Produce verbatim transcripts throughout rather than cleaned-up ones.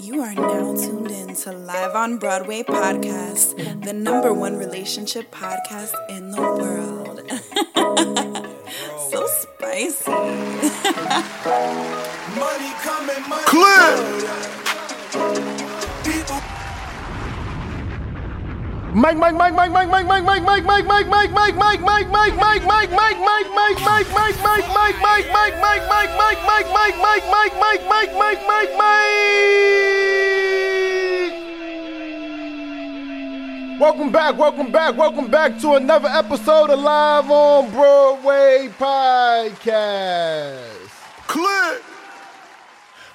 You are now tuned in to Live on Broadway Podcast, the number one relationship podcast in the world. So spicy. Money coming, money. Clip! Mike, Mike, Mike, Mike, Mike, Mike, Mike, Mike, Mike, Mike, Mike, Mike, Mike, Mike, Mike, Mike, Mike, Mike, Mike, Mike, Mike, Mike, Mike, Mike, Mike, Mike, Mike, Mike, Mike, Mike, Mike, Mike, Mike, Mike, Mike, Mike, Mike. Welcome back, welcome back, welcome back to another episode of Live on Broadway Podcast. Click!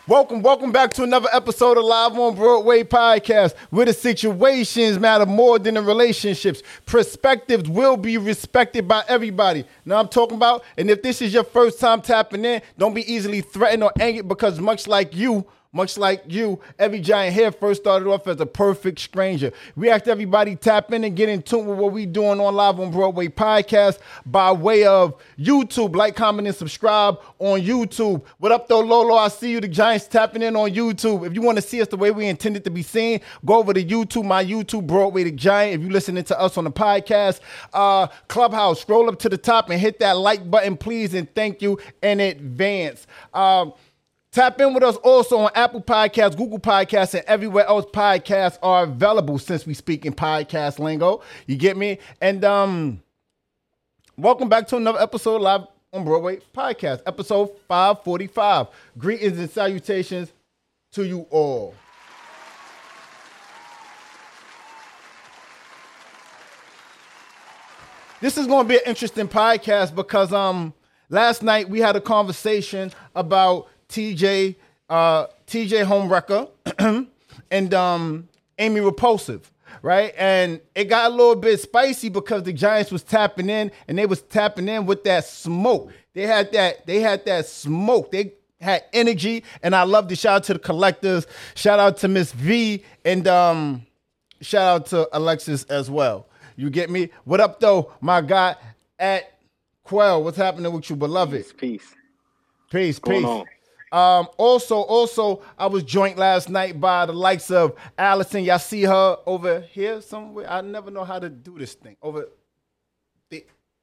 Welcome, welcome back to another episode of Live on Broadway Podcast, where the situations matter more than the relationships. Perspectives will be respected by everybody. Now I'm talking about, and if this is your first time tapping in, don't be easily threatened or angered, because much like you, Much like you, every giant hair first started off as a perfect stranger. We asked everybody tap in and get in tune with what we doing on Live on Broadway Podcast by way of YouTube. Like, comment, and subscribe on YouTube. What up, though, Lolo? I see you. The Giants tapping in on YouTube. If you want to see us the way we intended to be seen, go over to YouTube, my YouTube, Broadway the Giant. If you're listening to us on the podcast, uh, Clubhouse, scroll up to the top and hit that like button, please, and thank you in advance. Um... Tap in with us also on Apple Podcasts, Google Podcasts, and everywhere else podcasts are available, since we speak in podcast lingo. You get me? And um, welcome back to another episode of Live on Broadway Podcast, episode five forty-five. Greetings and salutations to you all. This is going to be an interesting podcast because um, last night we had a conversation about T J, uh, T J Homewrecker, and um, Amy Repulsive, right? And it got a little bit spicy because the Giants was tapping in, and they was tapping in with that smoke. They had that. They had that smoke. They had energy, and I love to shout out to the collectors. Shout out to Miss V, and um, shout out to Alexis as well. You get me? What up, though, my guy at Quell? What's happening with you, beloved? Peace, peace, peace, peace. Um, also, also, I was joined last night by the likes of Allison. Y'all see her over here somewhere? I never know how to do this thing. Over there,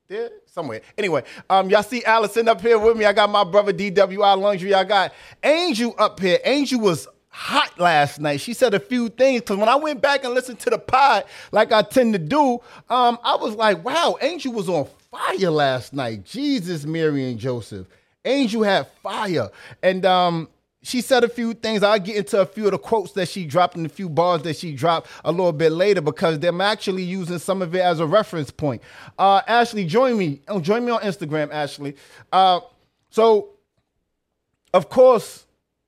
there somewhere. Anyway, um, y'all see Allison up here with me. I got my brother D W I Laundry. I got Angel up here. Angel was hot last night. She said a few things, because when I went back and listened to the pod, like I tend to do, um, I was like, wow, Angel was on fire last night. Jesus, Mary, and Joseph. Angel had fire, and um, she said a few things. I'll get into a few of the quotes that she dropped and a few bars that she dropped a little bit later, because I'm actually using some of it as a reference point. Uh, Ashley, join me. Oh, join me on Instagram, Ashley. Uh, so, of course,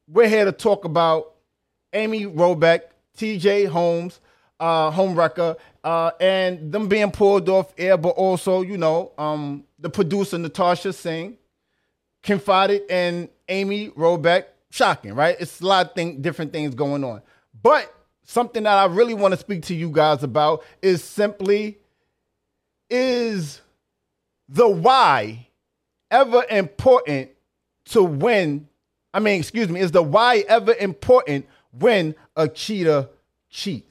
we're here to talk about Amy Robach, T J Holmes, uh, Homewrecker, uh, and them being pulled off air, but also, you know, um, the producer, Natasha Singh, confided in Amy Robach. Shocking, right? It's a lot of thing, different things going on. But something that I really want to speak to you guys about is simply, is the why ever important to win? I mean, excuse me, is the why ever important when a cheater cheats?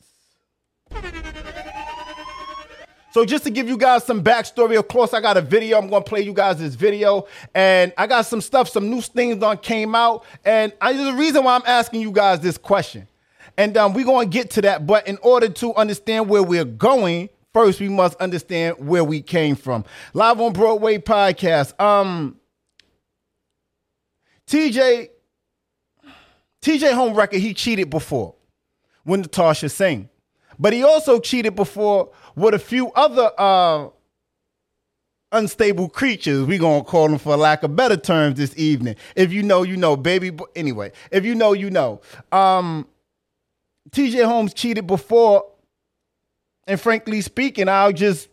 So just to give you guys some backstory, of course, I got a video. I'm going to play you guys this video. And I got some stuff, some new things that came out. And I, there's a reason why I'm asking you guys this question. And um, we're going to get to that. But in order to understand where we're going, first, we must understand where we came from. Live on Broadway podcast. Um, T J, T J Home record, he cheated before with Natasha Singh. But he also cheated before with a few other uh, unstable creatures. We're going to call them, for lack of better terms, this evening. If you know, you know, baby. Bo- anyway, if you know, you know. Um, T J Holmes cheated before. And frankly speaking, I'll just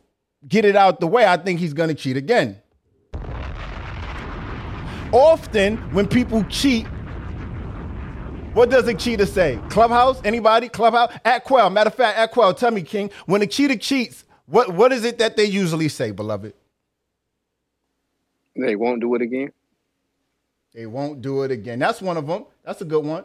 get it out the way. I think he's going to cheat again. Often when people cheat, what does a cheater say? Clubhouse? Anybody? Clubhouse? At Quell. Matter of fact, at Quell, tell me, King, when a cheater cheats, what, what is it that they usually say, beloved? They won't do it again. They won't do it again. That's one of them. That's a good one.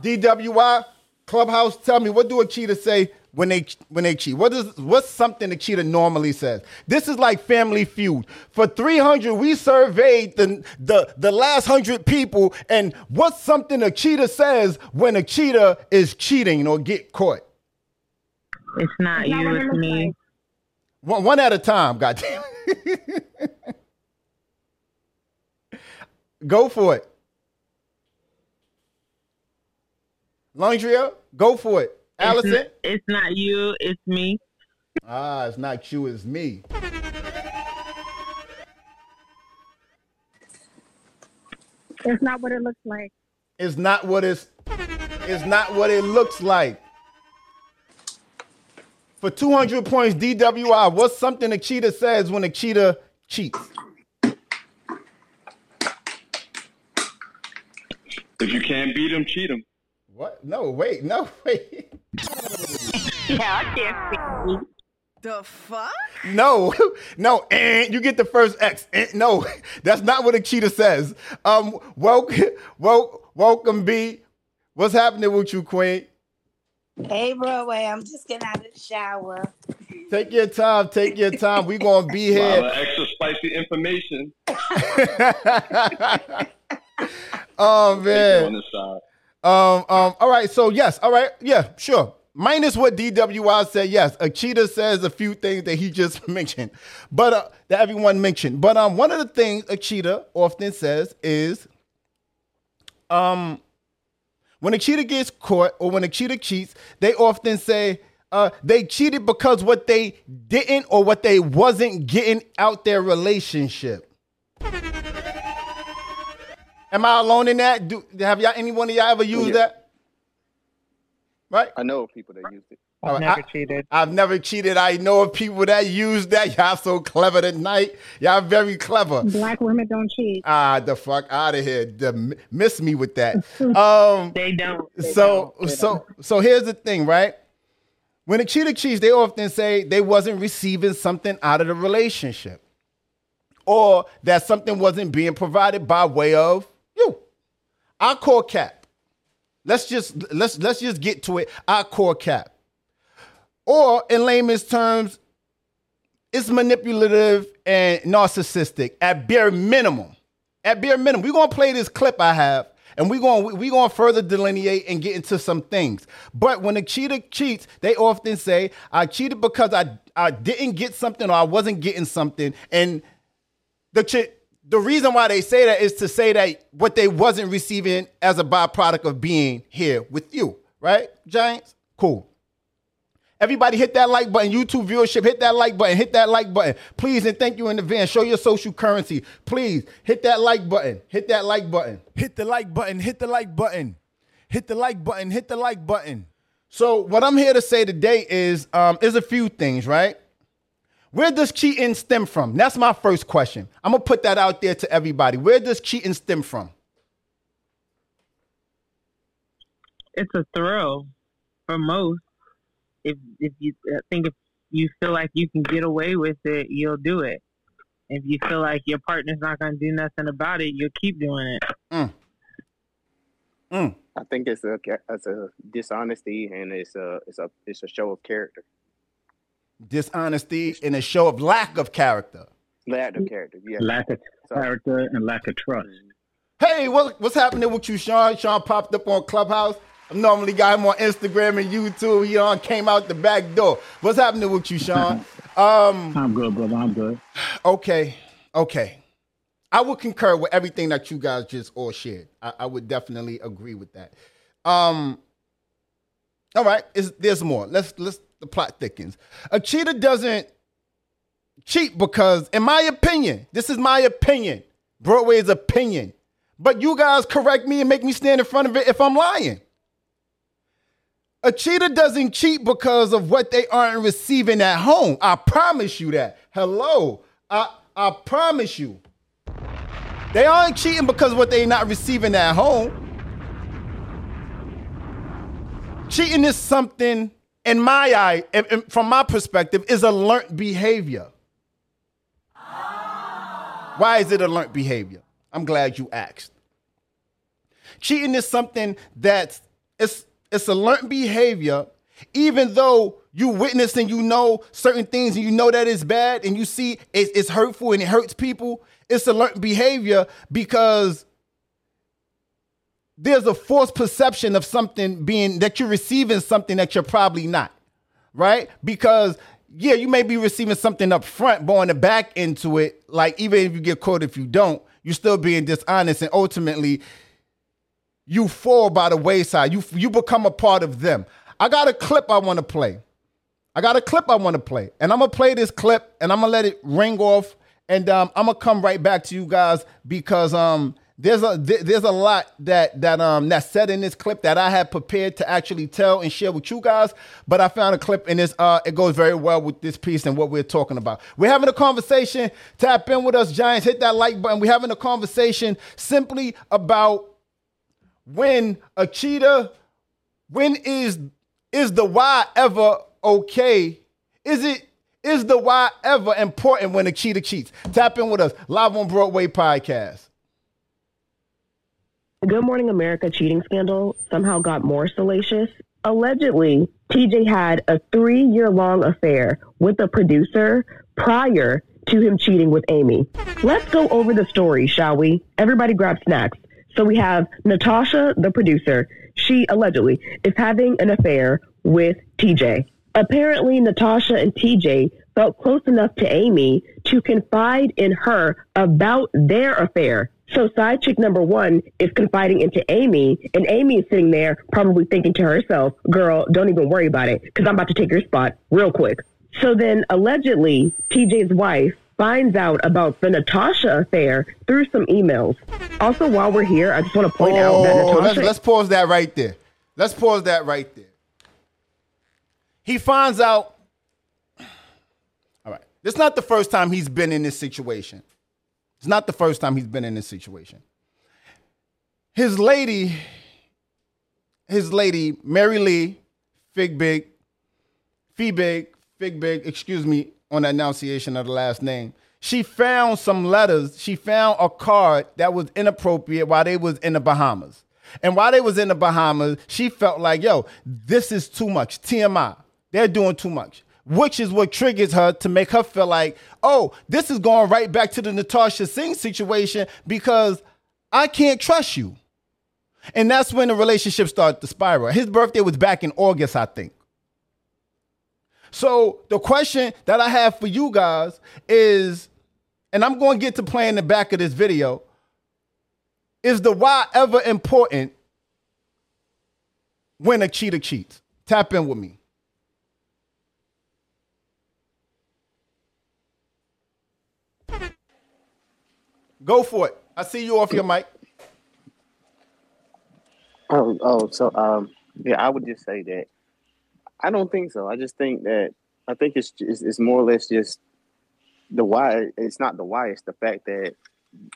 D W I. Clubhouse, tell me, what do a cheater say when they when they cheat? What is what's something a cheater normally says? This is like Family Feud. For three hundred, we surveyed the the the last one hundred people, and what's something a cheater says when a cheater is cheating or get caught? It's not you, it's me. One, one at a time, goddamn. Go for it. Landria, go for it. Allison? It's, it's not you, it's me. Ah, it's not you, it's me. It's not what it looks like. It's not what it's, it's not what it looks like. For two hundred points, D W I, what's something a cheater says when a cheater cheats? If you can't beat him, cheat him. What? No, wait, no, wait. Yeah, I can't see. The fuck? No, no, and you get the first X. No, that's not what a cheater says. Um, welcome, welcome, welcome, B. What's happening with you, Queen? Hey, Broadway, I'm just getting out of the shower. Take your time, take your time. We're going to be here. Wow, extra spicy information. Oh, man. On the side. Um, um, all right, so yes, all right, yeah, sure. Minus what D W I said, yes, a cheater says a few things that he just mentioned, but uh, that everyone mentioned. But um, one of the things a cheater often says is, um, when a cheater gets caught or when a cheater cheats, they often say, uh, they cheated because what they didn't or what they wasn't getting out their relationship. Am I alone in that? Do have y'all any one of y'all ever used yeah. that? Right? I know of people that used it. I've right. never I, cheated. I've never cheated. I know of people that use that. Y'all so clever tonight. Y'all very clever. Black women don't cheat. Ah, the fuck out of here. The, miss me with that. Um, they don't. They so, don't. They so, don't. so here's the thing, right? When a cheater cheats, they often say they wasn't receiving something out of the relationship, or that something wasn't being provided by way of. I call cap. Let's just let's let's just get to it. I call cap. Or in layman's terms, it's manipulative and narcissistic at bare minimum. At bare minimum. We're gonna play this clip I have, and we're gonna we're gonna further delineate and get into some things. But when a cheater cheats, they often say, I cheated because I, I didn't get something or I wasn't getting something. And the cheat. The reason why they say that is to say that what they wasn't receiving as a byproduct of being here with you, right, Giants? Cool. Everybody hit that like button. YouTube viewership, hit that like button. Hit that like button. Please and thank you in advance. Show your social currency. Please hit that like button. Hit that like button. Hit the like button. Hit the like button. Hit the like button. Hit the like button. So what I'm here to say today is um, is a few things, right? Where does cheating stem from? That's my first question. I'm going to put that out there to everybody. Where does cheating stem from? It's a thrill for most. If if you I think if you feel like you can get away with it, you'll do it. If you feel like your partner's not going to do nothing about it, you'll keep doing it. Mm. Mm. I think it's a it's a dishonesty and it's a it's a it's a show of character. Dishonesty and a show of lack of character. Lack of character, yeah. Lack of character and lack of trust. Hey, what, what's happening with you, Sean? Sean popped up on Clubhouse. I normally got him on Instagram and YouTube. He on came out the back door. What's happening with you, Sean? Um, I'm good, brother. I'm good. Okay. Okay. I would concur with everything that you guys just all shared. I, I would definitely agree with that. Um, all right. It's, there's more. Let's, let's, the plot thickens. A cheater doesn't cheat because, in my opinion, this is my opinion, Broadway's opinion, but you guys correct me and make me stand in front of it if I'm lying. A cheater doesn't cheat because of what they aren't receiving at home. I promise you that. Hello. I I promise you. They aren't cheating because of what they're not receiving at home. Cheating is something, in my eye, in, in, from my perspective, is a learned behavior. Why is it a learned behavior? I'm glad you asked. Cheating is something that's, it's, It's a learned behavior, even though you witness and you know certain things and you know that it's bad and you see it, it's hurtful and it hurts people. It's a learned behavior because there's a false perception of something being that you're receiving something that you're probably not, right? Because, yeah, you may be receiving something up front, but on the back into it, like even if you get caught, if you don't, you're still being dishonest and ultimately you fall by the wayside. You you become a part of them. I got a clip I want to play. I got a clip I want to play. And I'm going to play this clip, and I'm going to let it ring off. And um, I'm going to come right back to you guys because um, there's a th- there's a lot that that um that's said in this clip that I had prepared to actually tell and share with you guys. But I found a clip, and it's, uh, it goes very well with this piece and what we're talking about. We're having a conversation. Tap in with us, Giants. Hit that like button. We're having a conversation simply about when a cheater, when is is the why ever okay? Is it is the why ever important when a cheater cheats? Tap in with us, Live on Broadway Podcast. The Good Morning America cheating scandal somehow got more salacious. Allegedly, T J had a three-year-long affair with a producer prior to him cheating with Amy. Let's go over the story, shall we? Everybody grab snacks. So we have Natasha, the producer. She allegedly is having an affair with T J. Apparently, Natasha and T J felt close enough to Amy to confide in her about their affair. So side chick number one is confiding into Amy, and Amy is sitting there probably thinking to herself, girl, don't even worry about it because I'm about to take your spot real quick. So then allegedly, T J's wife finds out about the Natasha affair through some emails. Also, while we're here, I just want to point oh, out that Natasha... Let's, let's pause that right there. Let's pause that right there. He finds out... All right. It's not the first time he's been in this situation. It's not the first time he's been in this situation. His lady, his lady, Marilee Fiebig, Fiebig, Fiebig, excuse me, on the enunciation of the last name. She found some letters. She found a card that was inappropriate while they was in the Bahamas. And while they was in the Bahamas, she felt like, yo, this is too much. T M I. They're doing too much. Which is what triggers her to make her feel like, oh, this is going right back to the Natasha Singh situation because I can't trust you. And that's when the relationship started to spiral. His birthday was back in August, I think. So the question that I have for you guys is, and I'm going to get to playing the back of this video, is the why ever important when a cheater cheats? Tap in with me. Go for it. I see you off your mic. Oh, oh, so, um, yeah, I would just say that I don't think so. I just think that I think it's just, it's more or less just the why. It's not the why. It's the fact that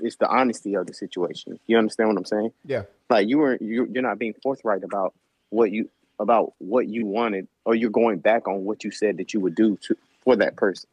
it's the honesty of the situation. You understand what I'm saying? Yeah. Like you were you you're not being forthright about what you about what you wanted, or you're going back on what you said that you would do to, for that person.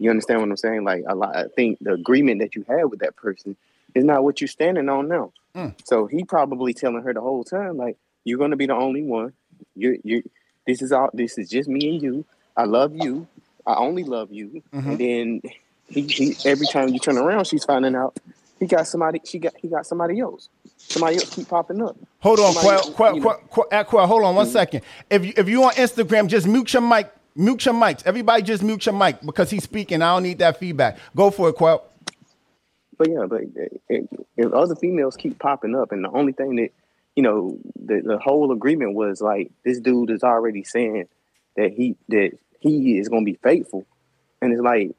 You understand what I'm saying? Like a lot, I think the agreement that you had with that person is not what you're standing on now. Mm. So he probably telling her the whole time, like you're going to be the only one. You you. This is all. This is just me and you. I love you. I only love you. Mm-hmm. And then he, he, every time you turn around, she's finding out He got somebody. She got. He got somebody else. Somebody else keep popping up. Hold on, Quell, Quell, Quell, Quell. Hold on one mm-hmm. second. If you, if you on Instagram, just mute your mic. Mute your mics. Everybody, just mute your mic because he's speaking. I don't need that feedback. Go for it, Quell. But yeah, but if, if other females keep popping up, and the only thing that you know, the, the whole agreement was like this dude is already saying that he that he is going to be faithful, and it's like.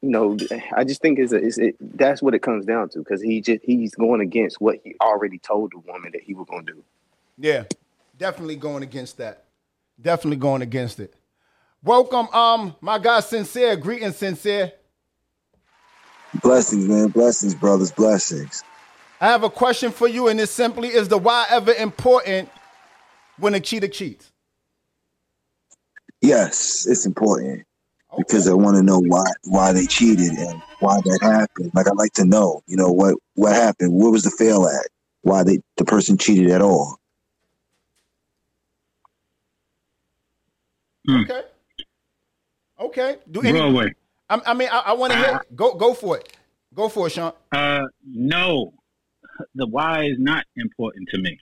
You know, I just think it's, a, it's it, that's what it comes down to because he just he's going against what he already told the woman that he was going to do. Yeah, definitely going against that. Definitely going against it. Welcome, um, my guy, Sincere. Greetings, Sincere. Blessings, man. Blessings, brothers. Blessings. I have a question for you, and it simply is the why ever important when a cheater cheats? Yes, it's important. Okay. Because I want to know why why they cheated and why that happened. Like, I'd like to know, you know, what, what happened? What was the fail at? Why they the person cheated at all? Mm. Okay. Okay. Do any, Broadway. I, I mean, I, I want to hear. Uh, go go for it. Go for it, Sean. Uh, no, the why is not important to me,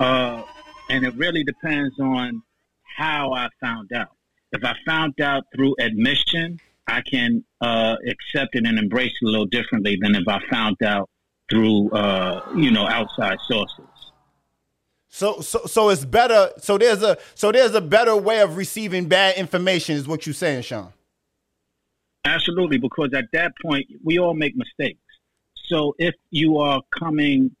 uh, and it really depends on how I found out. If I found out through admission, I can uh, accept it and embrace it a little differently than if I found out through, uh, you know, outside sources. So, so, so it's better. So there's a, so there's a better way of receiving bad information, is what you're saying, Sean? Absolutely, because at that point we all make mistakes. So if you are coming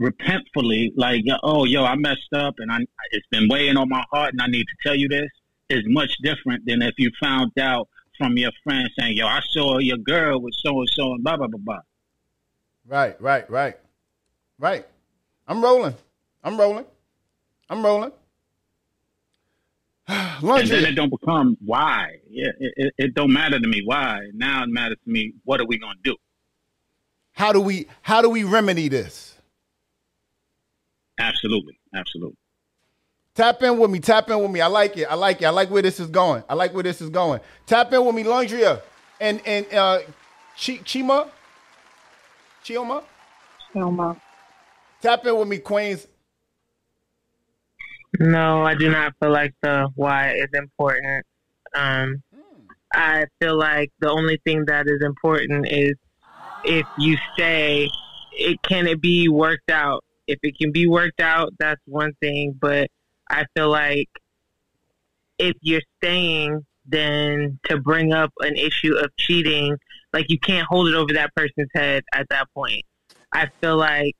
repentfully, like, oh, yo, I messed up, and I it's been weighing on my heart, and I need to tell you this. Is much different than if you found out from your friend saying, yo, I saw your girl with so-and-so and blah, blah, blah, blah. Right, right, right, right. I'm rolling. I'm rolling. I'm rolling. And then it don't become why. Yeah, it, it, it don't matter to me why. Now it matters to me, what are we going to do? How do we, how do we remedy this? Absolutely, absolutely. Tap in with me. Tap in with me. I like it. I like it. I like where this is going. I like where this is going. Tap in with me, Landria. And and uh, Ch- Chima? Chioma? Chioma. Tap in with me, Queens. No, I do not feel like the why is important. Um, hmm. I feel like the only thing that is important is if you say, it can it be worked out? If it can be worked out, that's one thing, but I feel like if you're staying, then to bring up an issue of cheating, like you can't hold it over that person's head at that point. I feel like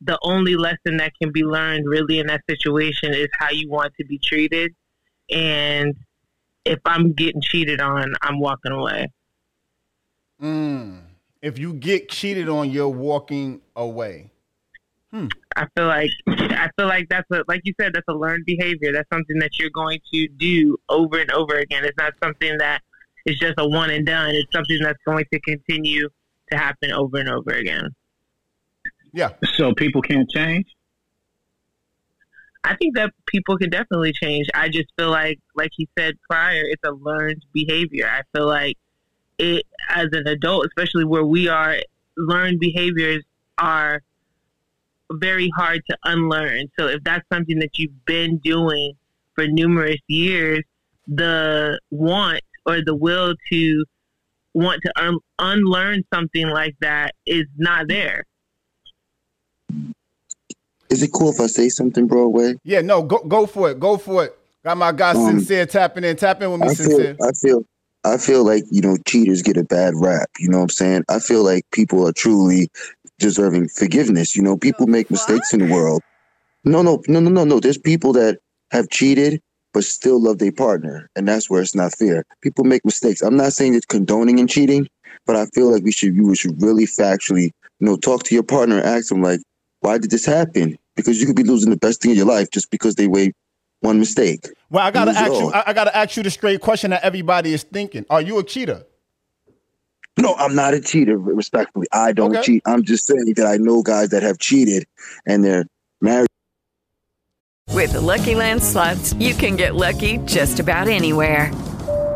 the only lesson that can be learned really in that situation is how you want to be treated. And if I'm getting cheated on, I'm walking away. Mm. If you get cheated on, you're walking away. Hmm. I feel like I feel like that's a, like you said, that's a learned behavior. That's something that you're going to do over and over again. It's not something that is just a one and done. It's something that's going to continue to happen over and over again. Yeah. So people can't change? I think that people can definitely change. I just feel like, like you said prior, it's a learned behavior. I feel like it, as an adult, especially where we are, learned behaviors are very hard to unlearn. So if that's something that you've been doing for numerous years, the want or the will to want to un- unlearn something like that is not there. Is it cool if I say something, Broadway? Yeah, no, go go for it. Go for it. Got my guy um, Sincere tapping in. Tap in with me, I Sincere. Feel, I feel I feel like, you know, cheaters get a bad rap. You know what I'm saying? I feel like people are truly deserving forgiveness. You know, people make mistakes in the world. No, no, no, no, no, no. There's people that have cheated but still love their partner, and that's where it's not fair. People make mistakes. I'm not saying it's condoning and cheating, but I feel like we should you should really factually, you know, talk to your partner and ask them, like, why did this happen? Because you could be losing the best thing in your life just because they weigh one mistake. Well, I gotta ask you. I, I gotta ask you the straight question that everybody is thinking: are you a cheater? No, I'm not a cheater, respectfully. I don't okay. cheat. I'm just saying that I know guys that have cheated and they're married. With the Lucky Land Slots, you can get lucky just about anywhere.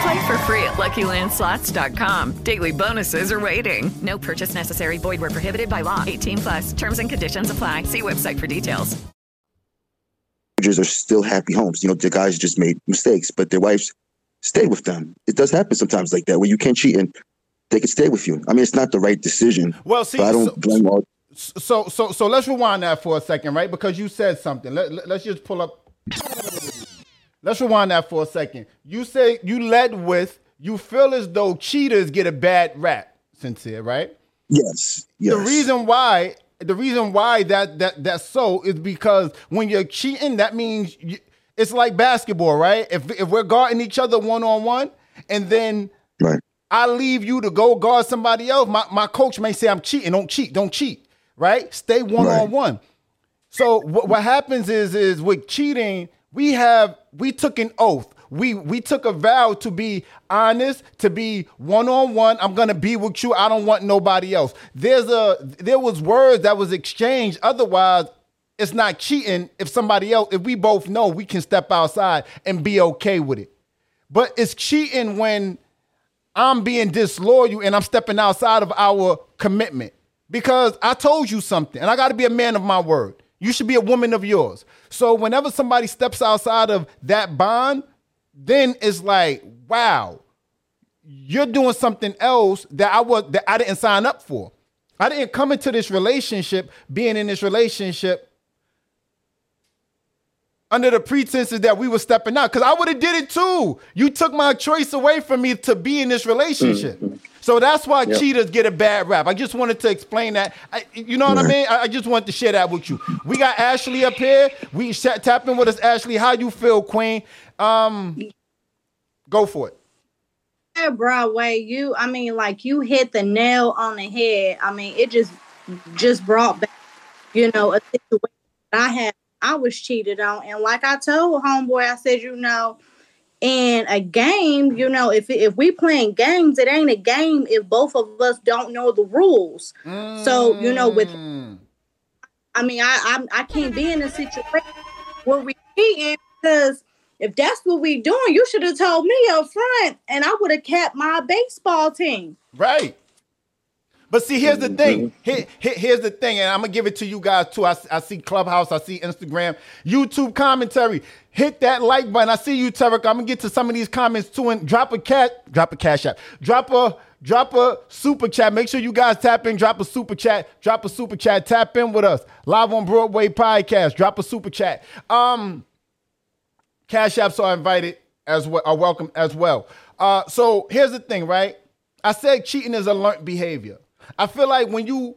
Play for free at Lucky Land Slots dot com. Daily bonuses are waiting. No purchase necessary. Void where prohibited by law. eighteen plus. Terms and conditions apply. See website for details. Are still happy homes. You know, the guys just made mistakes, but their wives stay with them. It does happen sometimes like that, where you can't cheat and they can stay with you. I mean, it's not the right decision. Well, see, I don't so, blame all. So, so, so let's rewind that for a second, right? Because you said something. Let, let, let's just pull up. Let's rewind that for a second. You say you led with, you feel as though cheaters get a bad rap, Sincere, right? Yes. Yes. The reason why, the reason why that that that's so is because when you're cheating, that means you, it's like basketball, right? If if we're guarding each other one on one, and then right. I leave you to go guard somebody else, my my coach may say I'm cheating. Don't cheat. Don't cheat. Right? Stay one on one. So wh- what happens is is with cheating. We have, we took an oath. We we took a vow to be honest, to be one-on-one. I'm going to be with you. I don't want nobody else. There's a, there was words that was exchanged. Otherwise, it's not cheating if somebody else, if we both know we can step outside and be okay with it. But it's cheating when I'm being disloyal and I'm stepping outside of our commitment. Because I told you something, and I got to be a man of my word. You should be a woman of yours. So whenever somebody steps outside of that bond, then it's like, wow, you're doing something else that I was that I didn't sign up for. I didn't come into this relationship, being in this relationship, under the pretenses that we were stepping out, because I would have did it too. You took my choice away from me to be in this relationship. Mm-hmm. So that's why yep. cheaters get a bad rap. I just wanted to explain that. I, you know what right. I mean? I, I just wanted to share that with you. We got Ashley up here. We sh- tap in with us, Ashley. How you feel, Queen? Um, go for it. Yeah, Broadway. You, I mean, like you hit the nail on the head. I mean, it just, just brought back, you know, a situation that I had. I was cheated on, and like I told homeboy, I said, you know. And a game, you know, if if we playing games, it ain't a game if both of us don't know the rules. Mm. So, you know, with, I mean, I, I I can't be in a situation where we cheating, because if that's what we doing, you should have told me up front, and I would have kept my baseball team. Right. But see, here's the thing. Here, here, here's the thing, and I'm going to give it to you guys, too. I, I see Clubhouse. I see Instagram. YouTube commentary. Hit that like button. I see you, Tarek. I'm going to get to some of these comments, too, and drop a cash, drop a cash app. Drop a, drop a super chat. Make sure you guys tap in. Drop a super chat. Drop a super chat. Tap in with us. Live on Broadway Podcast. Drop a super chat. Um, cash apps are invited as well, are welcome as well. Uh, so here's the thing, right? I said cheating is a learned behavior. I feel like when you,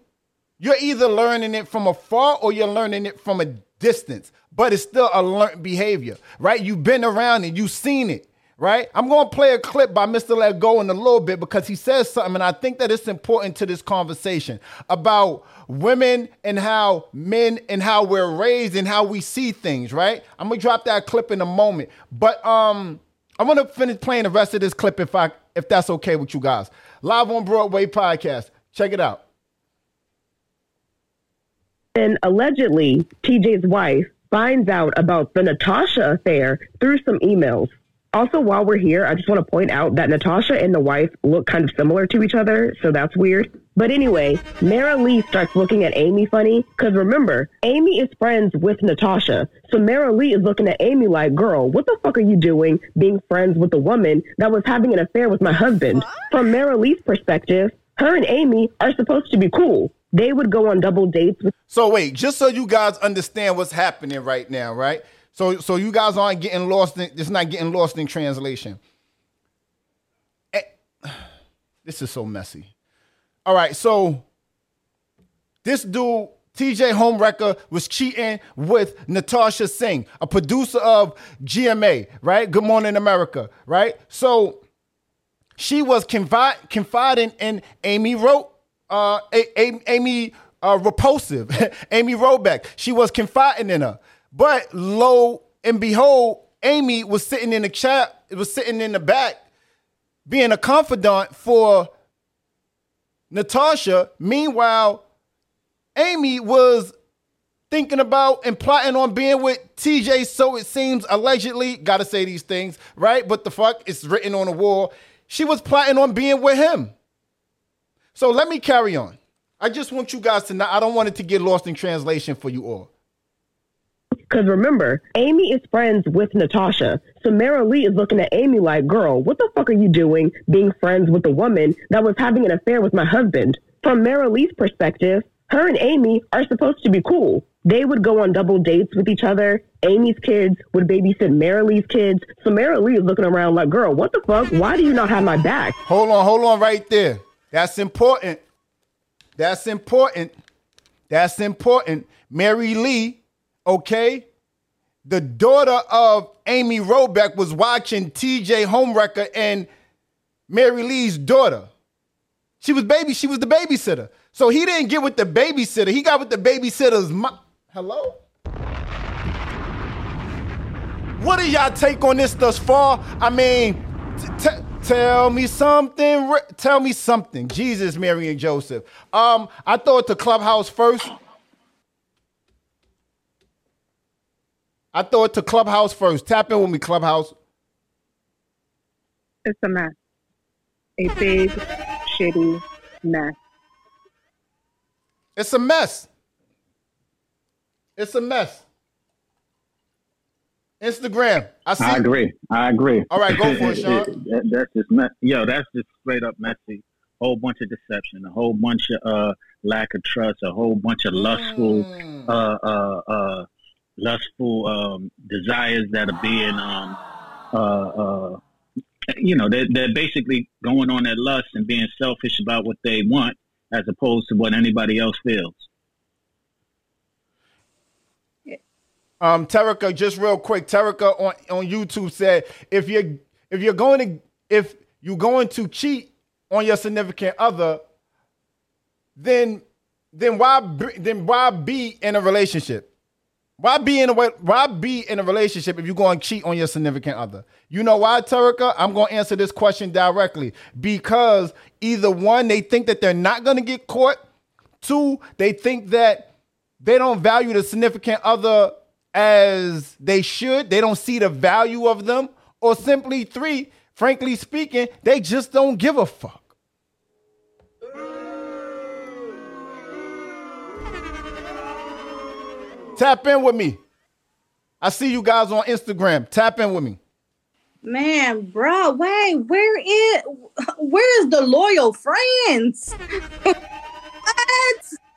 you're either learning it from afar or you're learning it from a distance, but it's still a learned behavior, right? You've been around it. You've seen it, right? I'm going to play a clip by Mister Let Go in a little bit, because he says something, and I think that it's important to this conversation about women and how men and how we're raised and how we see things, right? I'm going to drop that clip in a moment, but um, I want to finish playing the rest of this clip if I if that's okay with you guys. Live on Broadway Podcast. Check it out. And allegedly, T J's wife finds out about the Natasha affair through some emails. Also, while we're here, I just want to point out that Natasha and the wife look kind of similar to each other, so that's weird. But anyway, Marilee starts looking at Amy funny, because remember, Amy is friends with Natasha. So Marilee is looking at Amy like, girl, what the fuck are you doing being friends with a woman that was having an affair with my husband? What? From Marilee's perspective, her and Amy are supposed to be cool. They would go on double dates. With- so wait, just so you guys understand what's happening right now, right? So so you guys aren't getting lost in, it's not getting lost in translation. This is so messy. All right, so this dude, T J Homewrecker, was cheating with Natasha Singh, a producer of G M A, right? Good Morning America, right? So she was confide, confiding in Amy Ro, uh, a- a- Amy uh, Repulsive, Amy Robach. She was confiding in her, but lo and behold, Amy was sitting in the chat, was sitting in the back, being a confidant for Natasha. Meanwhile, Amy was thinking about and plotting on being with T J, so it seems, allegedly. Gotta say these things, right? But the fuck, it's written on the wall. She was plotting on being with him. So let me carry on. I just want you guys to know, I don't want it to get lost in translation for you all. Because remember, Amy is friends with Natasha. So Marilee is looking at Amy like, girl, what the fuck are you doing being friends with a woman that was having an affair with my husband? From Marilee's perspective, her and Amy are supposed to be cool. They would go on double dates with each other. Amy's kids would babysit Marilee's kids. So Marilee is looking around like, girl, what the fuck? Why do you not have my back? Hold on, hold on right there. That's important. That's important. That's important. Marilee, okay, the daughter of Amy Robach, was watching T J Homewrecker and Marilee's daughter. She was baby. She was the babysitter. So he didn't get with the babysitter. He got with the babysitter's mom. Hello? What do y'all take on this thus far? I mean, t- t- tell me something. Re- tell me something. Jesus, Mary, and Joseph. Um, I thought the Clubhouse first. I throw it to Clubhouse first. Tap in with me, Clubhouse. It's a mess. A big, shitty mess. It's a mess. It's a mess. Instagram. I see. I agree. I agree. All right, go for it, Sean. that, that's just mess. Yo, that's just straight up messy. Whole bunch of deception, a whole bunch of uh, lack of trust, a whole bunch of lustful, mm. uh, uh, uh, lustful um, desires that are being, um, uh, uh, you know, they're, they're basically going on their lust and being selfish about what they want as opposed to what anybody else feels. Um, Terica, just real quick, Terica on, on YouTube said, if you're if you're going to if you're going to cheat on your significant other, then then why then why be in a relationship? Why be in a why be in a relationship if you're going to cheat on your significant other? You know why, Terica? I'm going to answer this question directly. Because either one, they think that they're not going to get caught. Two, they think that they don't value the significant other as they should. They don't see the value of them. Or simply three, frankly speaking, they just don't give a fuck. Tap in with me. I see you guys on Instagram. Tap in with me. Man, bro, wait, where is where is the loyal friends? What?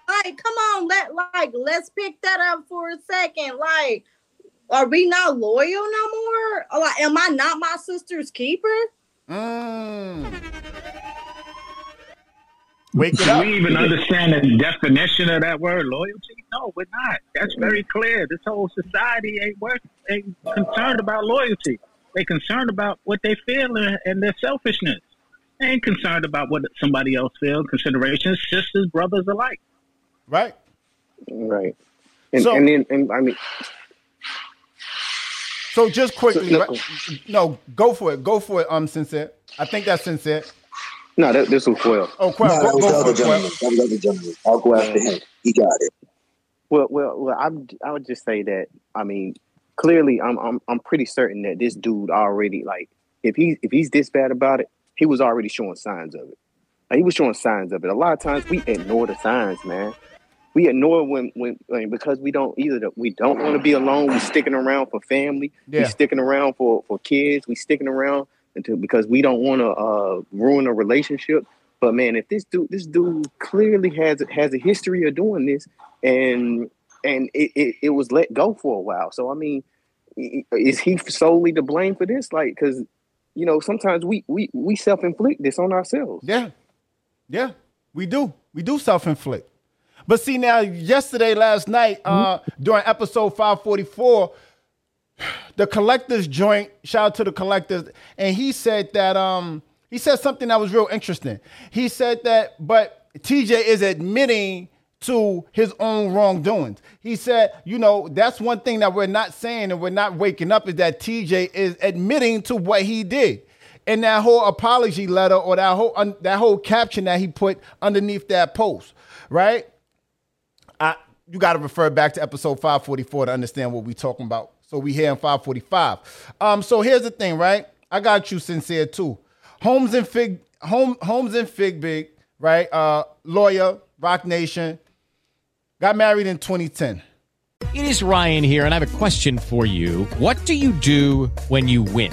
Like, come on, let like let's pick that up for a second. Like, are we not loyal no more? Like, am I not my sister's keeper? Mm. Wake it up. Do we even understand the definition of that word, loyalty? No, we're not. That's very clear. This whole society ain't worth, ain't concerned about loyalty. They concerned about what they feel and their selfishness. They ain't concerned about what somebody else feels, considerations, sisters, brothers alike. Right. Right. And, so, and, and, and I mean... So just quickly... So, no, right? no, go for it. Go for it, um, Sincere. I think that's Sincere. No, that, this was Quail. Oh, Quail. No, go, go, go for it, I'll go after him. He got it. Well, well, well. I'm, I would just say that. I mean, clearly, I'm, I'm, I'm pretty certain that this dude already, like, if he, if he's this bad about it, he was already showing signs of it. Like, he was showing signs of it. A lot of times, we ignore the signs, man. We ignore when, when, like, because we don't either. The, we don't want to be alone. We're sticking around for family. Yeah. We're sticking around for, for kids. We're sticking around until because we don't want to uh, ruin a relationship. But man, if this dude, this dude clearly has has a history of doing this, and and it, it, it was let go for a while. So I mean, is he solely to blame for this? Like, because, you know, sometimes we we we self-inflict this on ourselves. Yeah, yeah, we do. We do self-inflict. But see, now, yesterday, last night, uh, mm-hmm. during episode five forty-four, the Collector's joint, shout out to the Collector's, and he said that, um, he said something that was real interesting. He said that, but T J is admitting to his own wrongdoings. He said, you know, that's one thing that we're not saying and we're not waking up, is that T J is admitting to what he did. And that whole apology letter, or that whole un- that whole caption that he put underneath that post, right? I, you got to refer back to episode five forty-four to understand what we're talking about. So we here in five forty-five. Um, so here's the thing, right? I got you sincere too. Holmes and Fig, Holmes, Holmes and Fiebig, right? Uh, lawyer, Roc Nation, got married in twenty ten. It is Ryan here, and I have a question for you. What do you do when you win?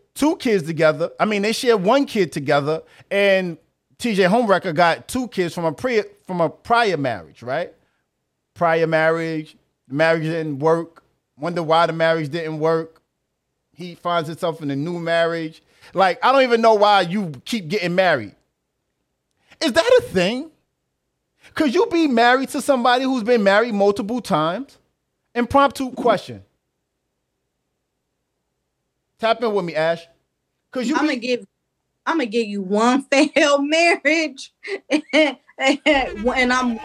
two kids together. I mean, they shared one kid together, and T J Homewrecker got two kids from a pre from a prior marriage, right? Prior marriage, the marriage didn't work. Wonder why the marriage didn't work. He finds himself in a new marriage. Like, I don't even know why you keep getting married. Is that a thing? Could you be married to somebody who's been married multiple times? Impromptu question. Tap in with me, Ash. Cause you I'm be- gonna give, I'm gonna give you one failed marriage, and, and I'm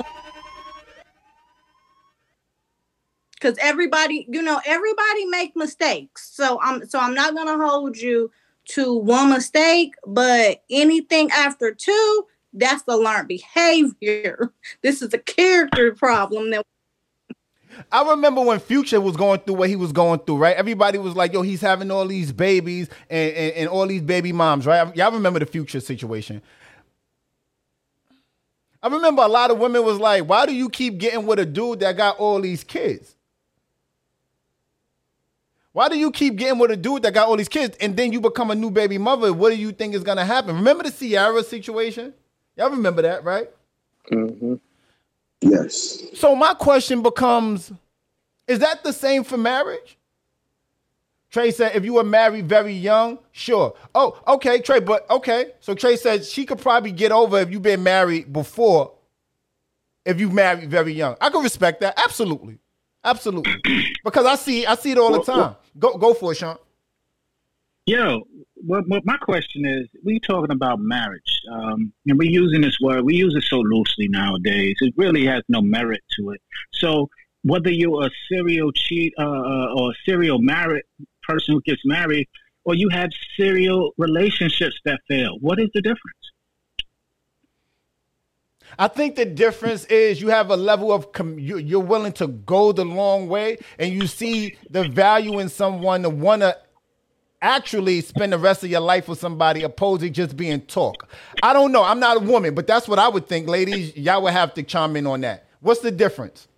because everybody, you know, everybody make mistakes. So I'm, so I'm not gonna hold you to one mistake, but anything after two, that's the learned behavior. This is a character problem that. I remember when Future was going through what he was going through, right? Everybody was like, yo, he's having all these babies and, and, and all these baby moms, right? Y'all remember the Future situation. I remember a lot of women was like, why do you keep getting with a dude that got all these kids? Why do you keep getting with a dude that got all these kids and then you become a new baby mother? What do you think is going to happen? Remember the Ciara situation? Y'all remember that, right? Mm-hmm. Yes. So my question becomes, is that the same for marriage? Trey said, if you were married very young, sure. Oh, okay, Trey, but okay. So Trey said she could probably get over if you've been married before, if you married very young. I can respect that. Absolutely. Absolutely. Because I see I see it all well, the time. Well, go go for it, Sean. Yo, well, well, my question is, we talking about marriage, um, and we're using this word, we use it so loosely nowadays. It really has no merit to it. So whether you're a serial cheat uh, or a serial married person who gets married, or you have serial relationships that fail, what is the difference? I think the difference is you have a level of, com- you're willing to go the long way, and you see the value in someone to want to actually spend the rest of your life with somebody, opposed to just being talk. I don't know. I'm not a woman, but that's what I would think. Ladies, y'all would have to chime in on that. What's the difference?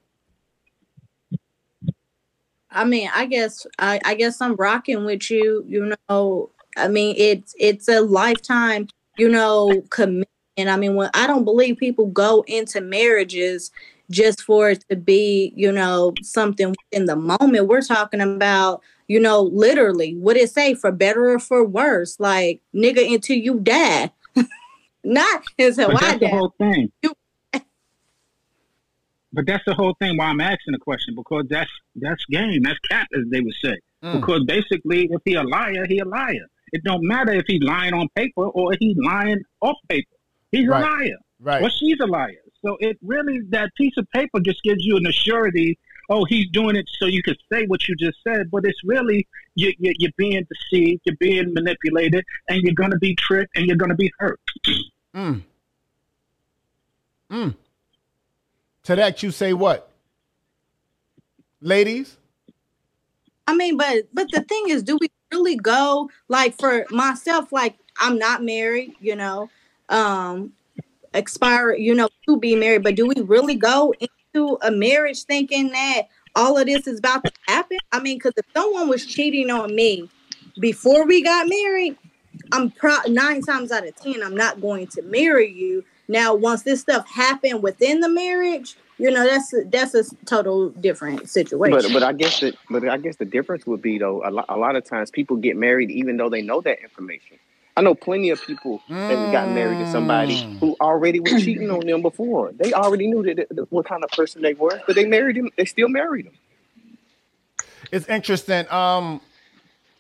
I mean, I guess I, I guess I'm rocking with you. You know, I mean, it's it's a lifetime, you know, commitment. I mean, when I don't believe people go into marriages just for it to be, you know, something in the moment. We're talking about, you know, literally, what it say, for better or for worse, like, nigga, until you die. Not until I die. But that's the whole thing. You- but that's the whole thing why I'm asking the question, because that's that's game, that's cap, as they would say. Mm. Because basically, if he a liar, he a liar. It don't matter if he's lying on paper or he's lying off paper. He's right. a liar. Right. Or she's a liar. So it really, that piece of paper just gives you an assurity. Oh, he's doing it so you can say what you just said, but it's really you, you, you're being deceived, you're being manipulated, and you're going to be tricked, and you're going to be hurt. Mm. Mm. To that, you say what? Ladies? I mean, but but the thing is, do we really go, like, for myself, like, I'm not married, you know, um, expire, you know, to be married. But do we really go into a marriage thinking that all of this is about to happen? I mean, because if someone was cheating on me before we got married, I'm pro- nine times out of ten, I'm not going to marry you. Now, once this stuff happened within the marriage, you know, that's a, that's a total different situation. But but I guess that but I guess the difference would be, though, a lot, a lot of times people get married even though they know that information. I know plenty of people mm. that got married to somebody who already was cheating on them before. They already knew that, that what kind of person they were, but they married him. They still married him. It's interesting. Um,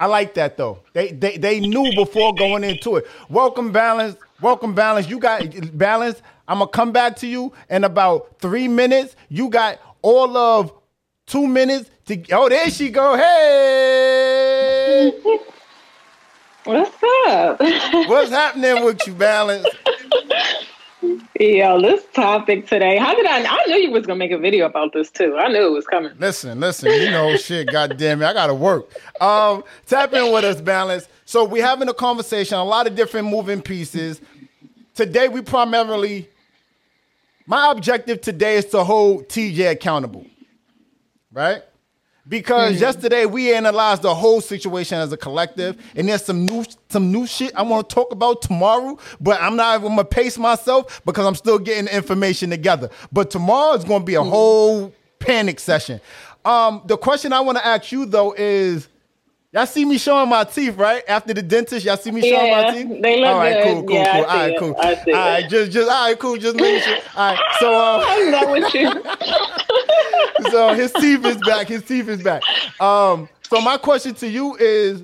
I like that, though. They they they knew before going into it. Welcome, Balance. Welcome, Balance. You got Balance. I'm going to come back to you in about three minutes. You got all of two minutes to... Oh, there she go. Hey! What's up? What's happening with you, Balance? Yo, this topic today. How did I... I knew you was going to make a video about this, too. I knew it was coming. Listen, listen. You know shit, goddamn it. I got to work. Um, tap in with us, Balance. So we're having a conversation, a lot of different moving pieces. Today, we primarily... My objective today is to hold T J accountable, right? Because mm-hmm. yesterday we analyzed the whole situation as a collective, and there's some new some new shit I want to talk about tomorrow, but I'm not even going to pace myself because I'm still getting the information together. But tomorrow is going to be a mm-hmm. whole panic session. Um, the question I want to ask you, though, is... Y'all see me showing my teeth, right? After the dentist, y'all see me showing yeah, my teeth? They look all right, good. Cool, cool, yeah, cool. All right, cool. It. I see all right, it. just, just, all right, cool. Just making sure. All right, so, um, I'm not with you. So his teeth is back. His teeth is back. Um, so my question to you is: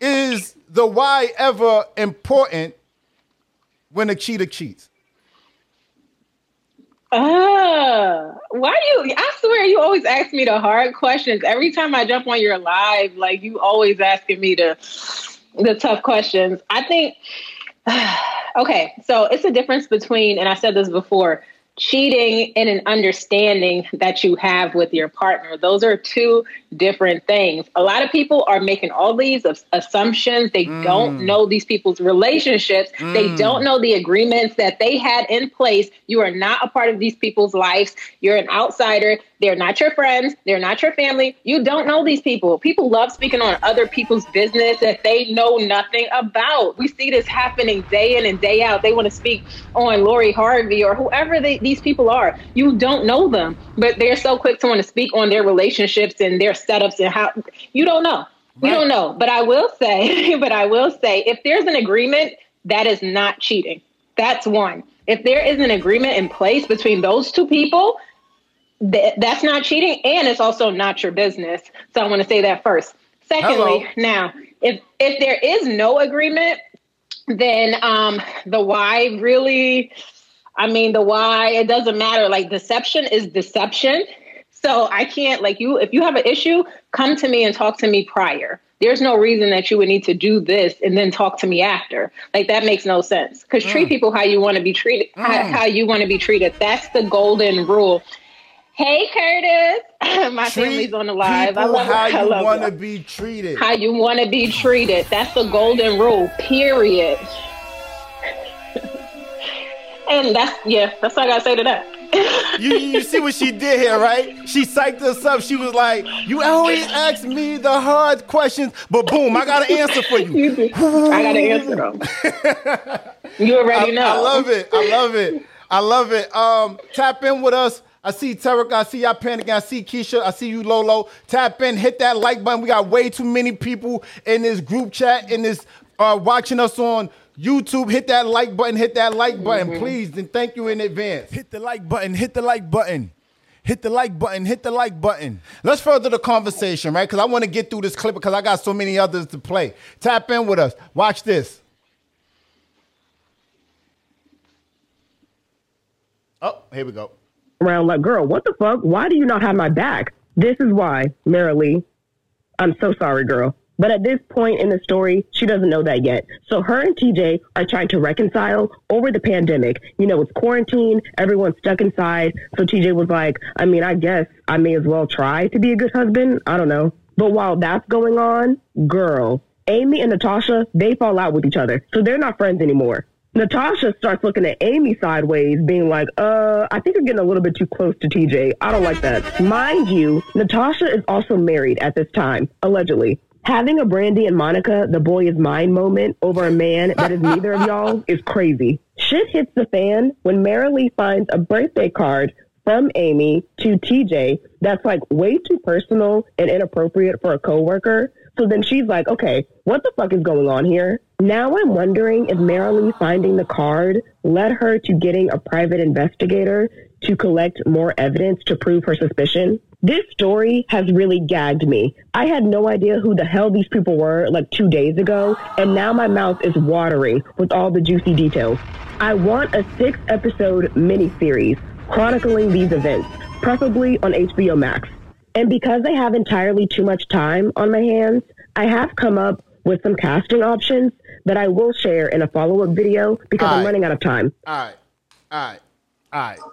is the why ever important when a cheater cheats? Ah, uh, why do you, I swear you always ask me the hard questions. Every time I jump on your live, like, you always asking me the, the tough questions. I think, okay, so it's a difference between, and I said this before, cheating and an understanding that you have with your partner. Those are two different things. A lot of people are making all these assumptions. They mm. don't know these people's relationships. Mm. They don't know the agreements that they had in place. You are not a part of these people's lives. You're an outsider. They're not your friends. They're not your family. You don't know these people. People love speaking on other people's business that they know nothing about. We see this happening day in and day out. They want to speak on Lori Harvey or whoever they, these people are. You don't know them, but they're so quick to want to speak on their relationships and their setups and how you don't know. Right. You don't know. But I will say, but I will say, if there's an agreement, that is not cheating. That's one. If there is an agreement in place between those two people, Th- that's not cheating, and it's also not your business. So I want to say that first. Secondly, Hello. now, if if there is no agreement, then um, the why really, I mean, the why, it doesn't matter. Like, deception is deception. So I can't, like, you, if you have an issue, come to me and talk to me prior. There's no reason that you would need to do this and then talk to me after. Like, that makes no sense. Because mm. treat people how you want to be treated, mm. how, how you want to be treated. That's the golden rule. Hey, Curtis. My Treat family's on the live. I love how I you want to be treated. How you want to be treated. That's the golden rule, period. And that's, yeah, that's all I got to say to that. you, you see what she did here, right? She psyched us up. She was like, you always ask me the hard questions, but boom, I got an answer for you. I got an answer, though. You already I, know. I love it. I love it. I love it. Um, tap in with us. I see Tarek, I see y'all panicking, I see Keisha, I see you, Lolo. Tap in, hit that like button. We got way too many people in this group chat, in this uh, watching us on YouTube. Hit that like button, hit that like button, mm-hmm. please, and thank you in advance. Hit the like button, hit the like button, hit the like button, hit the like button. Let's further the conversation, right? Because I want to get through this clip because I got so many others to play. Tap in with us. Watch this. Oh, here we go. Around like, girl, what the fuck? Why do you not have my back? This is why, Marilee. I'm so sorry, girl. But at this point in the story, she doesn't know that yet. So her and T J are trying to reconcile over the pandemic. You know, it's quarantine. Everyone's stuck inside. So T J was like, I mean, I guess I may as well try to be a good husband. I don't know. But while that's going on, girl, Amy and Natasha, they fall out with each other. So they're not friends anymore. Natasha starts looking at Amy sideways, being like, uh, I think you're getting a little bit too close to T J. I don't like that. Mind you, Natasha is also married at this time, allegedly. Having a Brandy and Monica, the boy is mine moment over a man that is neither of y'all is crazy. Shit hits the fan when Marilee finds a birthday card from Amy to T J that's like way too personal and inappropriate for a coworker. So then she's like, okay, what the fuck is going on here? Now I'm wondering if Marilee finding the card led her to getting a private investigator to collect more evidence to prove her suspicion. This story has really gagged me. I had no idea who the hell these people were like two days ago, and now my mouth is watering with all the juicy details. I want a six-episode miniseries chronicling these events, preferably on H B O Max. And because I have entirely too much time on my hands, I have come up with some casting options that I will share in a follow-up video because I'm running out of time. All right, all right, all right, all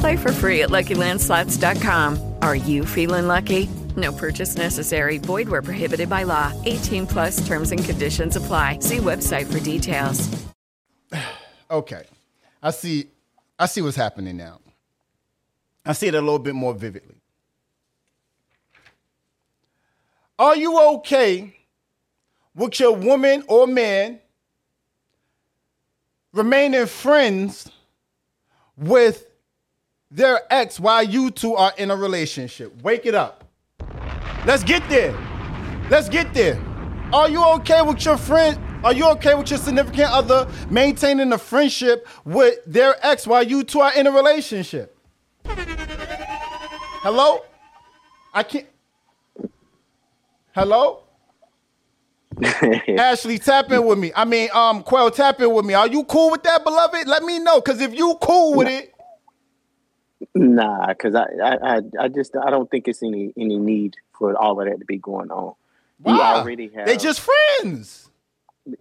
Play for free at Lucky Land Slots dot com. Are you feeling lucky? No purchase necessary. Void where prohibited by law. eighteen plus terms and conditions apply. See website for details. Okay. I see. I see what's happening now. I see it a little bit more vividly. Are you okay with your woman or man remaining friends with their ex while you two are in a relationship? Wake it up. Let's get there. Let's get there. Are you okay with your friend? Are you okay with your significant other maintaining a friendship with their ex while you two are in a relationship? Hello? I can't. Hello? Ashley, tap in with me. I mean, um, Quell, tap in with me. Are you cool with that, beloved? Let me know, because if you cool with it. Nah, because I, I, I just I don't think it's any any need for all of that to be going on. Wow. You already have. They just friends.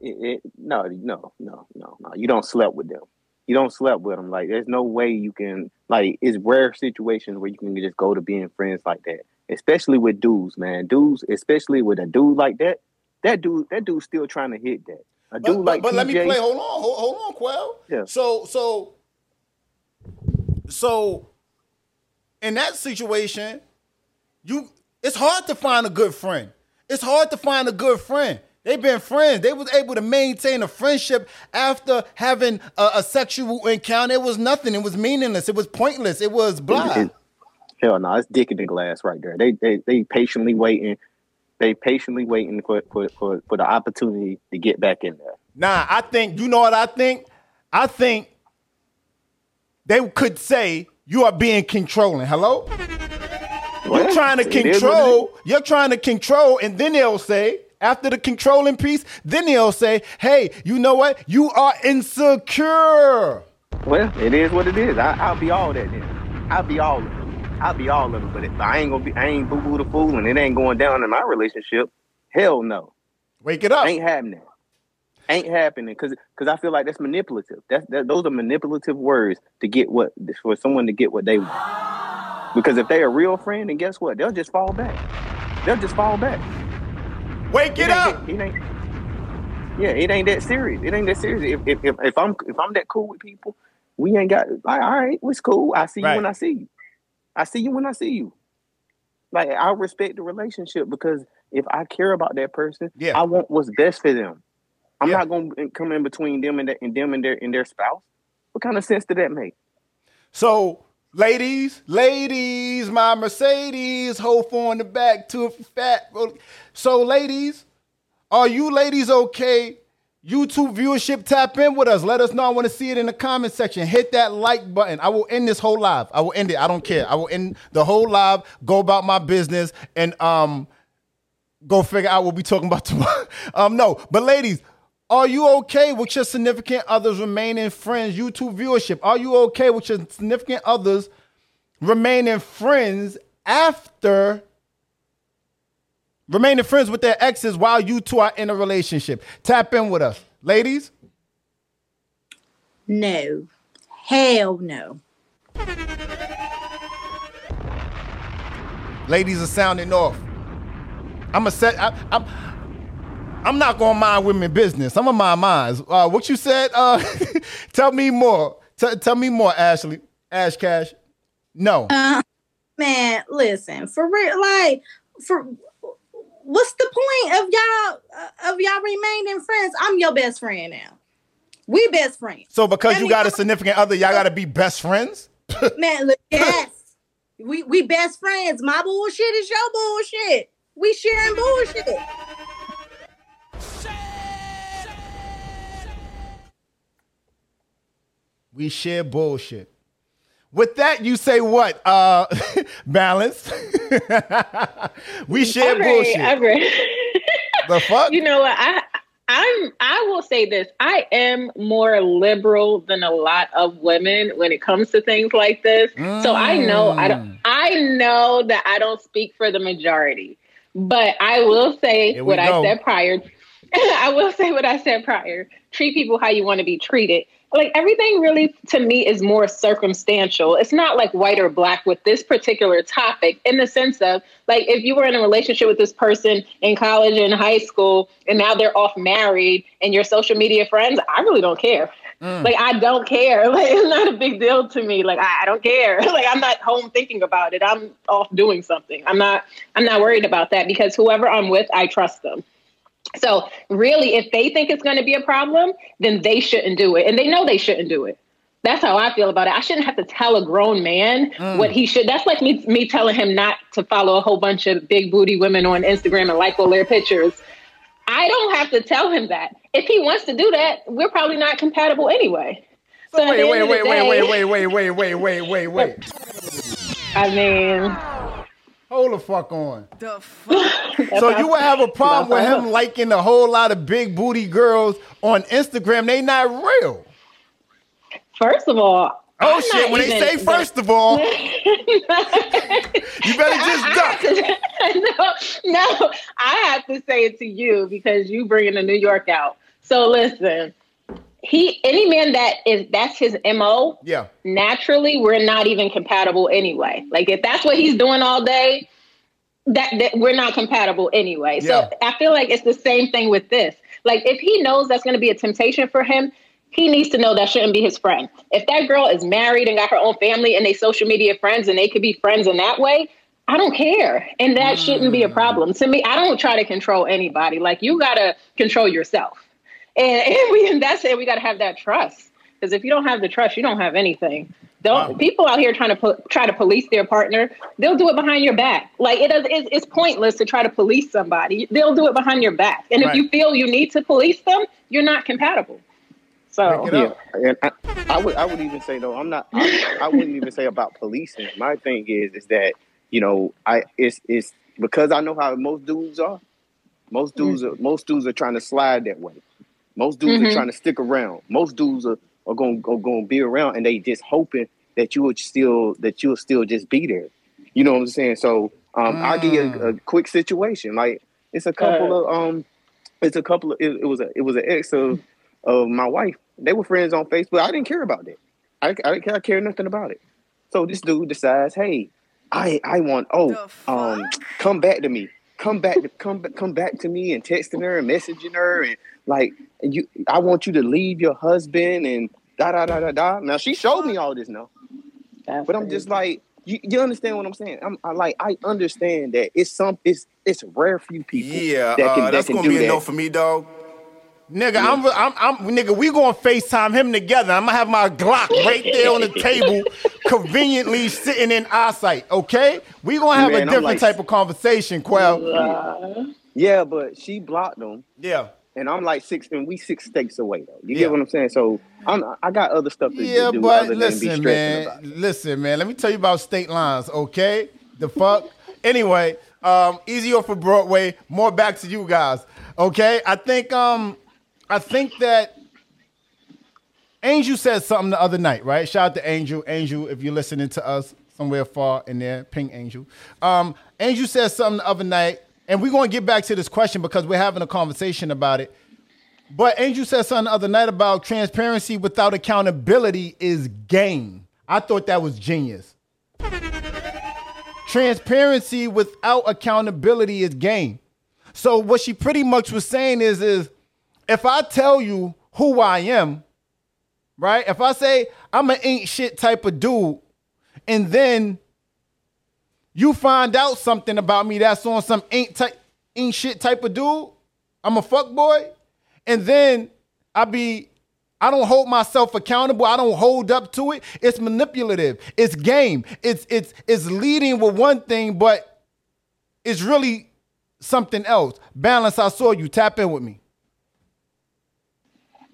It, it, no, no, no, no, no. You don't slept with them. You don't slept with them. Like, there's no way you can. Like, it's rare situations where you can just go to being friends like that. Especially with dudes, man. Dudes, especially with a dude like that. That dude, that dude's still trying to hit that. A dude but, like. But, but T J, let me play. Hold on, hold, hold on, Quell. Yeah. So, so, so. In that situation, you it's hard to find a good friend. It's hard to find a good friend. They've been friends. They was able to maintain a friendship after having a, a sexual encounter. It was nothing. It was meaningless. It was pointless. It was blah. It, it, hell no, it's dick in the glass right there. They they they patiently waiting. They patiently waiting for, for, for, for the opportunity to get back in there. Nah, I think, you know what I think? I think they could say, you are being controlling. Hello? What? You're trying to control. You're trying to control. And then they'll say, after the controlling piece, then they'll say, hey, you know what? You are insecure. Well, it is what it is. I, I'll be all that then. I'll be all of it. I'll be all of it. But if I ain't going to be, I ain't boo-boo the fool and it ain't going down in my relationship, hell no. Wake it up. Ain't happening. Ain't happening, cause, cause I feel like that's manipulative. That's that, those are manipulative words to get what for someone to get what they want. Because if they're a real friend, then guess what? They'll just fall back. They'll just fall back. Wake it up. It ain't. Yeah, it ain't that serious. It ain't that serious. If if if I'm if I'm that cool with people, we ain't got like all right. It's cool. I see you when I see you. I see you when I see you. Like I respect the relationship because if I care about that person, yeah. I want what's best for them. I'm yeah. not going to come in between them and, the, and them and their and their spouse. What kind of sense did that make? So, ladies, ladies, my Mercedes, hope on the back to a fat. So, ladies, are you ladies okay? YouTube viewership, tap in with us. Let us know. I want to see it in the comment section. Hit that like button. I will end this whole live. I will end it. I don't care. I will end the whole live, go about my business, and um, go figure out what we're talking about tomorrow. um, no, but ladies, are you okay with your significant other's remaining friends? YouTube viewership. Are you okay with your significant other's remaining friends after remaining friends with their exes while you two are in a relationship? Tap in with us. Ladies? No. Hell no. Ladies are sounding off. I'm a set. I, I'm. I'm not gonna mind women business. I'm gonna mind mine. Uh, what you said? Uh, tell me more. T- tell me more, Ashley. Ash Cash. No. Uh, man, listen. For real, like, for what's the point of y'all uh, of y'all remaining friends? I'm your best friend now. We best friends. So because that you got I'm a significant other, y'all gotta be best friends. Man, look, yes, we we best friends. My bullshit is your bullshit. We sharing bullshit. We share bullshit. With that, you say what? Uh, balance. We share right, bullshit. Right. The fuck? You know what? I I'm I will say this. I am more liberal than a lot of women when it comes to things like this. Mm. So I know I don't. I know that I don't speak for the majority, but I will say what go. I said prior. I will say what I said prior. Treat people how you want to be treated. Like, everything really, to me, is more circumstantial. It's not like white or black with this particular topic, in the sense of, like, if you were in a relationship with this person in college and high school, and now they're off married and you're social media friends, I really don't care. Mm. Like, I don't care. Like, it's not a big deal to me. Like, I, I don't care. Like, I'm not home thinking about it. I'm off doing something. I'm not, I'm not worried about that, because whoever I'm with, I trust them. So really, if they think it's going to be a problem, then they shouldn't do it. And they know they shouldn't do it. That's how I feel about it. I shouldn't have to tell a grown man mm. what he should. That's like me, me telling him not to follow a whole bunch of big booty women on Instagram and like all their pictures. I don't have to tell him that. If he wants to do that, we're probably not compatible anyway. So wait, wait, wait, day, wait, wait, wait, wait, wait, wait, wait, wait. I mean... Hold the fuck on. The fuck? So you would have a problem with him liking a whole lot of big booty girls on Instagram. They not real. First of all. Oh, I'm shit. When they say the... first of all, you better just duck. I, I to, no, no, I have to say it to you because you bringing the New York out. So listen. He, any man that is, that's his M O. Yeah. Naturally, we're not even compatible anyway. Like, if that's what he's doing all day, that, that we're not compatible anyway. Yeah. So I feel like it's the same thing with this. Like, if he knows that's going to be a temptation for him, he needs to know that shouldn't be his friend. If that girl is married and got her own family and they social media friends and they could be friends in that way, I don't care. And that mm. shouldn't be a problem. To me, I don't try to control anybody. Like, you got to control yourself. And, and, we, and that's it. We got to have that trust, because if you don't have the trust, you don't have anything. Don't wow. People out here trying to po- try to police their partner. They'll do it behind your back. Like, it does. It's, it's pointless to try to police somebody. They'll do it behind your back. And right. if you feel you need to police them, you're not compatible. So yeah. and I, I would I would even say though I'm not. I, I wouldn't even say about policing. My thing is is that you know I it's it's because I know how most dudes are. Most dudes mm. are most dudes are trying to slide that way. Most dudes mm-hmm. are trying to stick around. Most dudes are, are going are going to be around, and they just hoping that you would still that you'll still just be there. You know what I'm saying? So um, mm. I'll give you a, a quick situation. Like it's a couple uh, of um, it's a couple of it, it was a it was an ex of of my wife. They were friends on Facebook. I didn't care about that. I I didn't care, I cared nothing about it. So this dude decides, hey, I I want oh um come back to me. Come back to come come back to me and texting her and messaging her and like and you. I want you to leave your husband and da da da da da. Now she showed me all this now, that's but I'm crazy. Just like you, you. Understand what I'm saying? I'm I, like I understand that it's some it's it's rare few people. Yeah, that can, uh, that that's can gonna do be that. A no for me, dog. Nigga, yeah. I'm, I'm, I'm, nigga, we gonna FaceTime him together. I'm gonna have my Glock right there on the table, conveniently sitting in eyesight. Okay, we gonna have Man, a different like, type of conversation, Quell. Uh, yeah, but she blocked him. Yeah, and I'm like six, and we six states away though. You yeah. get what I'm saying? So I'm, I got other stuff to yeah, do. Yeah, but other listen, than be man, about it. listen, man. Let me tell you about state lines. Okay, the fuck. Anyway, um, easier for Broadway. More back to you guys. Okay, I think um. I think that Angel said something the other night, right? Shout out to Angel. Angel, if you're listening to us somewhere far in there, ping Angel. Um, Angel said something the other night, and we're going to get back to this question because we're having a conversation about it. But Angel said something the other night about transparency without accountability is game. I thought that was genius. Transparency without accountability is game. So what she pretty much was saying is, is, if I tell you who I am, right? If I say I'm an ain't shit type of dude, and then you find out something about me that's on some ain't type, ain't shit type of dude, I'm a fuck boy, and then I be, I don't hold myself accountable. I don't hold up to it. It's manipulative. It's game. It's it's it's leading with one thing, but it's really something else. Balance. I saw you. Tap in with me.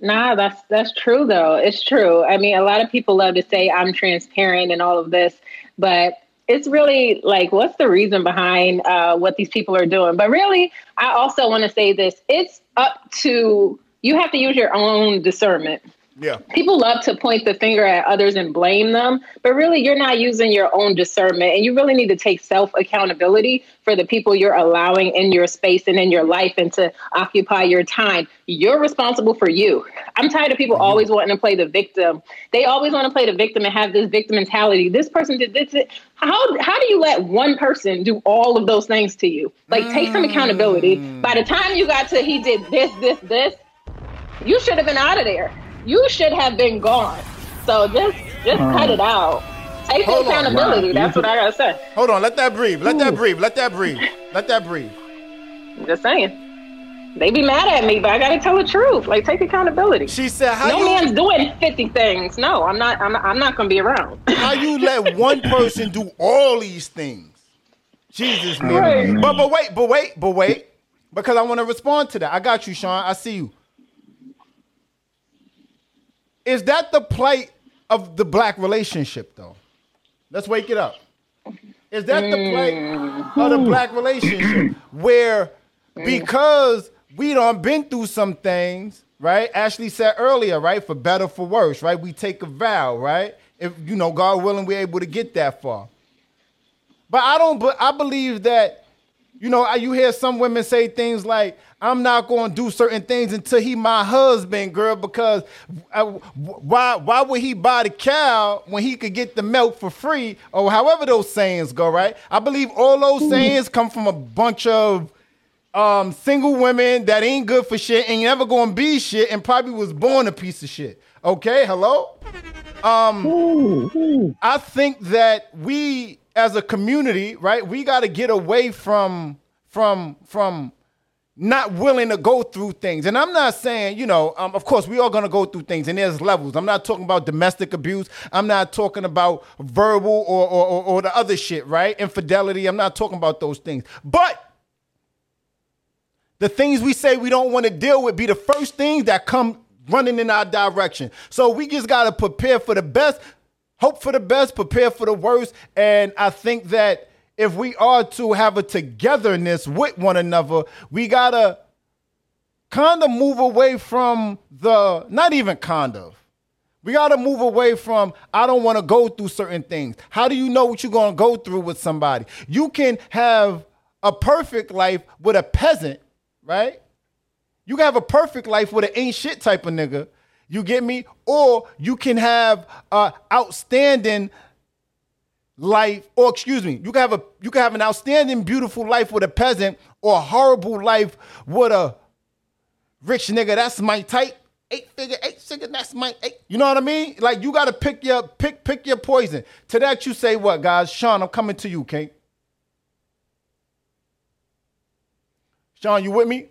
Nah, that's that's true, though. It's true. I mean, a lot of people love to say I'm transparent and all of this, but it's really like, what's the reason behind uh, what these people are doing? But really, I also want to say this. It's up to, you have to use your own discernment. Yeah. People love to point the finger at others and blame them, but really you're not using your own discernment, and you really need to take self-accountability for the people you're allowing in your space and in your life and to occupy your time. You're responsible for you. I'm tired of people always wanting to play the victim. They always want to play the victim and have this victim mentality. This person did this. How how do you let one person do all of those things to you? Like, take some accountability. By the time you got to he did this, this, this, you should have been out of there. You should have been gone. So just just um, cut it out. Take the accountability. Wow. That's what I gotta say. Hold on. Let that breathe. Let Ooh. that breathe. Let that breathe. Let that breathe. I'm just saying. They be mad at me, but I gotta tell the truth. Like, take accountability. She said, "How no you, man's doing fifty things. No, I'm not. I'm not, I'm not gonna be around." How you let one person do all these things? Jesus, man. Right. But but wait, but wait, but wait, because I want to respond to that. I got you, Sean. I see you. Is that the plight of the black relationship, though? Let's wake it up. Is that the plight of the black relationship where, because we done been through some things, right? Ashley said earlier, right? For better, for worse, right? We take a vow, right? If, you know, God willing, we're able to get that far. But I don't, but I believe that, you know, you hear some women say things like, I'm not going to do certain things until he my husband, girl, because I, why why would he buy the cow when he could get the milk for free, or however those sayings go, right? I believe all those sayings come from a bunch of um, single women that ain't good for shit and never going to be shit and probably was born a piece of shit. Okay, hello? Um, ooh, ooh. I think that we as a community, right, we got to get away from, from, from, not willing to go through things. And I'm not saying, you know, um, of course, we are going to go through things, and there's levels. I'm not talking about domestic abuse. I'm not talking about verbal or, or, or the other shit, right? Infidelity. I'm not talking about those things. But the things we say we don't want to deal with be the first things that come running in our direction. So we just got to prepare for the best, hope for the best, prepare for the worst. And I think that if we are to have a togetherness with one another, we got to kind of move away from the, not even kind of, we got to move away from, I don't want to go through certain things. How do you know what you're going to go through with somebody? You can have a perfect life with a peasant, right? You can have a perfect life with an ain't shit type of nigga. You get me? Or you can have an outstanding life, or excuse me, you can have a you can have an outstanding, beautiful life with a peasant, or a horrible life with a rich nigga. That's my type. Eight figure, eight figure. That's my eight. You know what I mean? Like, you gotta pick your pick pick your poison. To that, you say what, guys? Sean, I'm coming to you, Keke. Sean, you with me?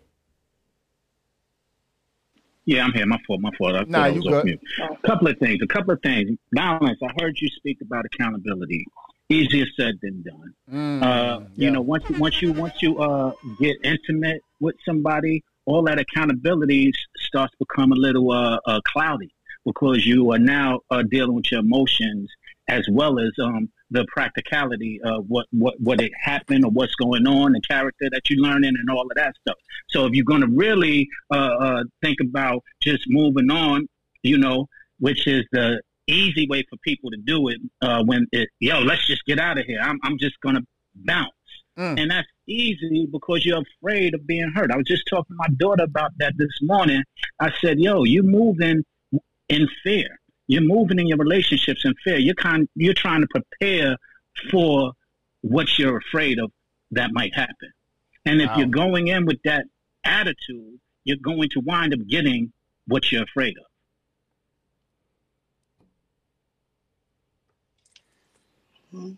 Yeah, I'm here. My fault. My fault. I nah, you good. A couple of things. A couple of things. Balance. I heard you speak about accountability. Easier said than done. Mm, uh, yeah. You know, once once you once you uh, get intimate with somebody, all that accountability starts to become a little uh, uh, cloudy because you are now uh, dealing with your emotions as well as um, the practicality of what, what, what it happened or what's going on, the character that you're learning and all of that stuff. So if you're going to really uh, uh, think about just moving on, you know, which is the easy way for people to do it uh, when it, yo, let's just get out of here. I'm, I'm just going to bounce. Mm. And that's easy because you're afraid of being hurt. I was just talking to my daughter about that this morning. I said, yo, you're moving in fear. You're moving in your relationships in fear. You're kind, you're trying to prepare for what you're afraid of that might happen. And if wow. you're going in with that attitude, you're going to wind up getting what you're afraid of.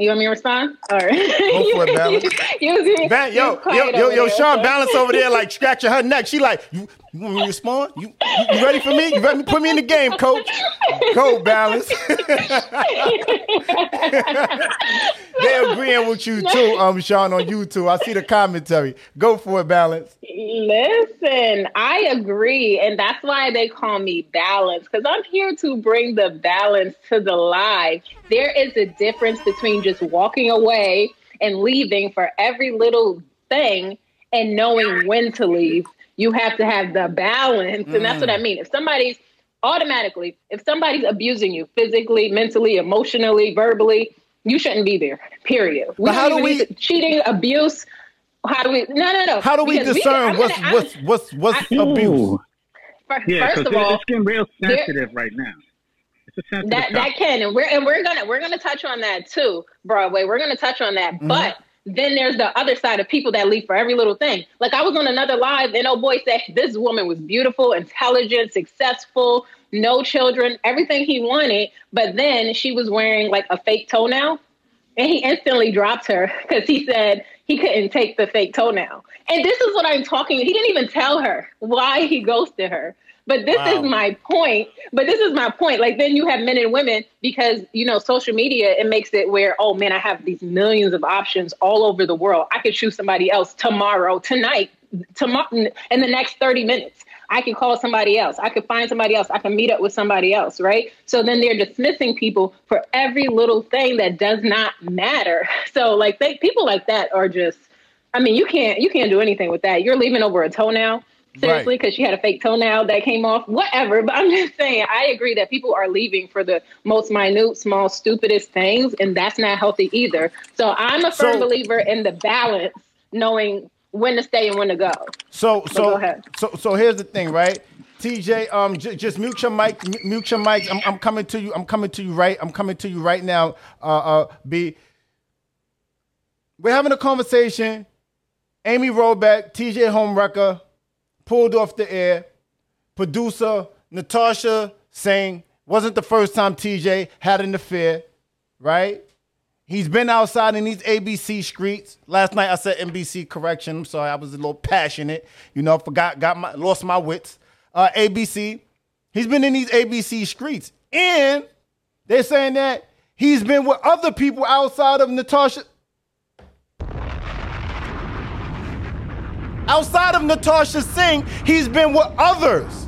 You want me to respond? All right. Go for it, Balance. you, you, you, ba- yo, yo, yo, yo, Sean, Balance over there, like scratching her neck. She like, you, you want me to respond? You, you ready for me? You ready? Put me in the game, coach. Go, Balance. They're agreeing with you too, um, Sean, on YouTube. I see the commentary. Go for it, Balance. Listen, I agree. And that's why they call me Balance, because I'm here to bring the balance to the live. There is a difference between just walking away and leaving for every little thing and knowing when to leave. You have to have the balance. And that's what I mean. If somebody's automatically, if somebody's abusing you physically, mentally, emotionally, verbally, you shouldn't be there, period. We but how do we... Cheating, abuse, how do we... No, no, no. How do we because discern we, what's, gonna, what's, what's what's I, abuse? First, yeah, first of all... it's getting real sensitive right now. That topic. that can and we're and we're gonna we're gonna touch on that too, Broadway. We're gonna touch on that, mm-hmm. but then there's the other side of people that leave for every little thing. Like I was on another live, and oh boy said this woman was beautiful, intelligent, successful, no children, everything he wanted. But then she was wearing like a fake toenail, and he instantly dropped her because he said he couldn't take the fake toenail. And this is what I'm talking. He didn't even tell her why he ghosted her. But this wow. is my point. But this is my point. Like, then you have men and women because, you know, social media, it makes it where, oh, man, I have these millions of options all over the world. I could choose somebody else tomorrow, tonight, tomorrow, in the next thirty minutes. I could call somebody else. I could find somebody else. I can meet up with somebody else. Right. So then they're dismissing people for every little thing that does not matter. So like they, people like that are just I mean, you can't you can't do anything with that. You're leaving over a toenail. Seriously, because right. she had a fake toenail that came off, whatever. But I'm just saying, I agree that people are leaving for the most minute, small, stupidest things. And that's not healthy either. So I'm a firm so, believer in the balance, knowing when to stay and when to go. So, so, so, go ahead. so, so here's the thing, right? T J, um, j- just mute your mic, m- mute your mic. I'm, I'm coming to you. I'm coming to you. Right. I'm coming to you right now. Uh, uh, B. We're having a conversation. Amy Robach, T J Homewrecker. Pulled off the air. Producer Natasha Singh. Wasn't the first time T J had an affair, right? He's been outside in these A B C streets. Last night I said N B C, correction. I'm sorry, I was a little passionate. You know, forgot, got my, lost my wits. Uh, A B C. He's been in these A B C streets. And they're saying that he's been with other people outside of Natasha. Outside of Natasha Singh, he's been with others.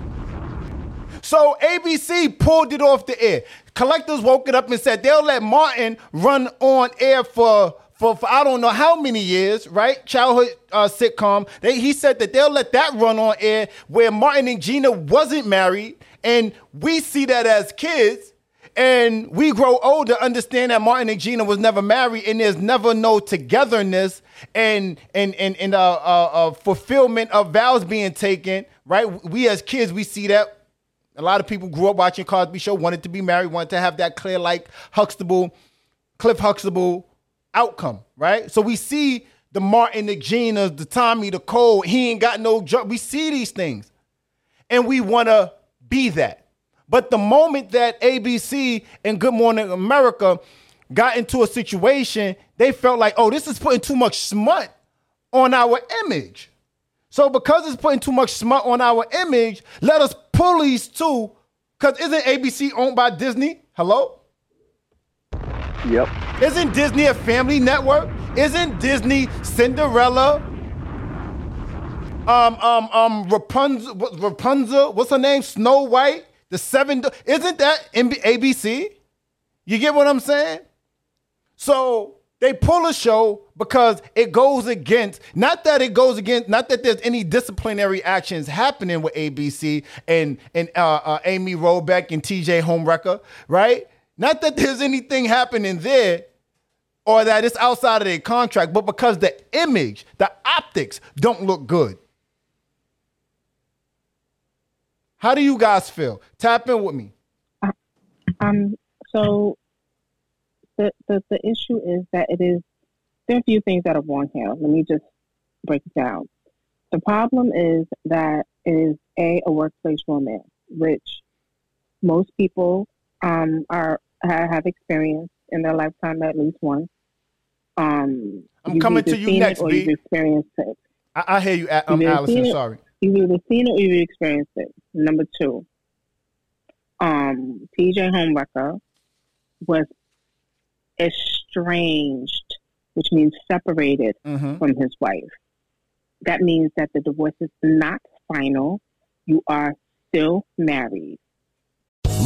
So A B C pulled it off the air. Collectors woke it up and said they'll let Martin run on air for, for, for I don't know how many years, right? Childhood uh, sitcom. They, he said that they'll let that run on air where Martin and Gina wasn't married. And we see that as kids. And we grow older, understand that Martin and Gina was never married, and there's never no togetherness and and and and uh, uh, uh, fulfillment of vows being taken. Right? We as kids, we see that a lot of people grew up watching Cosby Show, wanted to be married, wanted to have that clear, like Huxtable, Cliff Huxtable outcome. Right? So we see the Martin, the Gina, the Tommy, the Cole. He ain't got no job. We see these things, and we want to be that. But the moment that A B C and Good Morning America got into a situation, they felt like, oh, this is putting too much smut on our image. So because it's putting too much smut on our image, let us police too. Because isn't A B C owned by Disney? Hello? Yep. Isn't Disney a family network? Isn't Disney Cinderella? Um, um, um, Rapunzel, Rapunzel, what's her name? Snow White, the seven, isn't that A B C? You get what I'm saying? So they pull a show because it goes against, not that it goes against, not that there's any disciplinary actions happening with A B C and, and uh, uh, Amy Robach and T J Holmes, right? Not that there's anything happening there or that it's outside of their contract, but because the image, the optics don't look good. How do you guys feel? Tap in with me. Um. So the, the the issue is that it is, there are a few things that are born here. Let me just break it down. The problem is that it is a, a workplace romance, which most people um are have experienced in their lifetime at least once. Um, I'm coming to you next, B. You've experienced it. I, I hear you, um, Allison. Sorry. You've either seen it or you've experienced it. Number two, um, T J Holmes was estranged, which means separated mm-hmm. from his wife. That means that the divorce is not final. You are still married.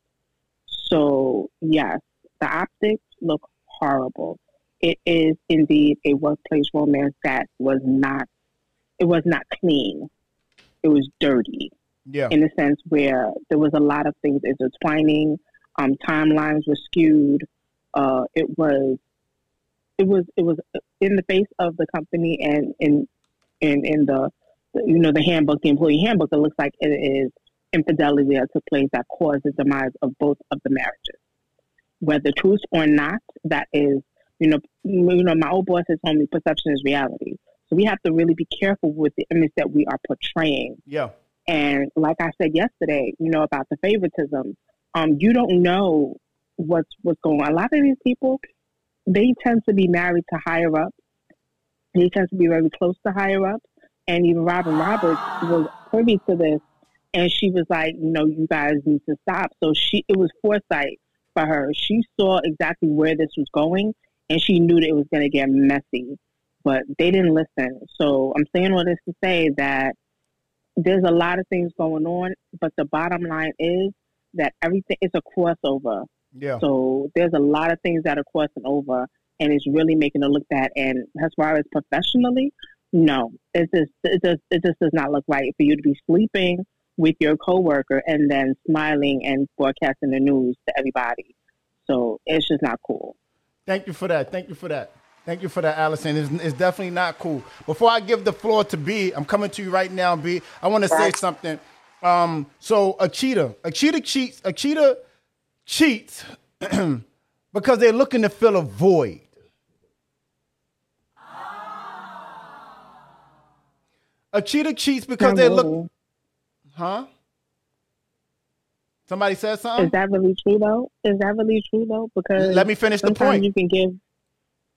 So, yes, the optics look horrible. It is indeed a workplace romance that was not, it was not clean. It was dirty. Yeah. In the sense where there was a lot of things intertwining. Um, timelines were skewed. Uh, it was, it was, it was in the face of the company and in, in, in the, you know, the handbook, the employee handbook. It looks like it is infidelity that took place that caused the demise of both of the marriages, whether truth or not. That is, you know, you know, my old boss has told me perception is reality. So we have to really be careful with the image that we are portraying. Yeah. And like I said yesterday, you know, about the favoritism, um, you don't know what's what's going on. A lot of these people, they tend to be married to higher ups. They tend to be very close to higher ups. And even Robin Roberts was privy to this, and she was like, you know, you guys need to stop. So she, it was foresight for her. She saw exactly where this was going, and she knew that it was going to get messy. But they didn't listen. So I'm saying all this to say that there's a lot of things going on, but the bottom line is that everything is a crossover. Yeah. So there's a lot of things that are crossing over, and it's really making it look bad. And as far as professionally, no, it just it just it just does not look right for you to be sleeping with your coworker and then smiling and broadcasting the news to everybody. So it's just not cool. Thank you for that. Thank you for that. Thank you for that, Allison. It's, it's definitely not cool. Before I give the floor to B, I'm coming to you right now, B. I want to say something. Um, so a cheater, a cheater cheats, a cheater. Cheats because they're looking to fill a void. A cheater cheats because they're looking... Huh? Somebody said something? Is that really true, though? Is that really true, though? Because... Let me finish the point. You can give...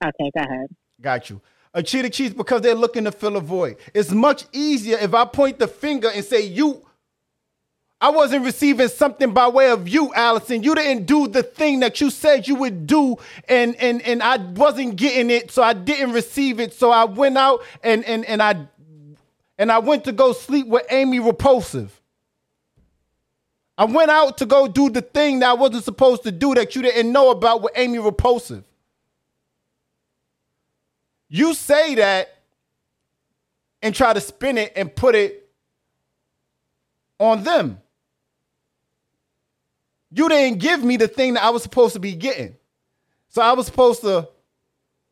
Okay, go ahead. Got you. A cheater cheats because they're looking to fill a void. It's much easier if I point the finger and say, you... I wasn't receiving something by way of you, Allison. You didn't do the thing that you said you would do, and and and I wasn't getting it, so I didn't receive it. So I went out and and and I and I went to go sleep with Amy Repulsive. I went out to go do the thing that I wasn't supposed to do that you didn't know about with Amy Repulsive. You say that and try to spin it and put it on them. You didn't give me the thing that I was supposed to be getting. So I was supposed to,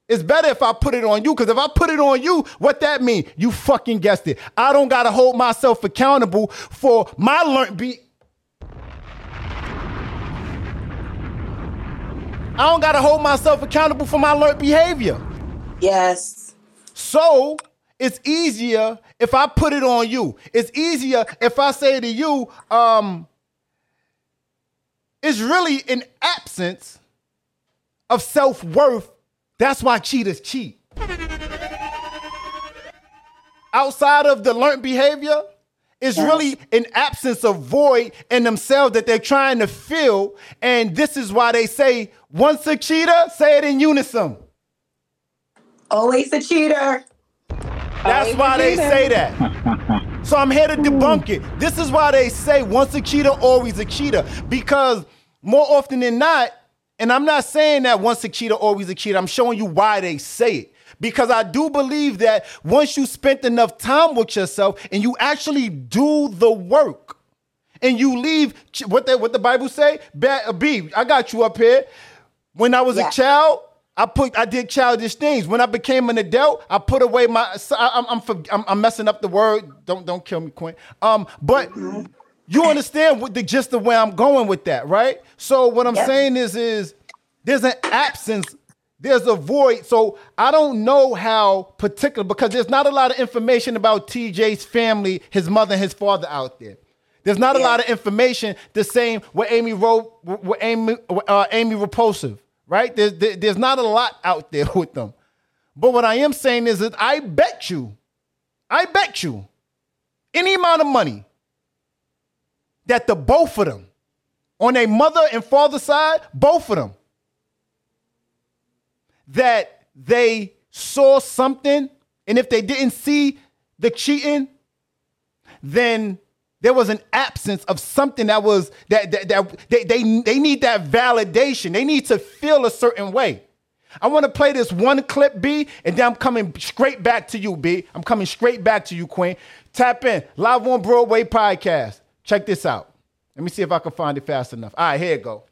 it's better if I put it on you, because if I put it on you, what that mean? You fucking guessed it. I don't got to hold myself accountable for my learned beat. I don't got to hold myself accountable for my learned behavior. Yes. So it's easier if I put it on you. It's easier if I say to you, um, it's really an absence of self-worth. That's why cheaters cheat. Outside of the learned behavior, it's yes. really an absence of void in themselves that they're trying to fill. And this is why they say, once a cheater, say it in unison. Always a cheater. That's why they say that. So I'm here to debunk it. This is why they say once a cheater, always a cheater. Because more often than not, and I'm not saying that once a cheater, always a cheater. I'm showing you why they say it. Because I do believe that once you spent enough time with yourself and you actually do the work and you leave, what the, what the Bible say? B, I got you up here. When I was yeah. a child, I put, I did childish things. When I became an adult, I put away my. I, I'm, I'm, I'm messing up the word. Don't, don't kill me, Quinn. Um, but you understand what the just the way I'm going with that, right? So what I'm yep. saying is, is there's an absence, there's a void. So I don't know how particular, because there's not a lot of information about T J's family, his mother, and his father out there. There's not yeah. a lot of information. The same with Amy Ro, with Amy, uh, Amy Repulsive. Right? There's, there's not a lot out there with them. But what I am saying is that I bet you, I bet you, any amount of money that the both of them, on their mother and father side, both of them, that they saw something, and if they didn't see the cheating, then there was an absence of something that was that that, that they, they they need that validation. They need to feel a certain way. I want to play this one clip, B, and then I'm coming straight back to you, B. I'm coming straight back to you, Queen. Tap in. Live on Broadway podcast. Check this out. Let me see if I can find it fast enough. All right, here it go.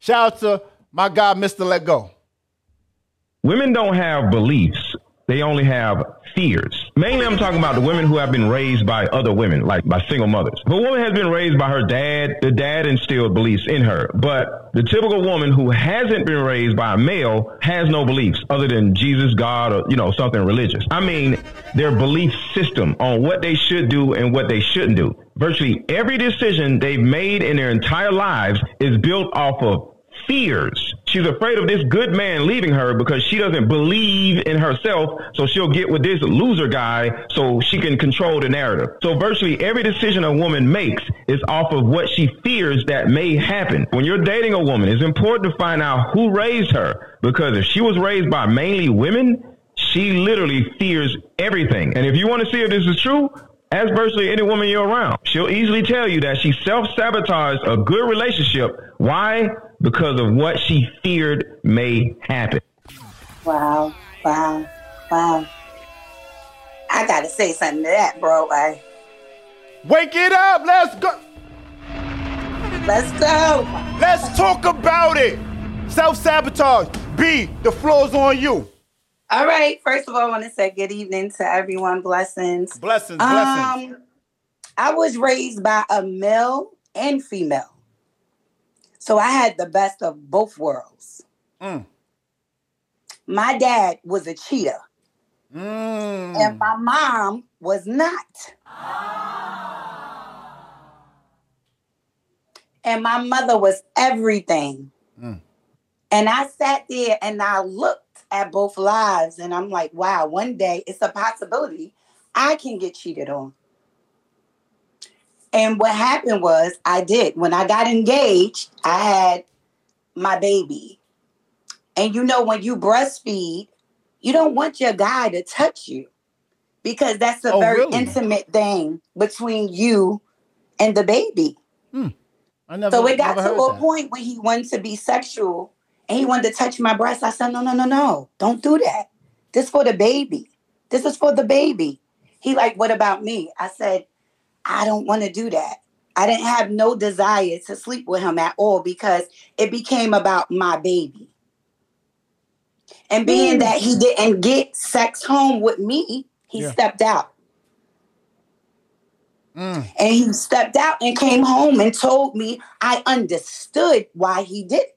Shout out to my guy, Mister Let Go. Women don't have beliefs. They only have fears. Mainly I'm talking about the women who have been raised by other women, like by single mothers. If a woman has been raised by her dad, the dad instilled beliefs in her. But the typical woman who hasn't been raised by a male has no beliefs other than Jesus, God, or, you know, something religious. I mean, their belief system on what they should do and what they shouldn't do. Virtually every decision they've made in their entire lives is built off of fears. She's afraid of this good man leaving her because she doesn't believe in herself, so she'll get with this loser guy so she can control the narrative. So virtually every decision a woman makes is off of what she fears that may happen. When you're dating a woman, it's important to find out who raised her, because if she was raised by mainly women, she literally fears everything. And if you want to see if this is true, ask virtually any woman you're around. She'll easily tell you that she self-sabotaged a good relationship. Why? Because of what she feared may happen. Wow, wow, wow. I gotta say something to that, bro. I... Wake it up, let's go. Let's go. Let's talk about it. Self-sabotage. B, the floor's on you. All right, first of all, I wanna say good evening to everyone. Blessings. Blessings, um, blessings. I was raised by a male and female. So I had the best of both worlds. Mm. My dad was a cheater. Mm. And my mom was not. And my mother was everything. Mm. And I sat there and I looked at both lives and I'm like, wow, one day it's a possibility I can get cheated on. And what happened was, I did. When I got engaged, I had my baby. And you know, when you breastfeed, you don't want your guy to touch you, because that's a oh, very really? intimate thing between you and the baby. Hmm. I never, so it got to a that. point when he wanted to be sexual and he wanted to touch my breast. I said, no, no, no, no. Don't do that. This for the baby. This is for the baby. He like, what about me? I said, I don't want to do that. I didn't have no desire to sleep with him at all, because it became about my baby. And being mm. that he didn't get sex home with me, he yeah. stepped out. Mm. And he stepped out and came home and told me I understood why he did it.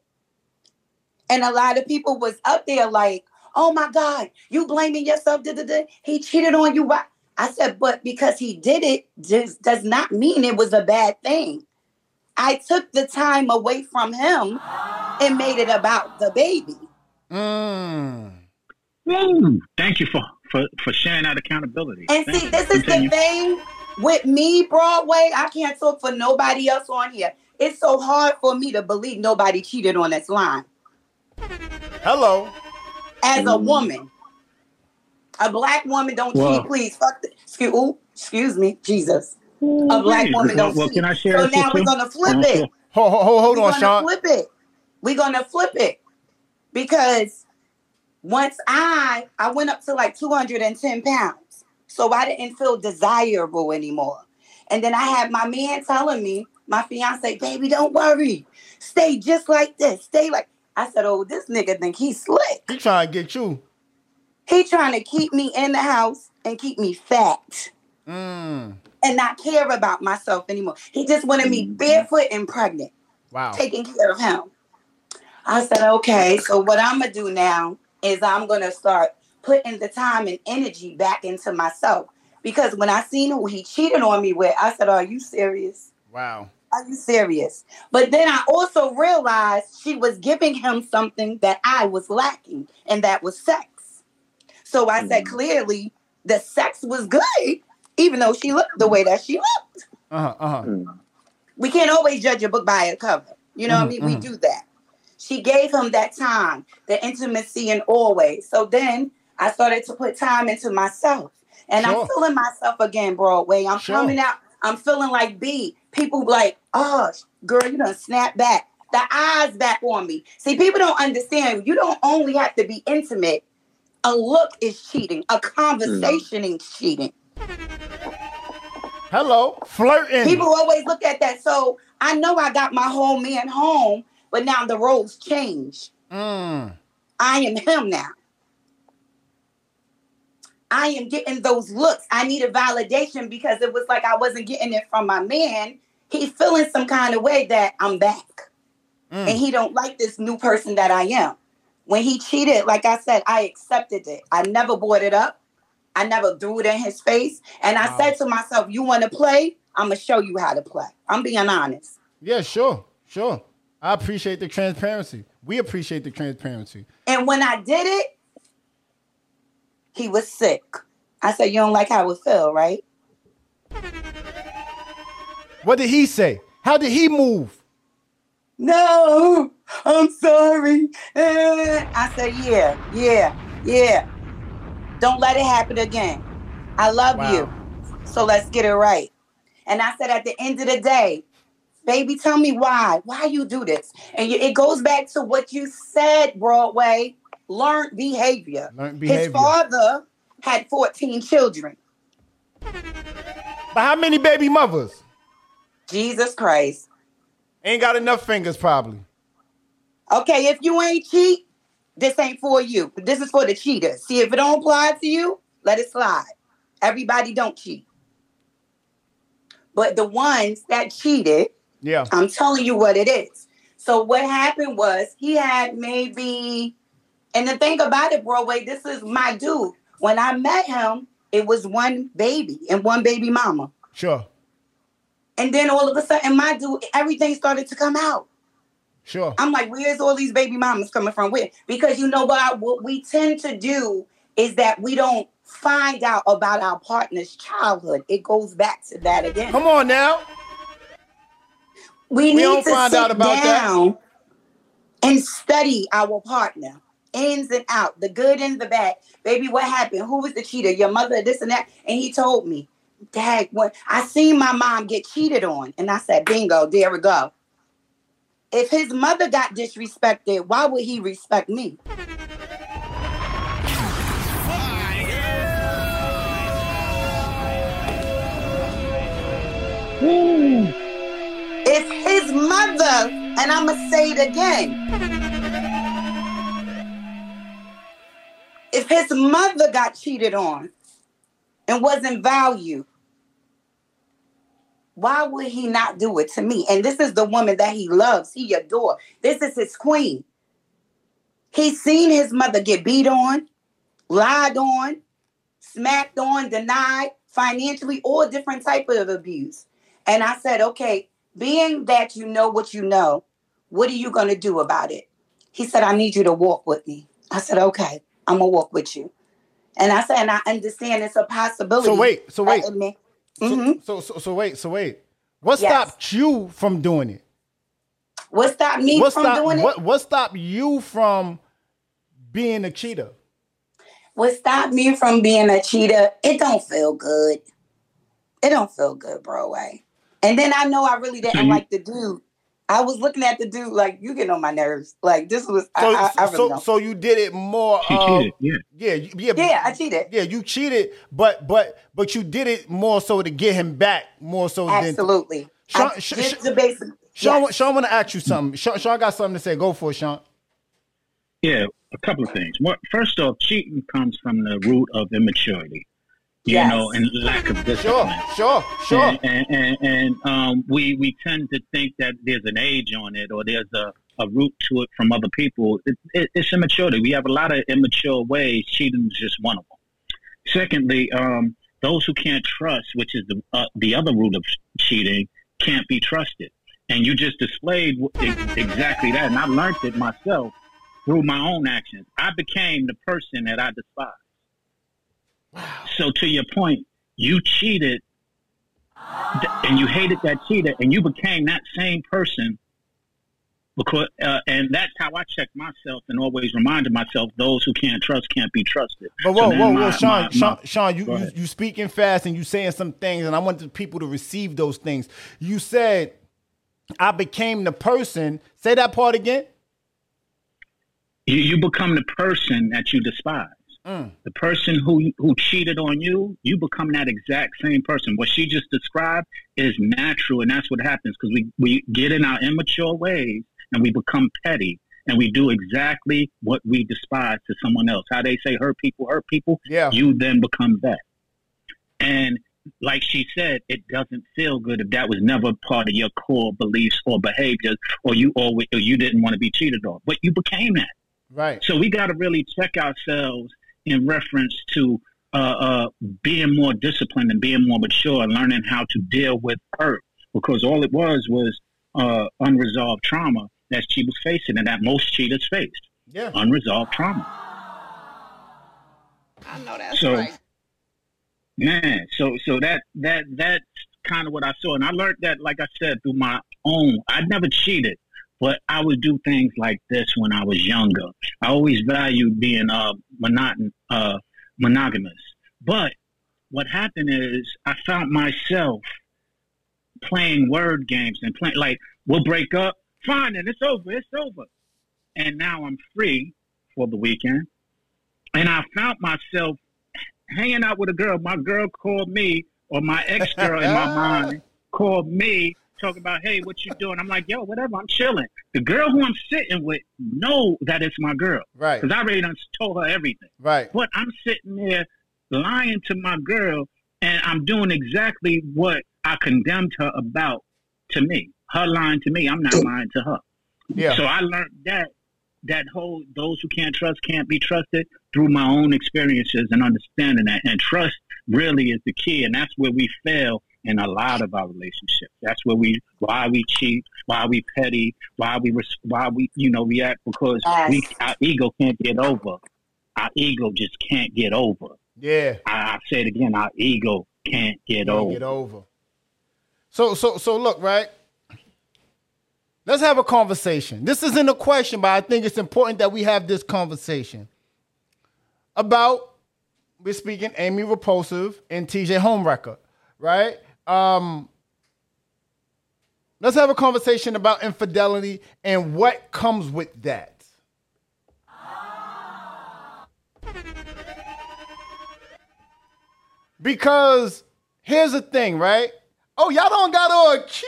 And a lot of people was up there like, oh my God, you blaming yourself. Da, da, da. He cheated on you. Why? I said, but because he did it just does not mean it was a bad thing. I took the time away from him and made it about the baby. Mm. Mm. Thank you for, for, for sharing out accountability. And Thank see, you. this is Continue. the thing with me, Broadway. I can't talk for nobody else on here. It's so hard for me to believe nobody cheated on this line. Hello. As a woman. A black woman don't Whoa. cheat, please. Fuck the, excuse, ooh, excuse me, Jesus. Ooh, a black woman don't well, cheat. Can I share so now we're going to flip it. Hold, hold, hold on, Sean. We're going to flip it. We're going to flip it. Because once I, I went up to like two hundred ten pounds. So I didn't feel desirable anymore. And then I had my man telling me, my fiance, baby, don't worry. Stay just like this. Stay like, I said, oh, this nigga think he's slick. He trying to get you. He trying to keep me in the house and keep me fat mm. and not care about myself anymore. He just wanted me barefoot and pregnant. Wow. Taking care of him. I said, okay, so what I'm going to do now is I'm going to start putting the time and energy back into myself. Because when I seen who he cheated on me with, I said, are you serious? Wow. Are you serious? But then I also realized she was giving him something that I was lacking, and that was sex. So I said, clearly, the sex was good, even though she looked the way that she looked. Uh-huh, uh-huh. We can't always judge a book by a cover. You know mm-hmm, what I mean? Mm-hmm. We do that. She gave him that time, the intimacy and always. So then I started to put time into myself. And sure. I'm feeling myself again, Broadway. I'm sure. coming out. I'm feeling like B. People like, oh, girl, you done snap back. The eyes back on me. See, people don't understand. You don't only have to be intimate. A look is cheating. A conversation mm. is cheating. Hello. Flirting. People always look at that. So I know I got my whole man home, but now the roles change. Mm. I am him now. I am getting those looks. I needed validation because it was like I wasn't getting it from my man. He's feeling some kind of way that I'm back. Mm. And he don't like this new person that I am. When he cheated, like I said, I accepted it. I never brought it up. I never threw it in his face. And I wow. said to myself, you want to play? I'm going to show you how to play. I'm being honest. Yeah, sure. Sure. I appreciate the transparency. We appreciate the transparency. And when I did it, he was sick. I said, you don't like how it feel, right? What did he say? How did he move? No, I'm sorry. Uh, I said, yeah, yeah, yeah. Don't let it happen again. I love wow. you. So let's get it right. And I said, at the end of the day, baby, tell me why. Why you do this? And you, it goes back to what you said, Broadway. Learned behavior. Learned behavior. His father had fourteen children. But how many baby mothers? Jesus Christ. Ain't got enough fingers, probably. Okay, if you ain't cheat, this ain't for you. This is for the cheater. See, if it don't apply to you, let it slide. Everybody don't cheat. But the ones that cheated, yeah, I'm telling you what it is. So what happened was he had maybe, and the thing about it, Broadway, this is my dude. When I met him, it was one baby and one baby mama. Sure. And then all of a sudden, my dude, everything started to come out. Sure. I'm like, where's all these baby mamas coming from? Where? Because you know what, I, what we tend to do is that we don't find out about our partner's childhood. It goes back to that again. Come on now. We need we don't to find sit out about down that. And study our partner, ins and out, the good and the bad. Baby, what happened? Who was the cheater? Your mother, this and that. And he told me, Dad, when I seen my mom get cheated on, and I said, bingo, there we go. If his mother got disrespected, why would he respect me? Ooh. If his mother, and I'm going to say it again, if his mother got cheated on and wasn't valued, why would he not do it to me? And this is the woman that he loves, he adores. This is his queen. He's seen his mother get beat on, lied on, smacked on, denied, financially, all different type of abuse. And I said, okay, being that you know what you know, what are you going to do about it? He said, I need you to walk with me. I said, okay, I'm going to walk with you. And I said, and I understand it's a possibility. So wait, so wait. Mm-hmm. So, so, so wait, so wait. What yes. stopped you from doing it? What stopped me what from stopped, doing what, it? What stopped you from being a cheater? What stopped me from being a cheater? It don't feel good. It don't feel good, bro. Right? And then I know I really didn't mm-hmm. like the dude. I was looking at the dude like, you getting on my nerves. Like, this was, so, I, I, I really so, don't. So you did it more. She um, cheated, yeah. Yeah, you, yeah. Yeah, I cheated. Yeah, you cheated, but but but you did it more so to get him back, more so Absolutely. than. Absolutely. Sean, I, Sean, the basic, Sean, yes. Sean, I want to ask you something. Sean, Sean got something to say. Go for it, Sean. Yeah, a couple of things. What, first off, cheating comes from the root of immaturity. You yes. know, and lack of discipline. Sure, sure, sure. And, and, and, and um, we we tend to think that there's an age on it, or there's a, a root to it from other people. It, it, it's immaturity. We have a lot of immature ways. Cheating is just one of them. Secondly, um, those who can't trust, which is the uh, the other root of cheating, can't be trusted. And you just displayed exactly that. And I learned it myself through my own actions. I became the person that I despise. So to your point, you cheated and you hated that cheater and you became that same person because, uh, and that's how I checked myself and always reminded myself, those who can't trust can't be trusted. But whoa, so whoa, my, whoa, Sean, my, Sean, my, Sean, you, you, you speaking fast and you saying some things and I want the people to receive those things. You said, I became the person. Say that part again. You, you become the person that you despise. Mm. The person who who cheated on you, you become that exact same person. What she just described is natural, and that's what happens because we, we get in our immature ways and we become petty, and we do exactly what we despise to someone else. How they say hurt people, hurt people, yeah. You then become that. And like she said, it doesn't feel good if that was never part of your core beliefs or behaviors, or you always or you didn't want to be cheated on, but you became that. Right. So we got to really check ourselves in reference to uh, uh, being more disciplined and being more mature and learning how to deal with hurt, because all it was was uh, unresolved trauma that she was facing and that most cheaters faced. Yeah. Unresolved trauma. I know that's so, right. Man, so so that that that's kind of what I saw. And I learned that, like I said, through my own. I never cheated. But I would do things like this when I was younger. I always valued being uh, monoton, uh, monogamous. But what happened is I found myself playing word games and playing, like, we'll break up. Fine, and it's over. It's over. And now I'm free for the weekend. And I found myself hanging out with a girl. My girl called me, or my ex-girl in my mind called me. Talk about, hey, what you doing? I'm like, yo, whatever, I'm chilling. The girl who I'm sitting with know that it's my girl. Right. Because I already done told her everything. Right. But I'm sitting there lying to my girl, and I'm doing exactly what I condemned her about to me. Her lying to me, I'm not lying to her. Yeah. So I learned that, that whole those who can't trust can't be trusted through my own experiences and understanding that. And trust really is the key, and that's where we fail in a lot of our relationships. That's where we, why we cheat, why we petty, why we, why we, you know, react because yes. we, our ego can't get over. Our ego just can't get over. Yeah. I, I say it again. Our ego can't get can't over. Get over. So, so, so look, right. Let's have a conversation. This isn't a question, but I think it's important that we have this conversation about, we're speaking Amy Repulsive and T J Homewrecker, right? Um, let's have a conversation about infidelity and what comes with that. Because here's the thing, right? Oh, y'all don't got all cute.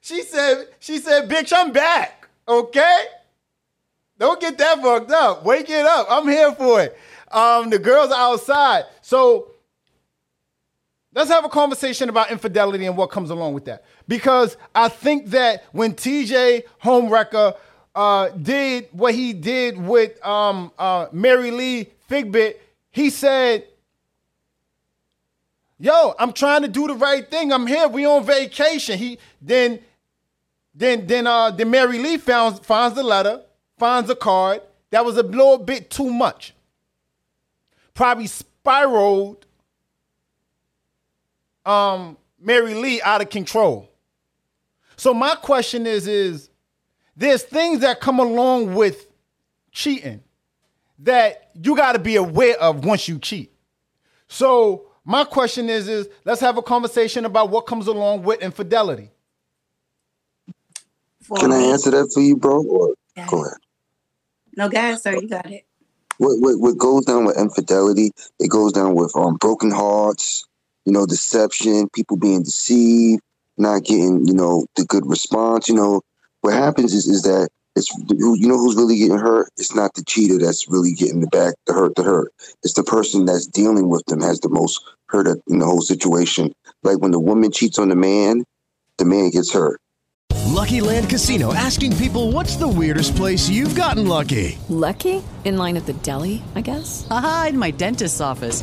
She said, she said, bitch, I'm back, okay? Don't get that fucked up. Wake it up. I'm here for it. Um, the girls are outside. So let's have a conversation about infidelity and what comes along with that. Because I think that when T J Homewrecker uh, did what he did with um, uh, Marilee Fiebig, he said, yo, I'm trying to do the right thing. I'm here. We on vacation. He then, then, then, uh, then Marilee found finds the letter, finds a card that was a little bit too much. Probably spiraled um, Marilee out of control. So my question is, is there's things that come along with cheating that you got to be aware of once you cheat. So my question is, is let's have a conversation about what comes along with infidelity. Can I answer that for you, bro? Or go ahead. No, go ahead, sir. You got it. What, what, what goes down with infidelity, it goes down with um, broken hearts, you know, deception, people being deceived, not getting, you know, the good response. You know, what happens is, is that it's, you know, who's really getting hurt? It's not the cheater that's really getting the back, the hurt, the hurt. It's the person that's dealing with them has the most hurt in the whole situation. Like when the woman cheats on the man, the man gets hurt. Lucky Land Casino, asking people, what's the weirdest place you've gotten lucky? Lucky? In line at the deli, I guess? Aha, in my dentist's office.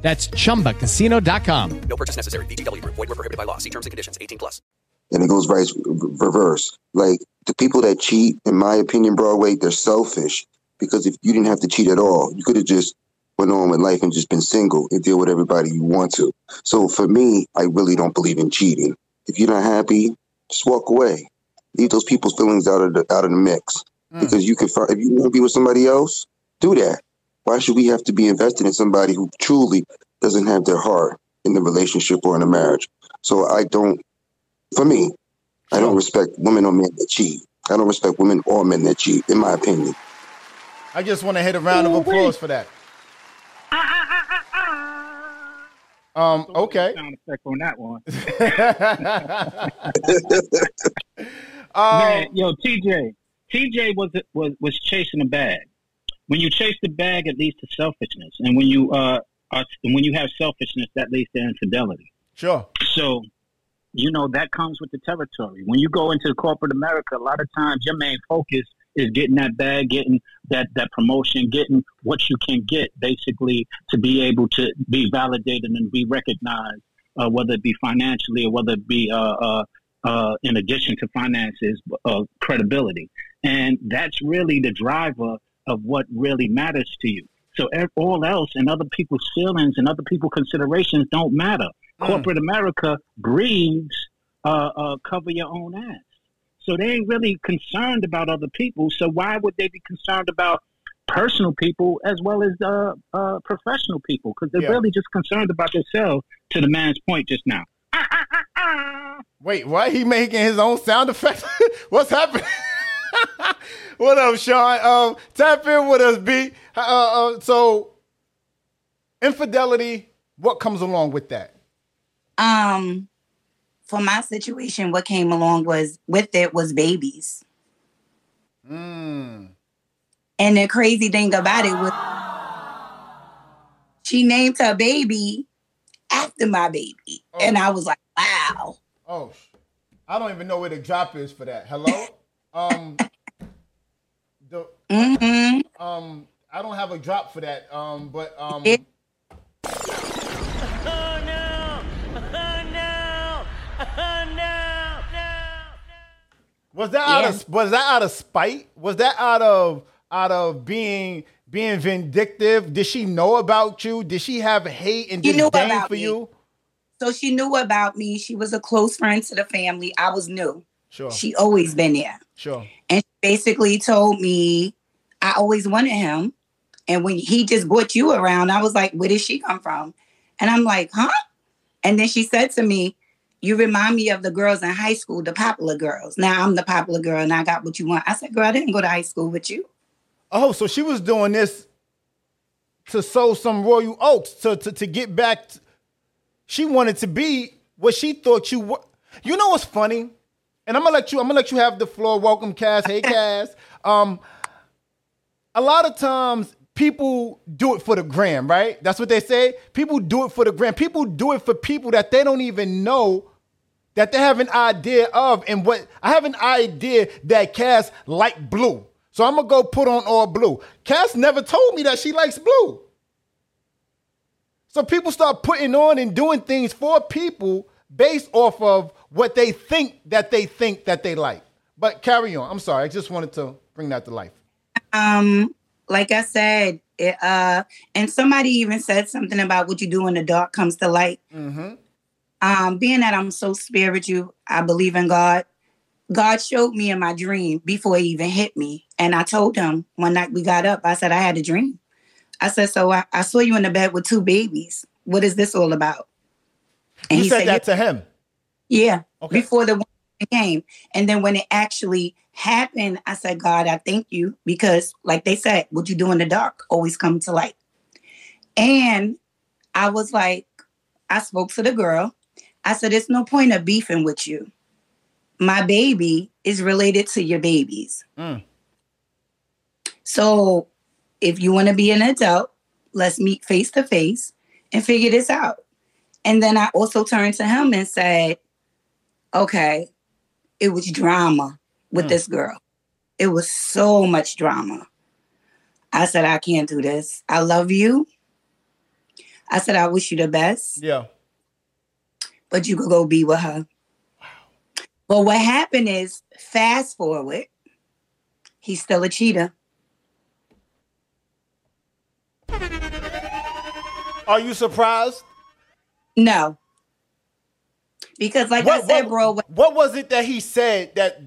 That's Chumba Casino dot com. No purchase necessary. V G W Group. Void where prohibited by law. See terms and conditions. eighteen plus. And it goes right reverse. Like the people that cheat, in my opinion, Broadway, they're selfish because if you didn't have to cheat at all, you could have just went on with life and just been single and deal with everybody you want to. So for me, I really don't believe in cheating. If you're not happy, just walk away. Leave those people's feelings out of the out of the mix mm. because you can find, if you want to be with somebody else, do that. Why should we have to be invested in somebody who truly doesn't have their heart in the relationship or in a marriage? So I don't, for me, I don't respect women or men that cheat. I don't respect women or men that cheat, in my opinion. I just want to hit a round of applause for that. Um. Okay. Sound effect on that one. um, Man, yo, T J. T J was was was chasing a bag. When you chase the bag, it leads to selfishness, and when you uh, are, when you have selfishness, that leads to infidelity. Sure. So, you know that comes with the territory. When you go into corporate America, a lot of times your main focus is getting that bag, getting that, that promotion, getting what you can get, basically to be able to be validated and be recognized, uh, whether it be financially or whether it be uh, uh, uh, in addition to finances, uh, credibility, and that's really the driver of what really matters to you. So all else and other people's feelings and other people's considerations don't matter. Mm. Corporate America breeds uh, uh, cover your own ass. So they ain't really concerned about other people. So why would they be concerned about personal people as well as uh, uh, professional people? Because they're yeah. really just concerned about themselves, to the man's point just now. Ah, ah, ah, ah. Wait, why he making his own sound effects? What's happening? What up, Sean? Um, tap in with us, B. Uh, uh, so, infidelity. What comes along with that? Um, for my situation, what came along was with it was babies. Mm. And the crazy thing about it was she named her baby after my baby. Oh. And I was like, wow. Oh, I don't even know where the drop is for that. Hello? um, the, mm-hmm. um, I don't have a drop for that. Um, but um. It- oh no! Oh no! Oh no! No! No! Was that yeah. out of was that out of spite? Was that out of out of being being vindictive? Did she know about you? Did she have hate and disdain for me. you? So she knew about me. She was a close friend to the family. I was new. Sure. She always been there. Sure. And she basically told me I always wanted him. And when he just brought you around, I was like, where did she come from? And I'm like, huh? And then she said to me, you remind me of the girls in high school, the popular girls. Now I'm the popular girl and I got what you want. I said, girl, I didn't go to high school with you. Oh, so she was doing this to sow some royal oats, to, to, to get back. T- she wanted to be what she thought you were. You know what's funny? And I'm gonna let you, I'm gonna let you have the floor. Welcome, Cass. Hey, Cass. Um, a lot of times people do it for the gram, right? That's what they say. People do it for the gram. People do it for people that they don't even know, that they have an idea of. And what I have an idea that Cass liked blue. So I'm gonna go put on all blue. Cass never told me that she likes blue. So people start putting on and doing things for people based off of what they think that they think that they like. But carry on. I'm sorry. I just wanted to bring that to life. Um, like I said, it, uh, and somebody even said something about what you do when the dark comes to light. Mm-hmm. Um, being that I'm so spiritual, I believe in God. God showed me in my dream before he even hit me. And I told him one night we got up, I said, I had a dream. I said, so I, I saw you in the bed with two babies. What is this all about? And you he said, said that yeah. to him? Yeah, okay. Before the woman came. And then when it actually happened, I said, God, I thank you. Because like they said, what you do in the dark always come to light. And I was like, I spoke to the girl. I said, there's no point of beefing with you. My baby is related to your babies. Mm. So if you want to be an adult, let's meet face to face and figure this out. And then I also turned to him and said, okay, it was drama with mm. this girl. It was so much drama. I said, I can't do this. I love you. I said, I wish you the best. Yeah. But you could go be with her. Wow. But what happened is, fast forward, he's still a cheater. Are you surprised? No. Because like what, I said, what, bro... What, what was it that he said that...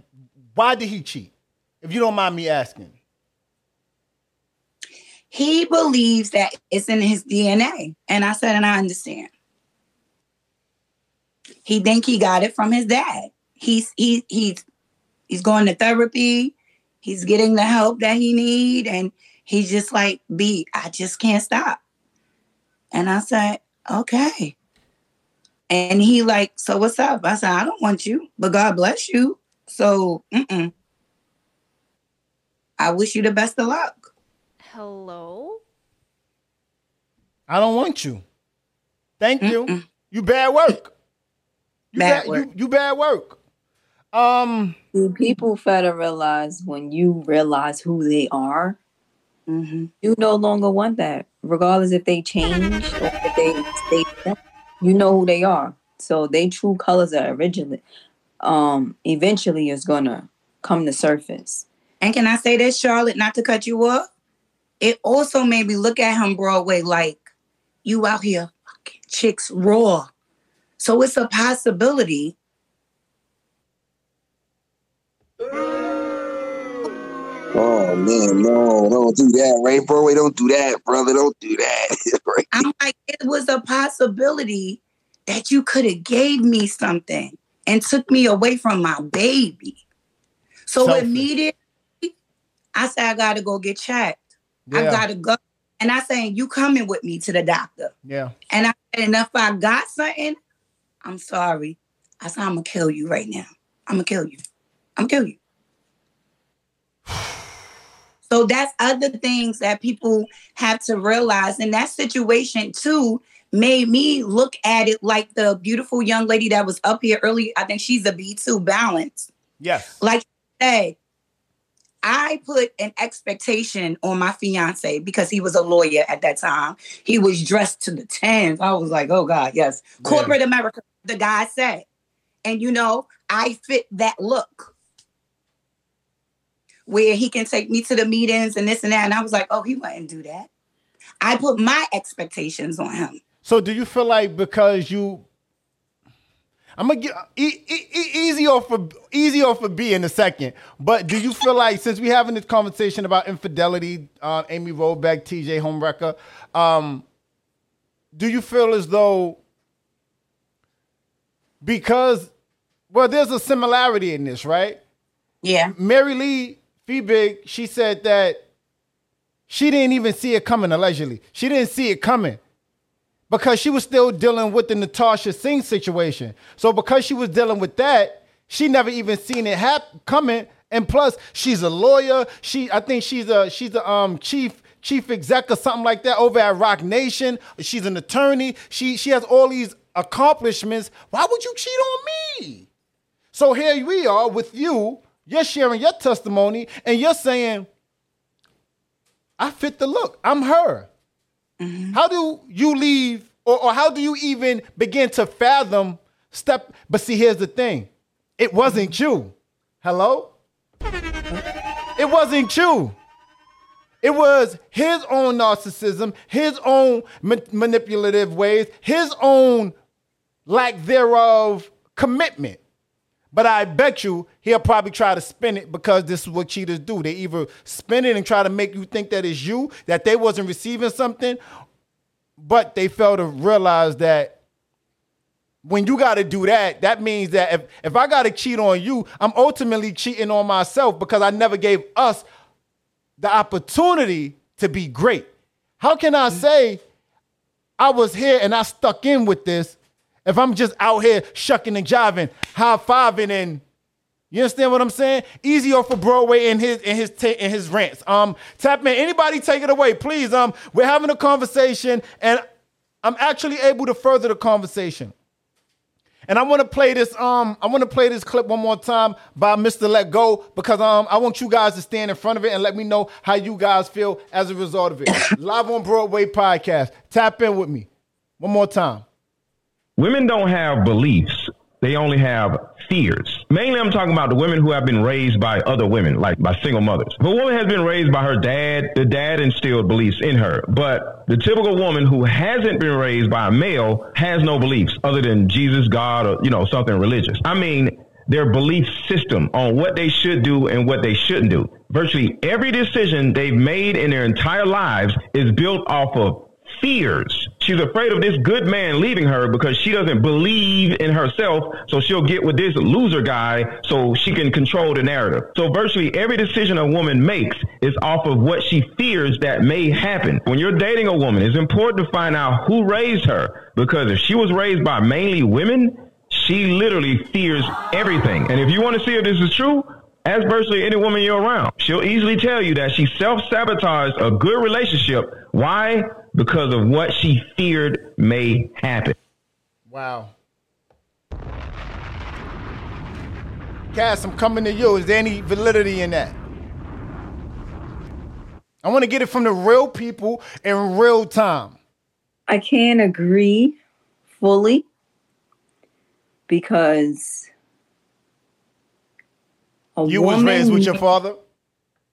Why did he cheat? If you don't mind me asking. He believes that it's in his D N A. And I said, and I understand. He think he got it from his dad. He's, he, he's, he's going to therapy. He's getting the help that he need. And he's just like, B, I just can't stop. And I said, okay. And he like, so what's up? I said, I don't want you, but God bless you. So, mm-mm. I wish you the best of luck. Hello? I don't want you. Thank Mm-mm. you. You bad work. You bad, bad work. You, you bad work. Um, Do people fail to realize when you realize who they are, mm-hmm. you no longer want that. Regardless if they change or if they stay, you know who they are. So their true colors are originally, um, eventually is going to come to surface. And can I say this, Charlotte, not to cut you off? It also made me look at him Broadway like, you out here fucking chicks raw. So it's a possibility. Oh, man, no, don't do that, right, bro? Don't do that, brother. Don't do that. Right? I'm like, it was a possibility that you could have gave me something and took me away from my baby. So Selfish. Immediately, I said, I got to go get checked. Yeah. I got to go. And I said, you coming with me to the doctor. Yeah. And I said, and if I got something, I'm sorry. I said, I'm going to kill you right now. I'm going to kill you. I'm going to kill you. So that's other things that people have to realize. And that situation, too, made me look at it like the beautiful young lady that was up here earlier. I think she's a B two balance. Yes. Like I said, I put an expectation on my fiance because he was a lawyer at that time. He was dressed to the tens. I was like, oh, God, yes. Yeah. Corporate America, the guy said. And, you know, I fit that look. Where he can take me to the meetings and this and that. And I was like, oh, he wouldn't do that. I put my expectations on him. So do you feel like because you... I'm going to get e- e- easy off for, easy off for B in a second. But do you feel like, since we're having this conversation about infidelity, uh, Amy Robach, T J Homewrecker, um, do you feel as though... Because, well, there's a similarity in this, right? Yeah. Marilee Fiebig, she said that she didn't even see it coming, allegedly. She didn't see it coming because she was still dealing with the Natasha Singh situation. So because she was dealing with that, she never even seen it happen, coming. And plus, she's a lawyer. She, I think she's a she's a um chief chief exec or something like that over at Roc Nation. She's an attorney. She she has all these accomplishments. Why would you cheat on me? So here we are with you. You're sharing your testimony and you're saying, I fit the look. I'm her. Mm-hmm. How do you leave or, or how do you even begin to fathom step? But see, here's the thing. It wasn't you. Hello? It wasn't you. It was his own narcissism, his own ma- manipulative ways, his own lack thereof commitment. But I bet you he'll probably try to spin it because this is what cheaters do. They either spin it and try to make you think that it's you, that they wasn't receiving something, but they fail to realize that when you got to do that, that means that if, if I got to cheat on you, I'm ultimately cheating on myself because I never gave us the opportunity to be great. How can I say I was here and I stuck in with this if I'm just out here shucking and jiving, high-fiving, and you understand what I'm saying? Easy off for Broadway and his and his ta- and his rants. Um, tap in. Anybody take it away, please. Um, we're having a conversation, and I'm actually able to further the conversation. And I want to play this. Um, I want to play this clip one more time by Mister Let Go because um, I want you guys to stand in front of it and let me know how you guys feel as a result of it. Live on Broadway podcast. Tap in with me one more time. Women don't have beliefs. They only have fears. Mainly I'm talking about the women who have been raised by other women, like by single mothers. If a woman has been raised by her dad, the dad instilled beliefs in her. But the typical woman who hasn't been raised by a male has no beliefs other than Jesus, God, or, you know, something religious. I mean, their belief system on what they should do and what they shouldn't do. Virtually every decision they've made in their entire lives is built off of fears. She's afraid of this good man leaving her because she doesn't believe in herself, so she'll get with this loser guy so she can control the narrative. So virtually every decision a woman makes is off of what she fears that may happen. When you're dating a woman, it's important to find out who raised her, because if she was raised by mainly women, she literally fears everything. And if you want to see if this is true, ask virtually any woman you're around. She'll easily tell you that she self-sabotaged a good relationship. Why? Because of what she feared may happen. Wow. Cass, I'm coming to you. Is there any validity in that? I want to get it from the real people in real time. I can't agree fully because... A you woman, was raised with your father?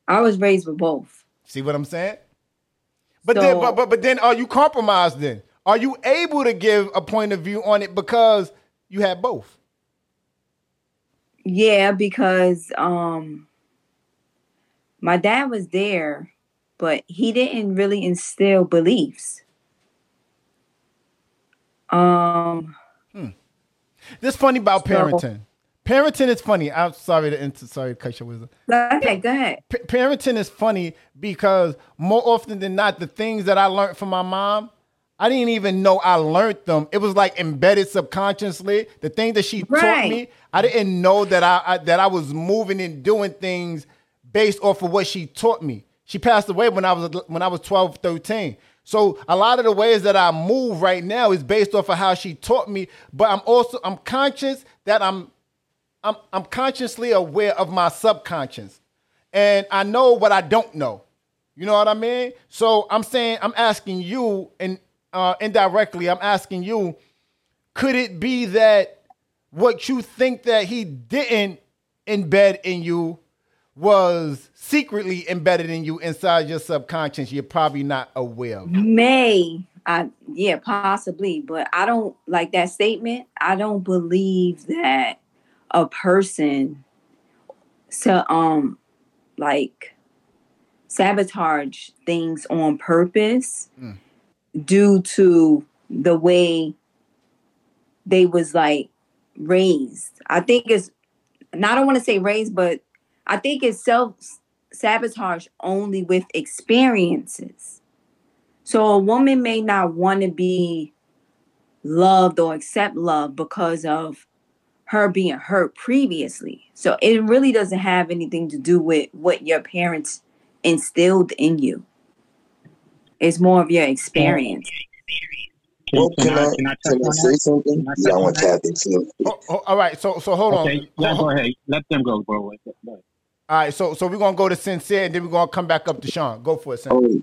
I was raised with both. See what I'm saying? But, so, then, but, but, but then are you compromised then? Are you able to give a point of view on it because you had both? Yeah, because um, my dad was there, but he didn't really instill beliefs. Um, hmm. This is funny about so, parenting. Parenting is funny. I'm sorry to inter- sorry to cut your wisdom. Okay, go ahead. P- parenting is funny because more often than not, the things that I learned from my mom, I didn't even know I learned them. It was like embedded subconsciously. The thing that she right. taught me, I didn't know that I, I that I was moving and doing things based off of what she taught me. She passed away when I was when I was twelve, thirteen. So a lot of the ways that I move right now is based off of how she taught me. But I'm also I'm conscious that I'm I'm I'm consciously aware of my subconscious, and I know what I don't know. You know what I mean? So I'm saying I'm asking you and. Uh, indirectly, I'm asking you, could it be that what you think that he didn't embed in you was secretly embedded in you inside your subconscious? You're probably not aware of. May. I, yeah, possibly. But I don't like that statement. I don't believe that a person so, um, like sabotage things on purpose. Mm. Due to the way they was like raised. I think it's, and I don't want to say raised, but I think it's self-sabotage only with experiences. So a woman may not want to be loved or accept love because of her being hurt previously. So it really doesn't have anything to do with what your parents instilled in you. It's more of your experience. Well, can, I, can, I, can I say something? Yeah, I want to tap into it. Oh, oh, all right, so so hold okay. on. Yeah, go ahead. Let them go, bro. All right, so so we're gonna go to Sincere, and then we're gonna come back up to Sean. Go for it, Sincere. Oh,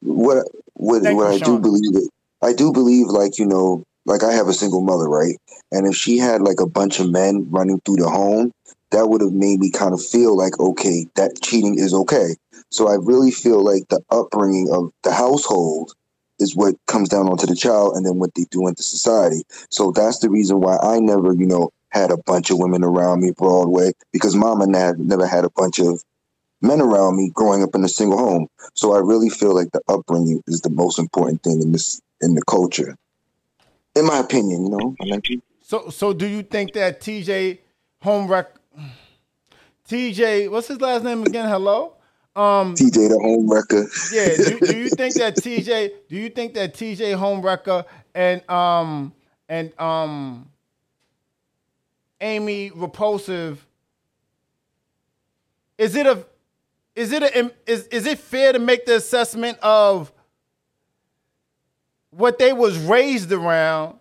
what what, what you, I Sean. do believe it. I do believe, like you know, like I have a single mother, right? And if she had like a bunch of men running through the home, that would have made me kind of feel like, okay, that cheating is okay. So I really feel like the upbringing of the household is what comes down onto the child and then what they do into society. So that's the reason why I never, you know, had a bunch of women around me Broadway, because mom and dad never had a bunch of men around me growing up in a single home. So I really feel like the upbringing is the most important thing in this, in the culture, in my opinion, you know. So, so do you think that T J Holmes, T J, what's his last name again? Hello? Um, T J the Homewrecker. Yeah. Do, do you think that T J? Do you think that T J Homewrecker and um and um Amy Repulsive? Is it a? Is it a? Is is it fair to make the assessment of what they was raised around?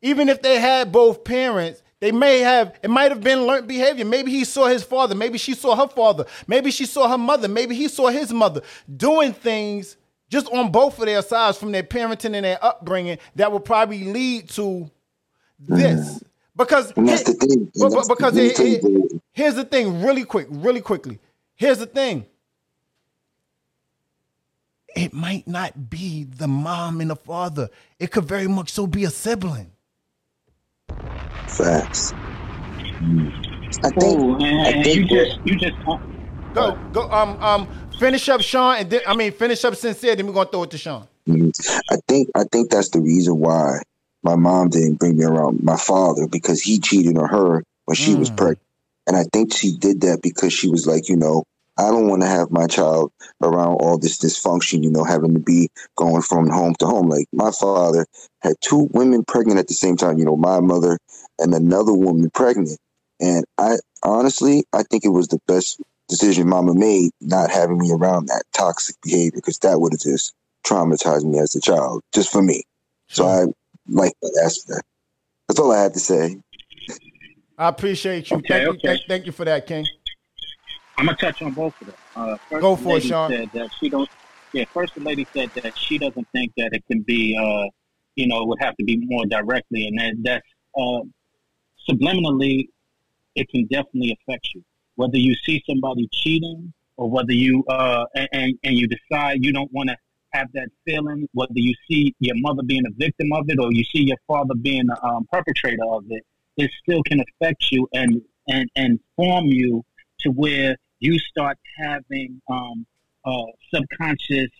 Even if they had both parents. They may have, it might have been learned behavior. Maybe he saw his father. Maybe she saw her father. Maybe she saw her mother. Maybe he saw his mother doing things just on both of their sides from their parenting and their upbringing that will probably lead to this. Because, it, the thing. But, because the thing. It, it, here's the thing, really quick, really quickly. Here's the thing. It might not be the mom and the father. It could very much so be a sibling. Facts. I think, Ooh, I think you just you just go go um um finish up Sean and then I mean finish up Sincere, then we're gonna throw it to Sean. I think I think that's the reason why my mom didn't bring me around my father, because he cheated on her when she mm. was pregnant, and I think she did that because she was like, you know, I don't want to have my child around all this dysfunction, you know, having to be going from home to home. Like my father had two women pregnant at the same time, you know, my mother and another woman pregnant. And I honestly, I think it was the best decision mama made, not having me around that toxic behavior, because that would have just traumatized me as a child, just for me. So I like that aspect. That's all I had to say. I appreciate you. Okay, thank, okay. You thank, thank you for that, King. I'm gonna touch on both of them. Uh, first Go for it, Sean. Said that she don't. Yeah, first the lady said that she doesn't think that it can be. Uh, you know, it would have to be more directly, and that that's uh, subliminally, it can definitely affect you. Whether you see somebody cheating, or whether you uh, and, and and you decide you don't want to have that feeling, whether you see your mother being a victim of it, or you see your father being a um, perpetrator of it, it still can affect you and and and form you to where you start having um, uh, subconscious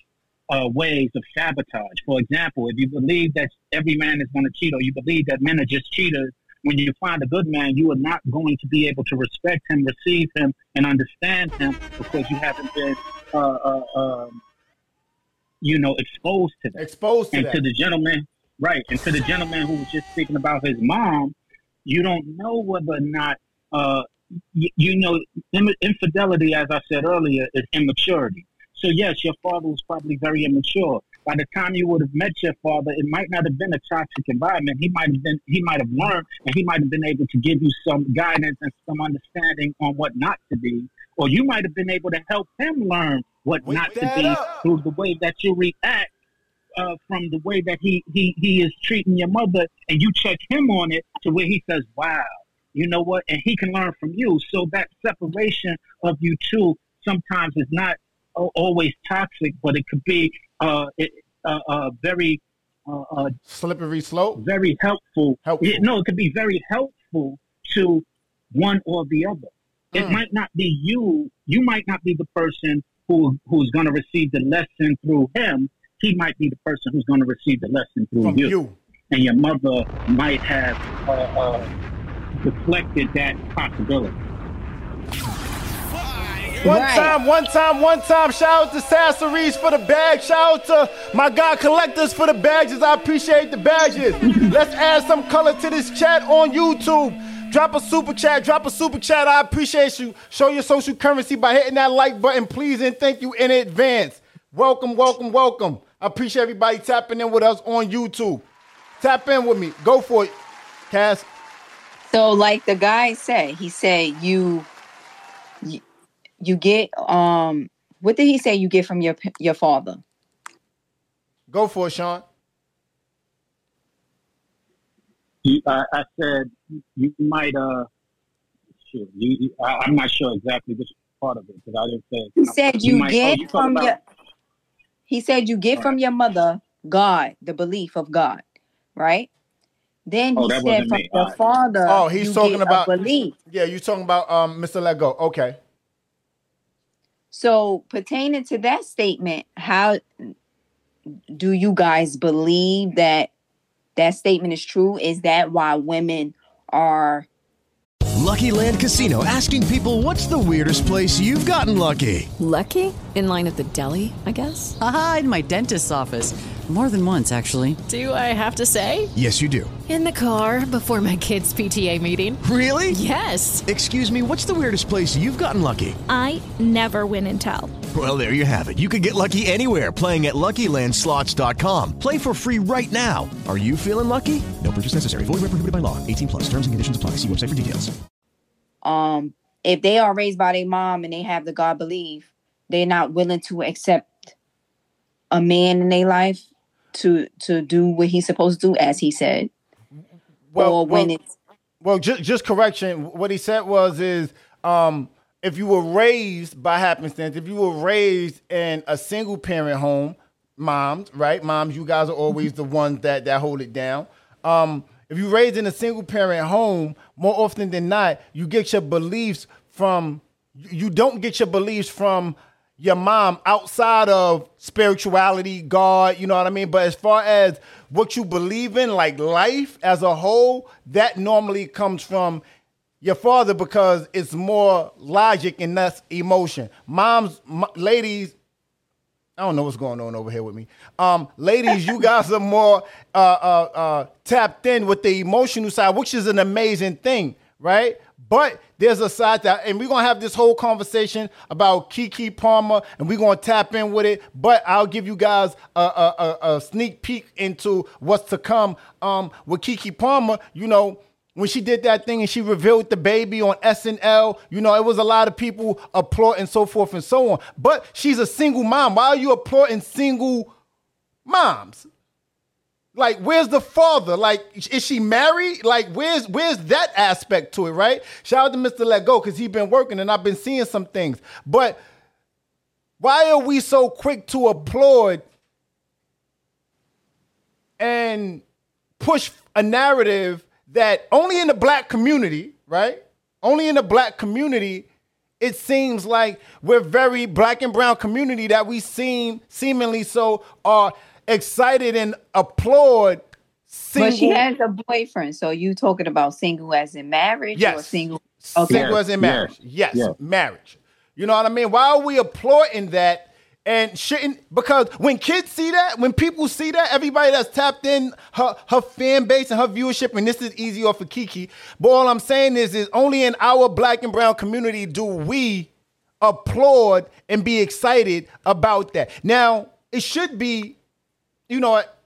uh, ways of sabotage. For example, if you believe that every man is going to cheat, or you believe that men are just cheaters, when you find a good man, you are not going to be able to respect him, receive him, and understand him, because you haven't been uh, uh, uh, you know, exposed to that. Exposed to and that. And to the gentleman, right, and to the gentleman who was just thinking about his mom, you don't know whether or not, uh, y- you know, in- infidelity, as I said earlier, is immaturity. So, yes, your father was probably very immature. By the time you would have met your father, it might not have been a toxic environment. He might have been, he might have learned, and he might have been able to give you some guidance and some understanding on what not to be. Or you might have been able to help him learn what Wake not to be up. Through the way that you react uh, from the way that he, he, he is treating your mother, and you check him on it to where he says, wow, you know what? And he can learn from you. So that separation of you two sometimes is not always toxic, but it could be uh, it, uh, uh, very uh, uh, slippery slope. Very helpful. helpful. It, no, it could be very helpful to one or the other. Mm. It might not be you. You might not be the person who who's going to receive the lesson through him. He might be the person who's going to receive the lesson through From you. you. And your mother might have uh, uh, deflected that possibility. One right. time, one time, one time. Shout out to Sasseries for the bag. Shout out to my God collectors for the badges. I appreciate the badges. Let's add some color to this chat on YouTube. Drop a super chat. Drop a super chat. I appreciate you. Show your social currency by hitting that like button, please, and thank you in advance. Welcome, welcome, welcome. I appreciate everybody tapping in with us on YouTube. Tap in with me. Go for it, Cass. So like the guy said, he said you... you You get, um, what did he say you get from your your father? Go for it, Sean. He, uh, I said you might, uh, shoot, you, I, I'm not sure exactly which part of it, because I didn't say. He said you, you might, get oh, you from about- your, he said you get right. from your mother, God, the belief of God, right? Then he oh, said from your right. father, oh, he's you talking get about a belief. Yeah, you're talking about um, Mister Let Go. Okay. So pertaining to that statement, how do you guys believe that that statement is true? Is that why women are... Lucky Land Casino, asking people, what's the weirdest place you've gotten lucky? Lucky? In line at the deli, I guess? Aha, in my dentist's office. More than once, actually. Do I have to say? Yes, you do. In the car before my kids' P T A meeting. Really? Yes. Excuse me, what's the weirdest place you've gotten lucky? I never win and tell. Well, there you have it. You can get lucky anywhere, playing at Lucky Land Slots dot com. Play for free right now. Are you feeling lucky? No purchase necessary. Void where prohibited by law. eighteen plus. Terms and conditions apply. See website for details. Um, if they are raised by their mom and they have the God belief, they're not willing to accept a man in their life to to do what he's supposed to do, as he said. Well, or when well, it's well, just just correction. What he said was is um, if you were raised by happenstance, if you were raised in a single parent home, moms, right? Moms, you guys are always the ones that that hold it down. Um, if you're raised in a single parent home, more often than not, you get your beliefs from. You don't get your beliefs from your mom outside of spirituality, God, you know what I mean? But as far as what you believe in, like life as a whole, that normally comes from your father because it's more logic and less emotion. Moms, m- ladies, I don't know what's going on over here with me. Um, ladies, you guys are more uh, uh, uh, tapped in with the emotional side, which is an amazing thing, right? But there's a side that, and we're going to have this whole conversation about Keke Palmer, and we're going to tap in with it. But I'll give you guys a, a, a, a sneak peek into what's to come um, with Keke Palmer. You know, when she did that thing and she revealed the baby on S N L, you know, it was a lot of people applauding so forth and so on. But she's a single mom. Why are you applauding single moms? Like, where's the father? Like, is she married? Like, where's where's that aspect to it, right? Shout out to Mister Let Go, because he's been working and I've been seeing some things. But why are we so quick to applaud and push a narrative that only in the black community, right? Only in the black community, it seems like we're very black and brown community that we seem seemingly so are... Uh, excited and applaud single. But she has a boyfriend, so you talking about single as in marriage? Yes. Or single? Okay. Single as in marriage. Yes. Yes. Yes. Yes, marriage. You know what I mean? Why are we applauding that and shouldn't, because when kids see that, when people see that, everybody that's tapped in her her fan base and her viewership, and this is easy off of Keke, but all I'm saying is, is only in our black and brown community do we applaud and be excited about that. Now, it should be, you know what,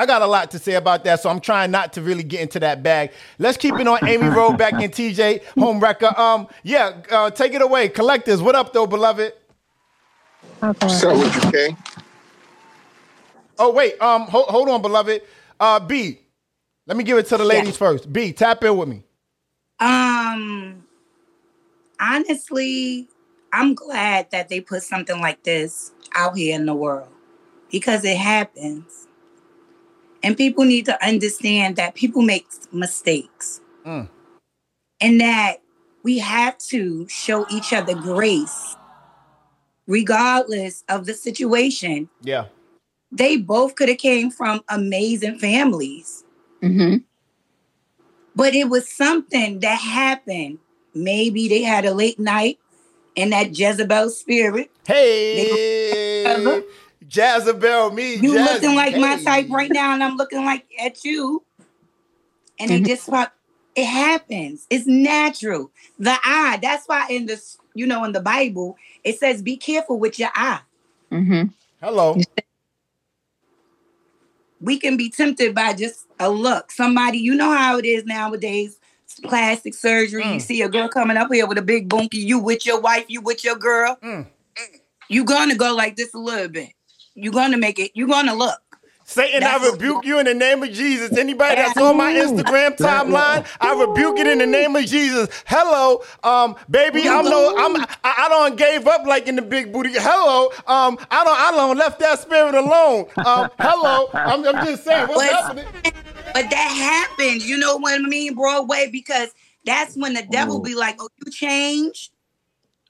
I got a lot to say about that, so I'm trying not to really get into that bag. Let's keep it on Amy Robach and T J Homewrecker. Um, yeah, uh, take it away. Collectors, what up, though, beloved? Okay. What's up with you, King? Oh, wait. Um, ho- Hold on, beloved. Uh, B, let me give it to the ladies yeah. first. B, tap in with me. Um, honestly, I'm glad that they put something like this out here in the world because it happens. And people need to understand that people make mistakes. Mm. And that we have to show each other grace, regardless of the situation. Yeah. They both could have came from amazing families. Mm-hmm. But it was something that happened. Maybe they had a late night and that Jezebel spirit. Hey! They- Jezebel, me. You Jazz- looking like hey. my type right now, and I'm looking like at you. And it just it happens. It's natural. The eye. That's why in the you know in the Bible it says be careful with your eye. Mm-hmm. Hello. We can be tempted by just a look. Somebody, you know how it is nowadays. It's plastic surgery. Mm. You see a girl coming up here with a big bunkie. You with your wife. You with your girl. Mm. You gonna go like this a little bit. You're going to make it. You're going to look. Satan, that's I rebuke you in the name of Jesus. Anybody that's on my Instagram timeline, I rebuke it in the name of Jesus. Hello, um, baby, I'm no, I'm, I don't gave up like in the big booty. Hello, um, I don't, I don't left that spirit alone. Um, hello, I'm, I'm just saying, what's but, happening? But that happens, you know what I mean, Broadway, because that's when the devil Ooh. be like, oh, you changed.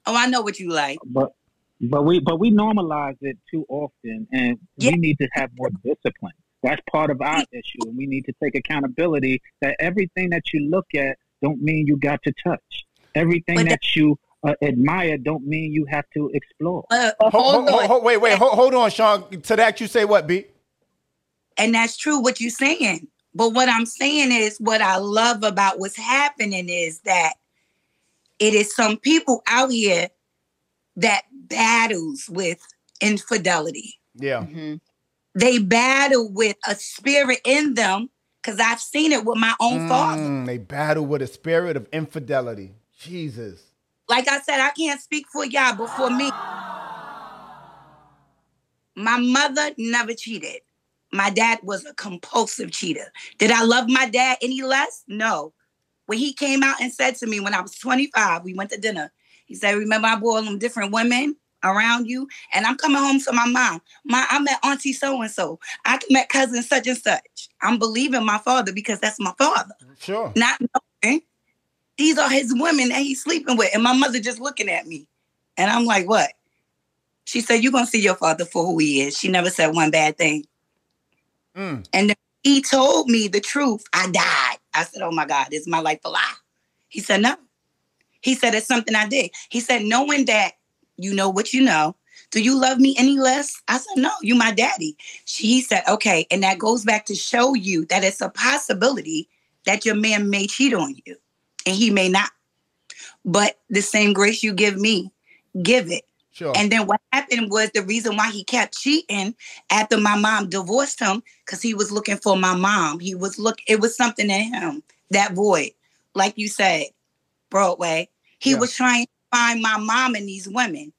Oh, I know what you like. But- But we but we normalize it too often, and yeah. we need to have more discipline. That's part of our issue, and we need to take accountability that everything that you look at don't mean you got to touch. Everything that, that you uh, admire don't mean you have to explore. Uh, hold, hold, hold, hold, wait, wait, hold, hold on, Sean. To that you say what, B? And that's true what you're saying. But what I'm saying is what I love about what's happening is that it is some people out here that battles with infidelity. Yeah. Mm-hmm. They battle with a spirit in them because I've seen it with my own mm, father. They battle with a spirit of infidelity. Jesus. Like I said, I can't speak for y'all, but for me, my mother never cheated. My dad was a compulsive cheater. Did I love my dad any less? No. When he came out and said to me when I was twenty-five, we went to dinner. He said, remember, I brought them different women around you, and I'm coming home to my mom. My, I met Auntie so-and-so. I met cousin such and such. I'm believing my father because that's my father. Sure. Not knowing. These are his women that he's sleeping with, and my mother just looking at me. And I'm like, what? She said, you're going to see your father for who he is. She never said one bad thing. Mm. And then he told me the truth. I died. I said, oh, my God, is my life a lie? He said, no. He said, it's something I did. He said, knowing that you know what you know, do you love me any less? I said, no, you my daddy. She, he said, okay. And that goes back to show you that it's a possibility that your man may cheat on you. And he may not. But the same grace you give me, give it. Sure. And then what happened was the reason why he kept cheating after my mom divorced him, because he was looking for my mom. He was look. It was something in him, that void. Like you said, Broadway. He yeah. was trying to find my mom and these women.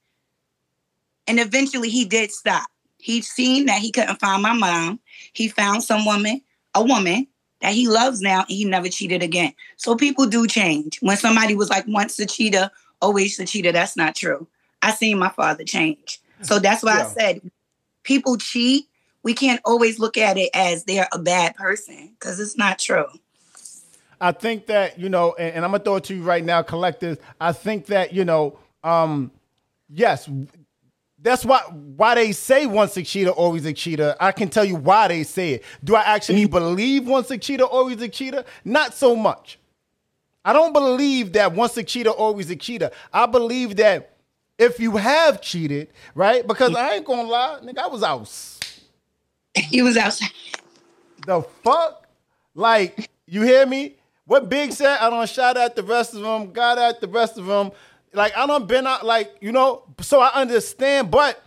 And eventually he did stop. He'd seen that he couldn't find my mom. He found some woman, a woman that he loves now, and he never cheated again. So people do change. When somebody was like, once a cheater, always the cheater, that's not true. I seen my father change. So that's why yeah. I said, people cheat. We can't always look at it as they're a bad person because it's not true. I think that, you know, and, and I'm going to throw it to you right now, collectors. I think that, you know, um, yes, that's why why they say once a cheater, always a cheater. I can tell you why they say it. Do I actually believe once a cheater, always a cheater? Not so much. I don't believe that once a cheater, always a cheater. I believe that if you have cheated, right? Because I ain't gonna lie, nigga, I was out. You was outside. The fuck? Like, you hear me? What Big said, I done shot at the rest of them, got at the rest of them. Like, I done been out, like, you know, so I understand, but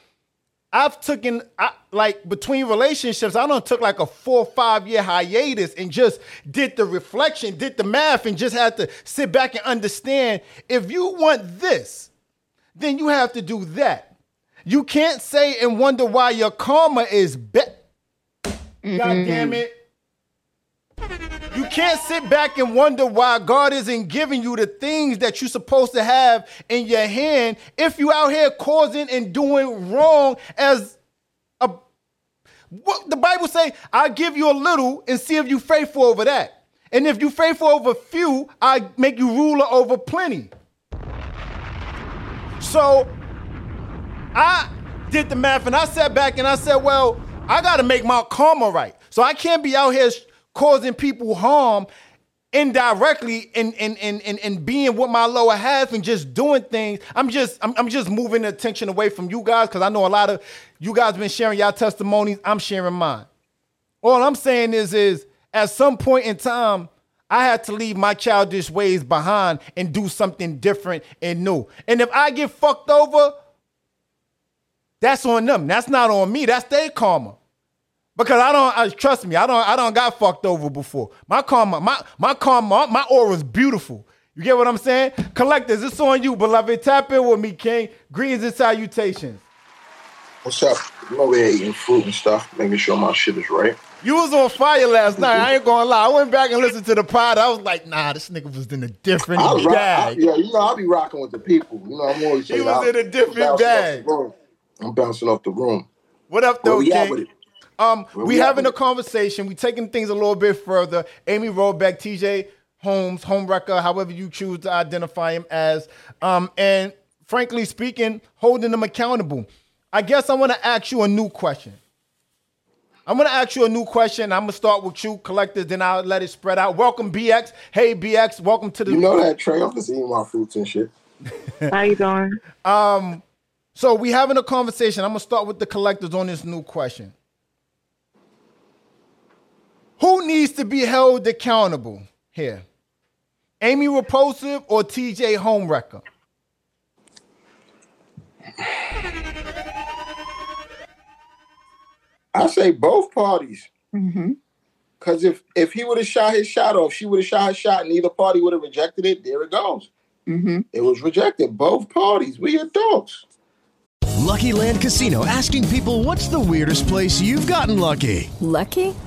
I've taken, I, like, between relationships, I done took like a four, five year hiatus and just did the reflection, did the math, and just had to sit back and understand, if you want this, then you have to do that. You can't say and wonder why your karma is bad. Mm-hmm. God damn it. You can't sit back and wonder why God isn't giving you the things that you're supposed to have in your hand if you out here causing and doing wrong as a... What the Bible say, I give you a little and see if you faithful over that. And if you faithful over few, I make you ruler over plenty. So I did the math and I sat back and I said, well, I got to make my karma right. So I can't be out here causing people harm indirectly and, and, and, and, and being with my lower half and just doing things. I'm just I'm, I'm just moving the attention away from you guys because I know a lot of you guys been sharing y'all testimonies. I'm sharing mine. All I'm saying is, is at some point in time, I had to leave my childish ways behind and do something different and new. And if I get fucked over, that's on them. That's not on me. That's their karma. Because I don't, I, trust me, I don't I don't got fucked over before. My karma, my my karma, my aura's beautiful. You get what I'm saying? Collectors, it's on you, beloved. Tap in with me, King. Greetings and salutations. What's up? I'm over here eating fruit and stuff, making sure my shit is right. You was on fire last night. I ain't gonna lie. I went back and listened to the pod. I was like, nah, this nigga was in a different rock, bag. I, yeah, you know, I be rocking with the people. You know, I'm always. He was I, in a different bag. I'm bouncing off the room. What up, though, King? Um, Where we, we having a conversation. We taking things a little bit further. Amy Robach, T J Holmes, Homewrecker, however you choose to identify him as. Um, and frankly speaking, holding them accountable. I guess I want to ask you a new question. I'm going to ask you a new question. I'm going to start with you, collectors, then I'll let it spread out. Welcome, B X. Hey, B X, welcome to the... You know that, Trey. I'm just eating my fruits and shit. How you doing? Um, so we having a conversation. I'm going to start with the collectors on this new question. Who needs to be held accountable here? Amy Repulsive or T J Homewrecker? I say both parties. Mm-hmm. Cause if if he would have shot his shot or if she would have shot her shot, neither party would have rejected it. There it goes. Mm-hmm. It was rejected. Both parties. We adults. Lucky Land Casino asking people, "What's the weirdest place you've gotten lucky?" Lucky?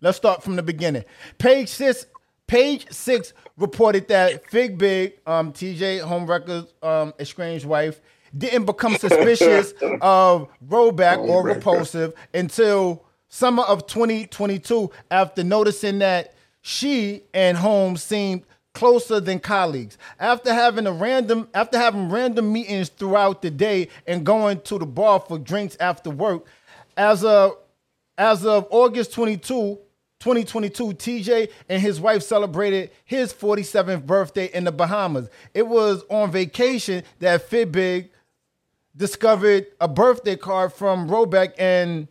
Let's start from the beginning. Page six... Page six reported that Fiebig, um, T J Homewrecker's um, estranged wife, didn't become suspicious of Robach or Repulsive until summer of twenty twenty-two after noticing that she and Holmes seemed closer than colleagues. After having a random, after having random meetings throughout the day and going to the bar for drinks after work, as of as of August twenty-second. twenty twenty-two, T J and his wife celebrated his forty-seventh birthday in the Bahamas. It was on vacation that Fiebig discovered a birthday card from Robach and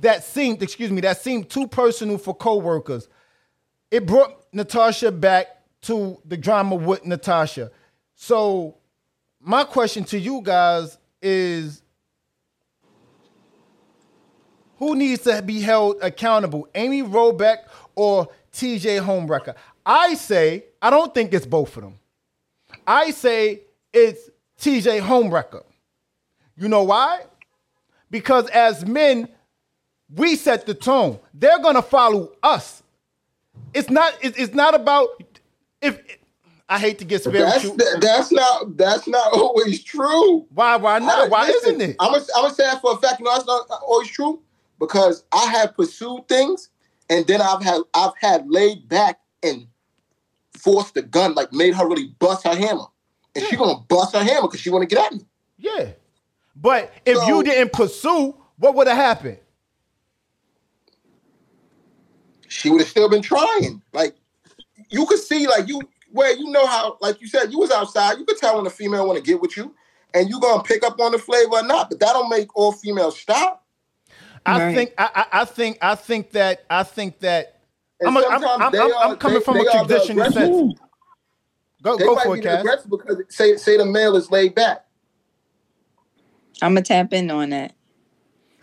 that seemed, excuse me, that seemed too personal for co-workers. It brought Natasha back to the drama with Natasha. So my question to you guys is, who needs to be held accountable, Amy Robach or T J Homewrecker? I say, I don't think it's both of them. I say it's T J Homewrecker. You know why? Because as men, we set the tone. They're going to follow us. It's not, it's not about, if I hate to get spiritual. That's, that's not that's not always true. Why? Why not? I, why listen, isn't it? I'm gonna I'm say that for a fact. No, it's not always true because I have pursued things, and then I've had I've had laid back and forced the gun, like made her really bust her hammer, and yeah. She's gonna bust her hammer because she want to get at me. Yeah, but if so, you didn't pursue, what would have happened? She would have still been trying. Like you could see, like you. Well, you know how, like you said, you was outside. You could tell when a female want to get with you, and you gonna pick up on the flavor or not. But that don't make all females stop. I right. think, I, I think, I think that, I think that. I'm, a, I'm, I'm, are, I'm coming they, from they a traditional sense. Go, they go might for it, Cass. Because say, say the male is laid back. I'm gonna tap in on that.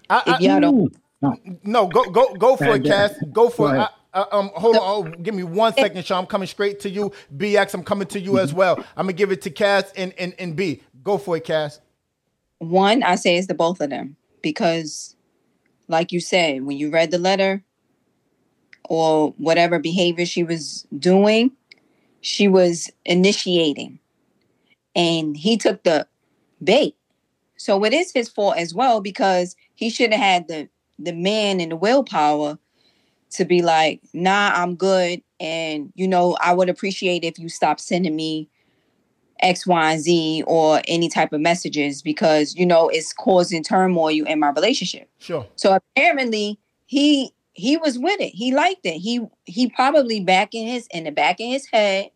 I, I, if y'all don't, no. no, go, go, go for it, Cass. Go for go it. Uh, um, hold on, oh, give me one second, Sean. I'm coming straight to you. B X, I'm coming to you as well. I'm going to give it to Cass and, and, and B. Go for it, Cass. One, I say it's the both of them. Because, like you said, when you read the letter or whatever behavior she was doing, she was initiating. And he took the bait. So it is his fault as well because he should have had the, the man and the willpower to be like, nah, I'm good. And, you know, I would appreciate if you stop sending me X, Y, and Z or any type of messages because, you know, it's causing turmoil in my relationship. Sure. So apparently he he was with it. He liked it. He he probably back in his in the back of his head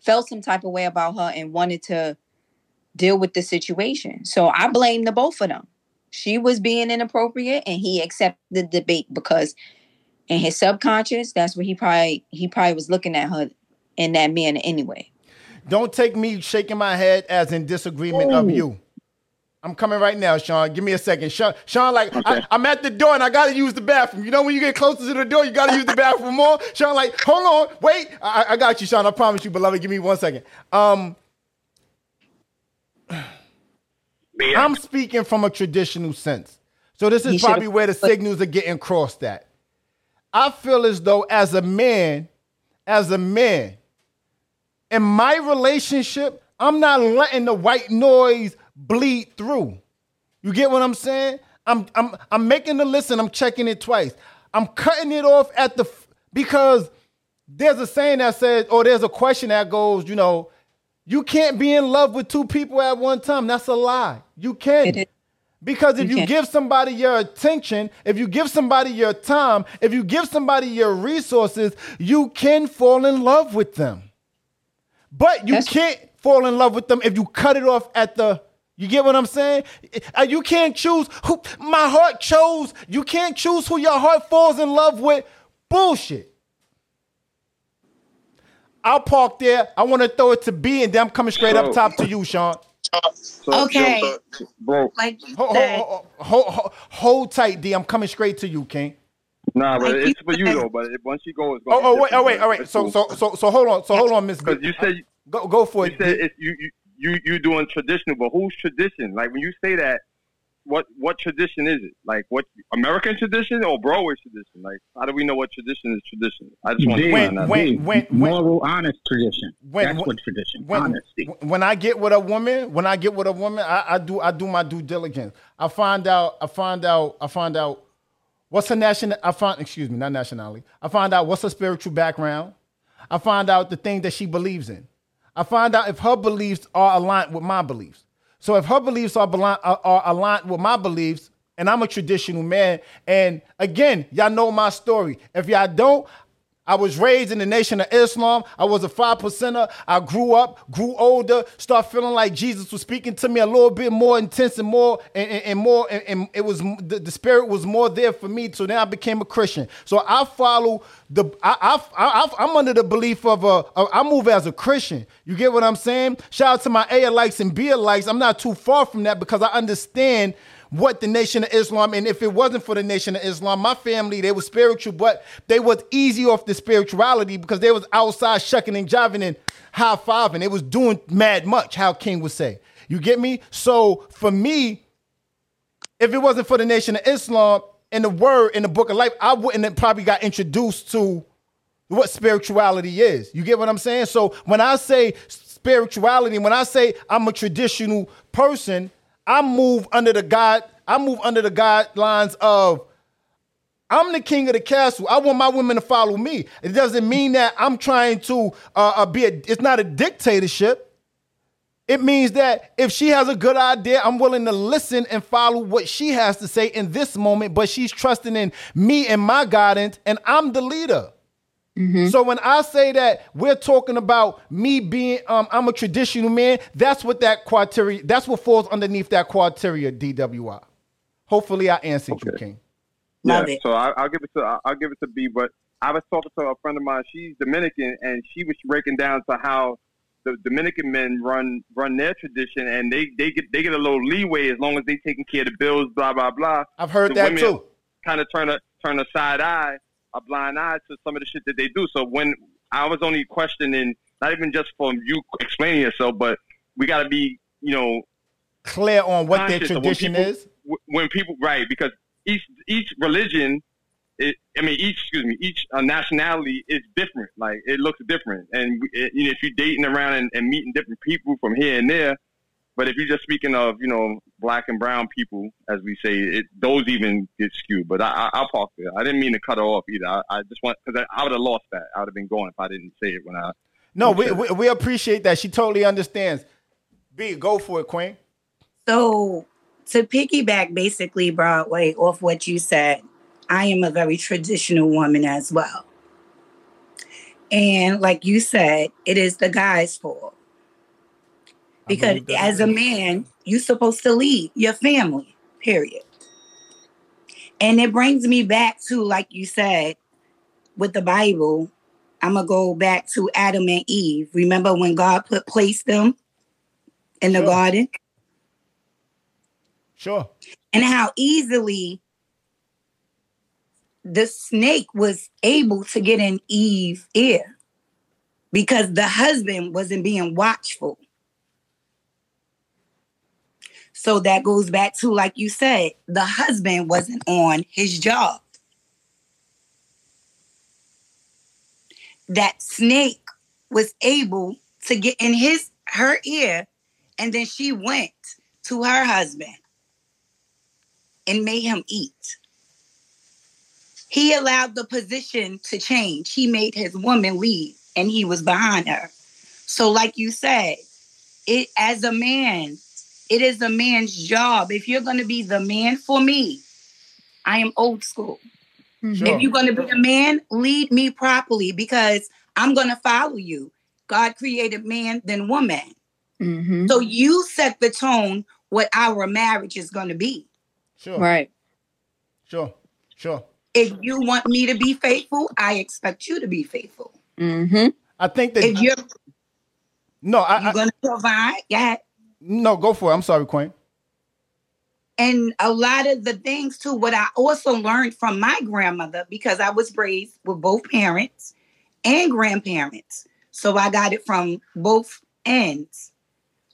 felt some type of way about her and wanted to deal with the situation. So I blame the both of them. She was being inappropriate and he accepted the bait because in his subconscious, that's what he probably he probably was looking at her in that manner anyway. Don't take me shaking my head as in disagreement Ooh. Of you. I'm coming right now, Sean. Give me a second. Sean, Sean like, okay. I, I'm at the door and I got to use the bathroom. You know when you get closer to the door, you got to use the bathroom more? Sean like, hold on, wait. I, I got you, Sean. I promise you, beloved. Give me one second. Um, I'm speaking from a traditional sense. So this is he probably where the signals are getting crossed at. I feel as though as a man, as a man, in my relationship, I'm not letting the white noise bleed through. You get what I'm saying? I'm I'm I'm making the list and I'm checking it twice. I'm cutting it off at the because there's a saying that says, or there's a question that goes, you know, you can't be in love with two people at one time. That's a lie. You can't. Because if you, you give somebody your attention, if you give somebody your time, if you give somebody your resources, you can fall in love with them. But you That's can't fall in love with them if you cut it off at the, you get what I'm saying? You can't choose who, my heart chose, you can't choose who your heart falls in love with. Bullshit. I'll park there. I want to throw it to B and then I'm coming straight up top to you, Sean. So, okay. So, so, like hold, hold, hold, hold, hold tight, D. I'm coming straight to you, King. Nah, but like it's for you though. But once you go, it's going. Oh, oh, wait, oh, wait, all right. So, so, so, so, hold on. So, hold on, Miss. Because you said go, go for you it. Said it you, you, you, you doing traditional, but whose tradition? Like when you say that, what, what tradition is it? Like what American tradition or Broadway tradition? Like how do we know what tradition is tradition? I just want to find out. When, when, when, moral, honest tradition. When, That's when, what tradition. When, honesty. When I get with a woman, when I get with a woman, I, I do I do my due diligence. I find out. I find out. I find out what's her national. I find excuse me, not nationality. I find out what's her spiritual background. I find out the thing that she believes in. I find out if her beliefs are aligned with my beliefs. So if her beliefs are, beli- are aligned with my beliefs, and I'm a traditional man, and again, y'all know my story. If y'all don't, I was raised in the Nation of Islam. I was a five percenter. I grew up, grew older, start feeling like Jesus was speaking to me a little bit more intense and more, and, and, and more, and, and it was the, the spirit was more there for me. So then I became a Christian. So I follow the. I, I, I, I'm under the belief of a. a I move as a Christian. You get what I'm saying? Shout out to my A-likes and B-likes. I'm not too far from that because I understand what the Nation of Islam, and if it wasn't for the Nation of Islam, my family, they were spiritual, but they was easy off the spirituality because they was outside shucking and jiving and high-fiving. They was doing mad much, how King would say. You get me? So for me, if it wasn't for the Nation of Islam and the word in the Book of Life, I wouldn't have probably got introduced to what spirituality is. You get what I'm saying? So when I say spirituality, when I say I'm a traditional person, I move under the God, I move under the guidelines of I'm the king of the castle. I want my women to follow me. It doesn't mean that I'm trying to uh, uh, be a, it's not a dictatorship. It means that if she has a good idea, I'm willing to listen and follow what she has to say in this moment, but she's trusting in me and my guidance, and I'm the leader. Mm-hmm. So when I say that we're talking about me being, um, I'm a traditional man, that's what that criteria, that's what falls underneath that criteria, D W I. Hopefully I answered okay. you, King. Yeah, Love it. So I, I'll give it to, I'll give it to B, but I was talking to a friend of mine, she's Dominican, and she was breaking down to how the Dominican men run, run their tradition, and they, they get, they get a little leeway as long as they taking care of the bills, blah, blah, blah. I've heard the that too. Kind of turn a, turn a side eye. a blind eye to some of the shit that they do. So when I was only questioning, not even just from you explaining yourself, but we got to be, you know, clear on what their tradition people, is. When people, right, because each each religion, it, I mean, each, excuse me, each uh, nationality is different. Like, it looks different. And it, you know, if you're dating around and, and meeting different people from here and there, but if you're just speaking of, you know, black and brown people, as we say, it, those even get skewed. But I, I, I'll park there. I didn't mean to cut her off either. I, I just want, because I, I would have lost that. I would have been going if I didn't say it when I. No, we, we we appreciate that. She totally understands. B, go for it, Queen. So to piggyback basically Broadway off what you said, I am a very traditional woman as well. And like you said, it is the guy's fault. Because as a man, you're supposed to lead your family, period. And it brings me back to, like you said, with the Bible, I'm going to go back to Adam and Eve. Remember when God put placed them in the sure. garden? Sure. And how easily the snake was able to get in Eve's ear because the husband wasn't being watchful. So that goes back to, like you said, the husband wasn't on his job. That snake was able to get in his her ear, and then she went to her husband and made him eat. He allowed the position to change. He made his woman leave, and he was behind her. So like you said, it as a man... It is a man's job. If you're going to be the man for me, I am old school. Sure. If you're going to be a man, lead me properly because I'm going to follow you. God created man, then woman. Mm-hmm. So you set the tone what our marriage is going to be. Sure. Right. Sure. Sure. If you want me to be faithful, I expect you to be faithful. Mm-hmm. I think that... If you're, no, I... You're going to provide, yeah. No, go for it. I'm sorry, Queen. And a lot of the things, too, what I also learned from my grandmother, because I was raised with both parents and grandparents. So I got it from both ends,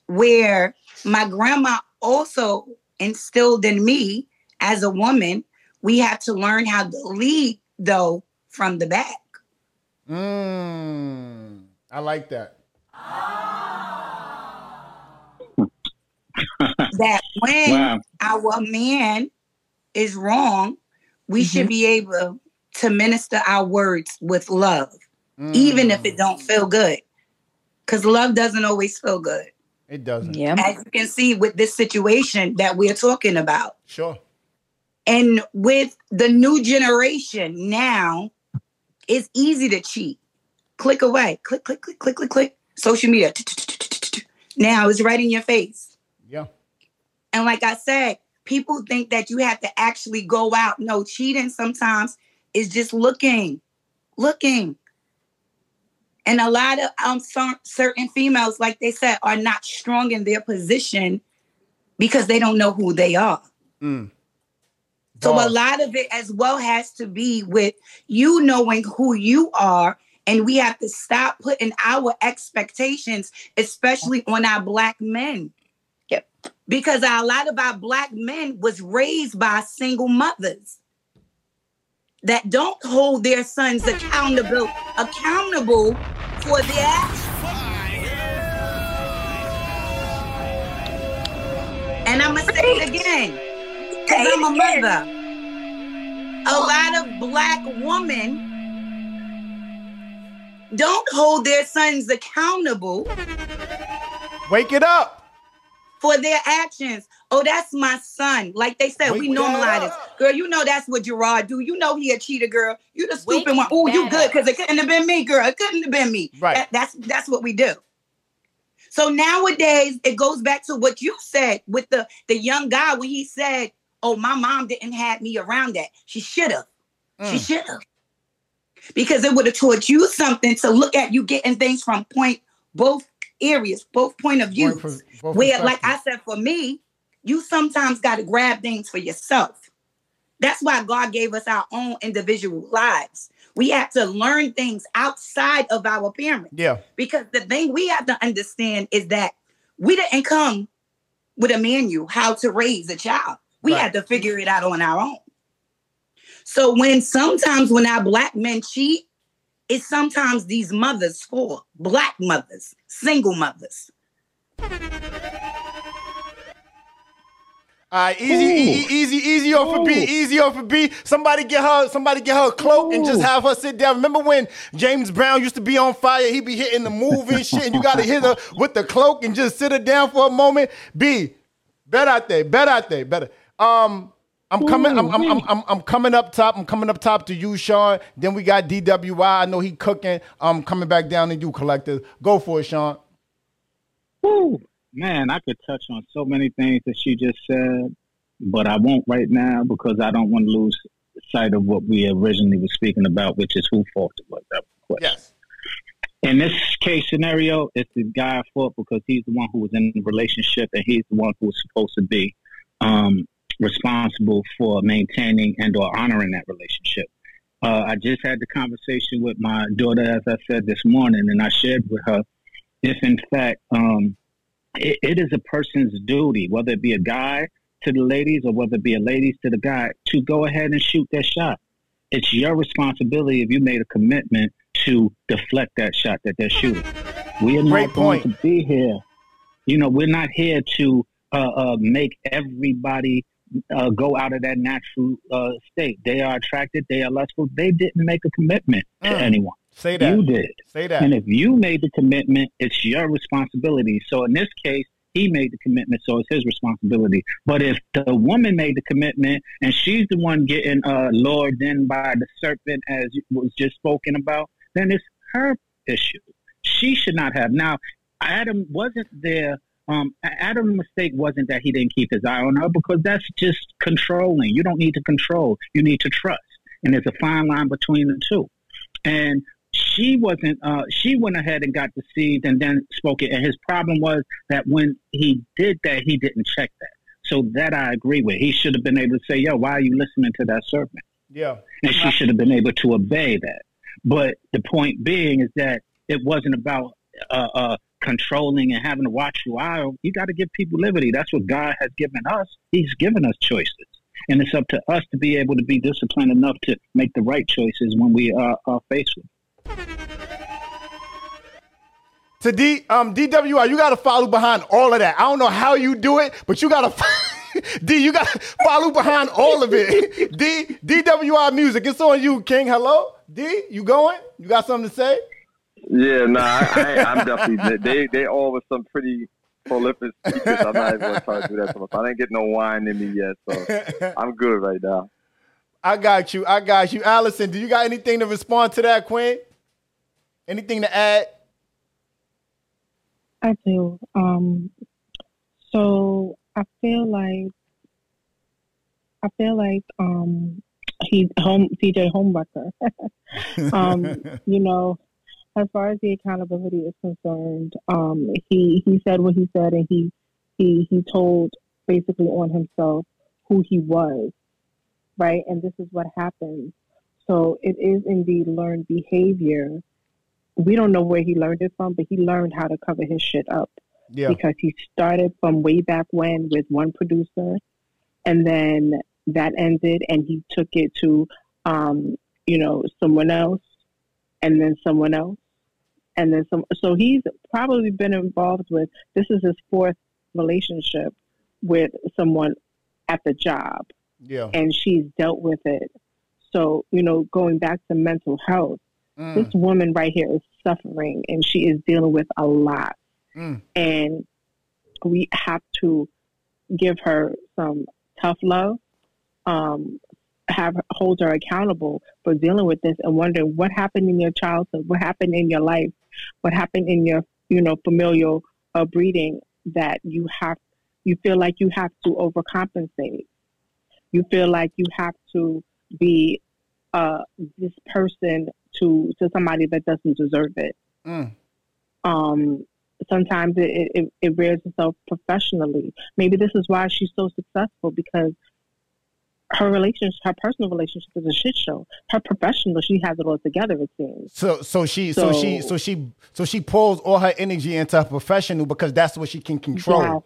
where my grandma also instilled in me as a woman, we have to learn how to lead, though, from the back. Mm, I like that. That when wow. our man is wrong, we mm-hmm. should be able to minister our words with love, mm. even if it don't feel good. Because love doesn't always feel good. It doesn't. Yeah. As you can see with this situation that we're talking about. Sure. And with the new generation now, it's easy to cheat. Click away. Click, click, click, click, click, click. Social media. Now it's right in your face. Yeah. And like I said, people think that you have to actually go out. No, cheating sometimes is just looking, looking. And a lot of um, some, certain females, like they said, are not strong in their position because they don't know who they are. Mm. So a lot of it as well has to be with you knowing who you are. And we have to stop putting our expectations, especially on our Black men. Yep. Because a lot of our Black men was raised by single mothers. that don't hold their sons accountable accountable for their actions. And I'm going to say it again, because I'm a mother. A lot of Black women don't hold their sons accountable. Wake it up. For their actions. Oh, that's my son. Like they said, Wake we normalize this. Girl, you know that's what Gerard do. You know he a cheater, girl. You the stupid Wake one. Oh, you good, because it couldn't have been me, girl. It couldn't have been me. Right. That, that's, that's what we do. So nowadays, it goes back to what you said with the, the young guy when he said, oh, my mom didn't have me around that. She should have. Mm. She should have. Because it would have taught you something to look at you getting things from point both areas, both point of view. Where, like I said, for me, you sometimes got to grab things for yourself. That's why God gave us our own individual lives. We have to learn things outside of our parents. Yeah. Because the thing we have to understand is that we didn't come with a manual how to raise a child. We right. had to figure it out on our own. So when sometimes when our Black men cheat, it's sometimes these mothers for Black mothers, single mothers. All right, easy, e- easy, easy off for B, easy off for B. Somebody get her, somebody get her a cloak Ooh. And just have her sit down. Remember when James Brown used to be on fire? He be hitting the move and shit, and you gotta hit her with the cloak and just sit her down for a moment. B, better out there, better out there, better. Um. I'm coming. I'm, I'm I'm I'm I'm coming up top. I'm coming up top to you, Sean. Then we got D W I. I know he cooking. I'm coming back down to you, Collector. Go for it, Sean. Woo, man! I could touch on so many things that she just said, but I won't right now because I don't want to lose sight of what we originally were speaking about, which is who fault it was. That was the question. Yes. In this case scenario, it's the guy's fault because he's the one who was in the relationship and he's the one who was supposed to be. Um, responsible for maintaining and or honoring that relationship. Uh, I just had the conversation with my daughter, as I said this morning, and I shared with her, if in fact, um, it, it is a person's duty, whether it be a guy to the ladies or whether it be a ladies to the guy, to go ahead and shoot that shot. It's your responsibility if you made a commitment to deflect that shot that they're shooting. We are Great not point. Going to be here. You know, we're not here to uh, uh, make everybody Uh, go out of that natural uh, state. They are attracted. They are lustful. They didn't make a commitment mm. to anyone. Say that. You did. Say that. And if you made the commitment, it's your responsibility. So in this case, he made the commitment, so it's his responsibility. But if the woman made the commitment and she's the one getting uh, lured in by the serpent, as was just spoken about, then it's her issue. She should not have. Now, Adam wasn't there. Um, Adam's mistake wasn't that he didn't keep his eye on her because that's just controlling. You don't need to control. You need to trust. And there's a fine line between the two. And she wasn't, uh, she went ahead and got deceived and then spoke it. And his problem was that when he did that, he didn't check that. So that I agree with. He should have been able to say, yo, why are you listening to that serpent? Yeah. And she should have been able to obey that. But the point being is that it wasn't about, uh, uh, controlling and having to watch your eye. You got to give people liberty. That's what God has given us. He's given us choices. And it's up to us to be able to be disciplined enough to make the right choices when we uh, are faced with it. To D, um, D W I, you got to follow behind all of that. I don't know how you do it, but you got to... D, you got to follow behind all of it. D, D W I Music, it's on you, King. Hello? D, you going? You got something to say? Yeah, nah, I, I, I'm definitely, they they all were some pretty prolific speakers. I'm not even going to try to do that to myself. I didn't get no wine in me yet, so I'm good right now. I got you, I got you. Allison, do you got anything to respond to that, Quinn? Anything to add? I do. Um, so I feel like, I feel like um, he's home, T J Homewrecker, um, you know, as far as the accountability is concerned, um, he, he said what he said, and he, he he told basically on himself who he was, right? And this is what happens. So it is indeed learned behavior. We don't know where he learned it from, but he learned how to cover his shit up. Yeah. Because he started from way back when with one producer, and then that ended, and he took it to um, you know, someone else, and then someone else, and then some. So he's probably been involved with, this is his fourth relationship with someone at the job. Yeah. And she's dealt with it. So, you know, going back to mental health, mm. this woman right here is suffering, and she is dealing with a lot. Mm. And we have to give her some tough love, um, have hold her accountable for dealing with this and wondering what happened in your childhood, what happened in your life, what happened in your, you know, familial uh, breeding that you have, you feel like you have to overcompensate. You feel like you have to be uh, this person to to somebody that doesn't deserve it. Mm. Um, sometimes it, it, it rears itself professionally. Maybe this is why she's so successful, because her relationship, her personal relationship, is a shit show. Her professional, she has it all together, it seems. So, so she, so, so she, so she, so she pulls all her energy into her professional because that's what she can control. Yeah.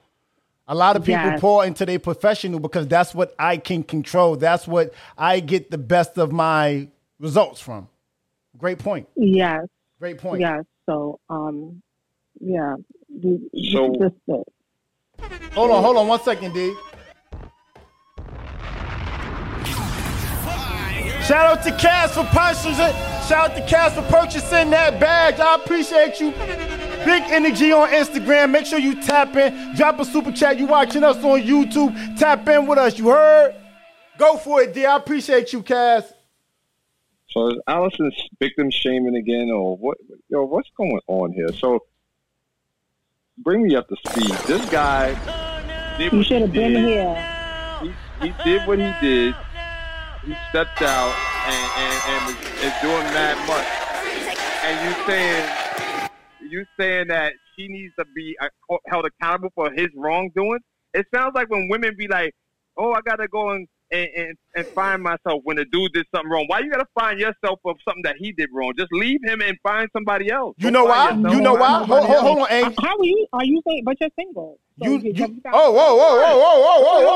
A lot of people yes. pour into their professional because that's what I can control. That's what I get the best of my results from. Great point. Yes. Great point. Yes. So, um, yeah. So, hold on, hold on one second, D. Shout out to Cass for purchasing. Shout out to Cass for purchasing that badge. I appreciate you. Big energy on Instagram. Make sure you tap in. Drop a super chat. You watching us on YouTube. Tap in with us. You heard? Go for it, D. I appreciate you, Cass. So is Allison's victim shaming again, or what? Yo, what's going on here? So bring me up to speed. This guy. Did you should have been here. He, he did what he did. He stepped out and and, and was, is doing mad much. And you saying. You saying that she needs to be held accountable for his wrongdoing? It sounds like when women be like, "Oh, I gotta go and and, and, and find myself," when a dude did something wrong. Why you gotta find yourself for something that he did wrong? Just leave him and find somebody else. You Don't know why? You know why? Hold, hold, hold on, Ames. How are you? Are you saying? But you're single. So you, you, you, oh, whoa, whoa, whoa, whoa, whoa, whoa, whoa,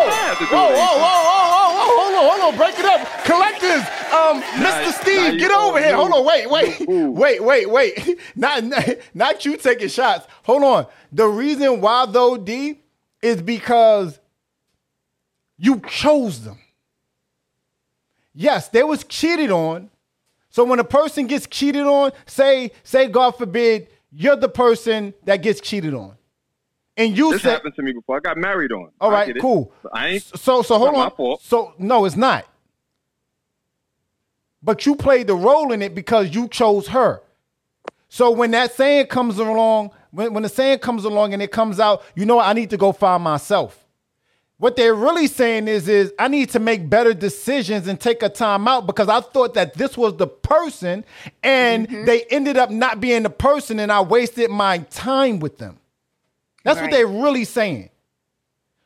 whoa, whoa, whoa, whoa, hold on, hold on, break it up, collectors. Um, Mister Steve, get over here. Hold on, wait, wait, wait, wait, wait. Not, not you taking shots. Hold on. The reason why though, D, is because you chose them. Yes, they was cheated on. So when a person gets cheated on, say, say, God forbid, you're the person that gets cheated on. And you this said, happened to me before. I got married on. All right, cool. I ain't, so, so hold on. So, no, it's not. But you played the role in it because you chose her. So when that saying comes along, when, when the saying comes along and it comes out, you know what? I need to go find myself. What they're really saying is, is I need to make better decisions and take a time out because I thought that this was the person and mm-hmm. they ended up not being the person and I wasted my time with them. That's right. What they're really saying.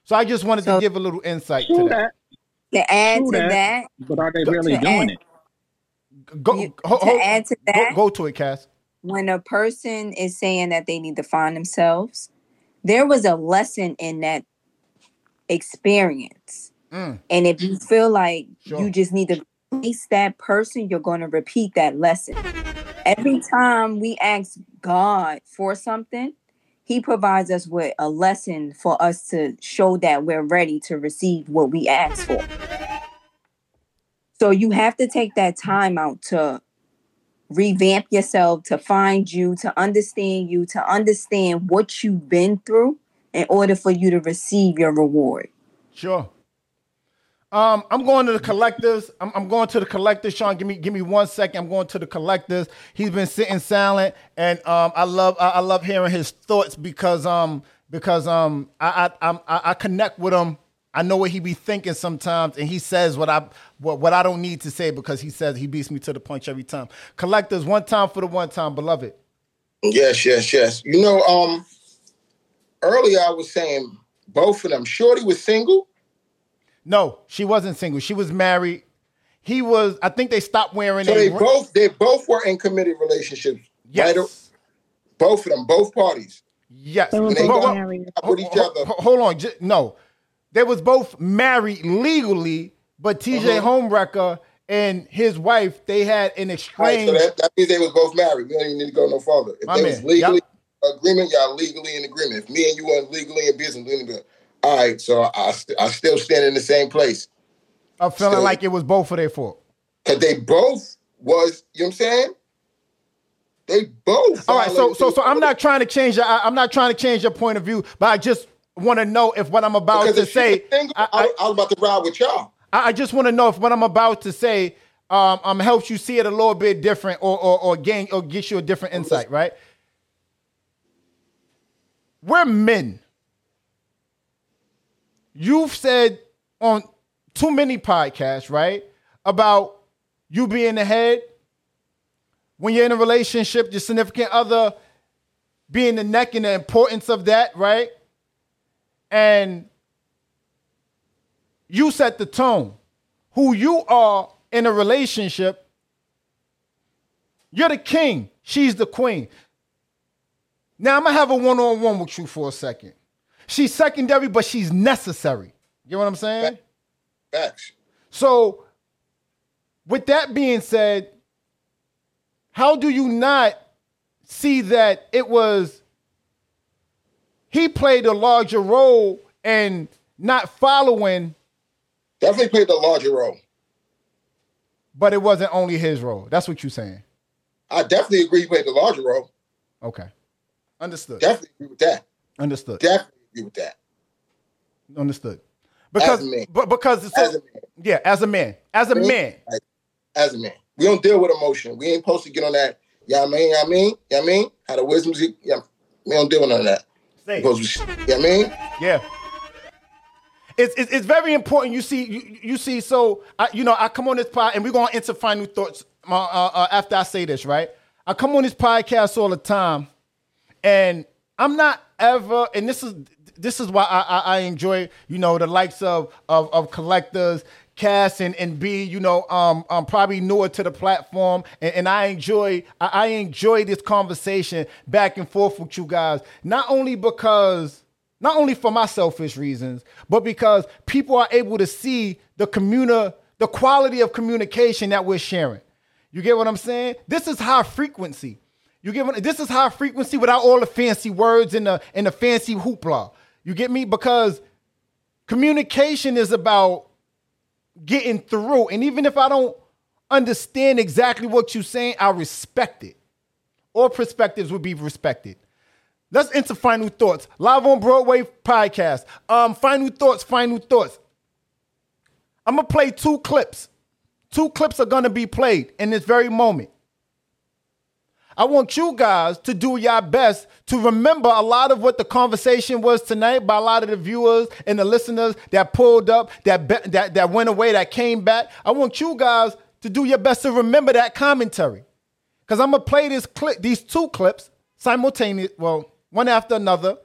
So I just wanted so, to give a little insight to that. that. To add to that, that. But are they really doing add, it? Go, you, ho, ho, to add to that. Go, go to it, Cass. When a person is saying that they need to find themselves, there was a lesson in that experience. Mm. And if you feel like sure. you just need to replace that person, you're going to repeat that lesson. Every time we ask God for something, He provides us with a lesson for us to show that we're ready to receive what we ask for. So you have to take that time out to revamp yourself, to find you, to understand you, to understand what you've been through in order for you to receive your reward. Sure. Um, I'm going to the collectors. I'm, I'm going to the collectors. Sean, give me give me one second. I'm going to the collectors. He's been sitting silent, and um, I love I, I love hearing his thoughts because um because um I I I, I connect with him. I know what he be thinking sometimes, and he says what I what, what I don't need to say because he says he beats me to the punch every time. Collectors, one time for the one time, beloved. Yes, yes, yes. You know, um, earlier I was saying both of them. Shorty was single. No, she wasn't single. She was married. He was. I think they stopped wearing. So they ring. both. They both were in committed relationships. Yes. Right? Both of them. Both parties. Yes. They were they both married. With each other. Hold on. No, they was both married legally, but T J uh-huh. Homewrecker and his wife, they had an exchange. Right, so that, that means they was both married. We don't even need to go no farther. If My they man, was legally y'all... agreement, y'all legally in agreement. If me and you weren't legally in business, we didn't. All right, so I, I still stand in the same place. I'm feeling still. Like it was both of their fault. Because they both was, you know what I'm saying? They both. All right, so so so I'm not trying to change your, I, I'm not trying to change your point of view, but I just want to know if what I'm about because to say. Single, I, I, I was about to ride with y'all. I, I just want to know if what I'm about to say um, um helps you see it a little bit different, or or or gain or gets you a different insight, right? We're men. You've said on too many podcasts, right, about you being the head. When you're in a relationship, your significant other being the neck and the importance of that, right? And you set the tone. Who you are in a relationship, you're the king. She's the queen. Now, I'm going to have a one-on-one with you for a second. She's secondary, but she's necessary. You know what I'm saying? Facts. So, with that being said, how do you not see that it was he played a larger role and not following? Definitely played the larger role. But it wasn't only his role. That's what you're saying. I definitely agree he played the larger role. Okay. Understood. Definitely agree with that. Understood. Definitely agree with that. Understood. Because, as a man. But because it's as a, a man. Yeah, as a man. As a man. man. As a man. We don't deal with emotion. We ain't supposed to get on that. Yeah, you know I mean, you know I mean, yeah, you know I mean. How the wisdom's, you know, we don't deal with none of that. Say goes, you know what I mean? Yeah. It's, it's it's very important. You see, you, you see. So I, you know, I come on this pod, and we're gonna enter final thoughts uh, uh, after I say this, right? I come on this podcast all the time, and I'm not ever. And this is this is why I I, I enjoy, you know, the likes of of, of collectors. Cass and, and B, you know, um, I'm probably newer to the platform, and, and I enjoy I, I enjoy this conversation back and forth with you guys. Not only because, not only for my selfish reasons, but because people are able to see the communi- the quality of communication that we're sharing. You get what I'm saying? This is high frequency. You get what, this is high frequency without all the fancy words and the and the fancy hoopla. You get me? Because communication is about getting through, and even if I don't understand exactly what you're saying, I respect it. All perspectives would be respected. Let's enter final thoughts. Live on Broadway podcast. Um, final thoughts. Final thoughts. I'm gonna play two clips. Two clips are gonna be played in this very moment. I want you guys to do your best to remember a lot of what the conversation was tonight by a lot of the viewers and the listeners that pulled up, that be- that that went away, that came back. I want you guys to do your best to remember that commentary, because I'm gonna play this clip, these two clips simultaneous, well, one after another,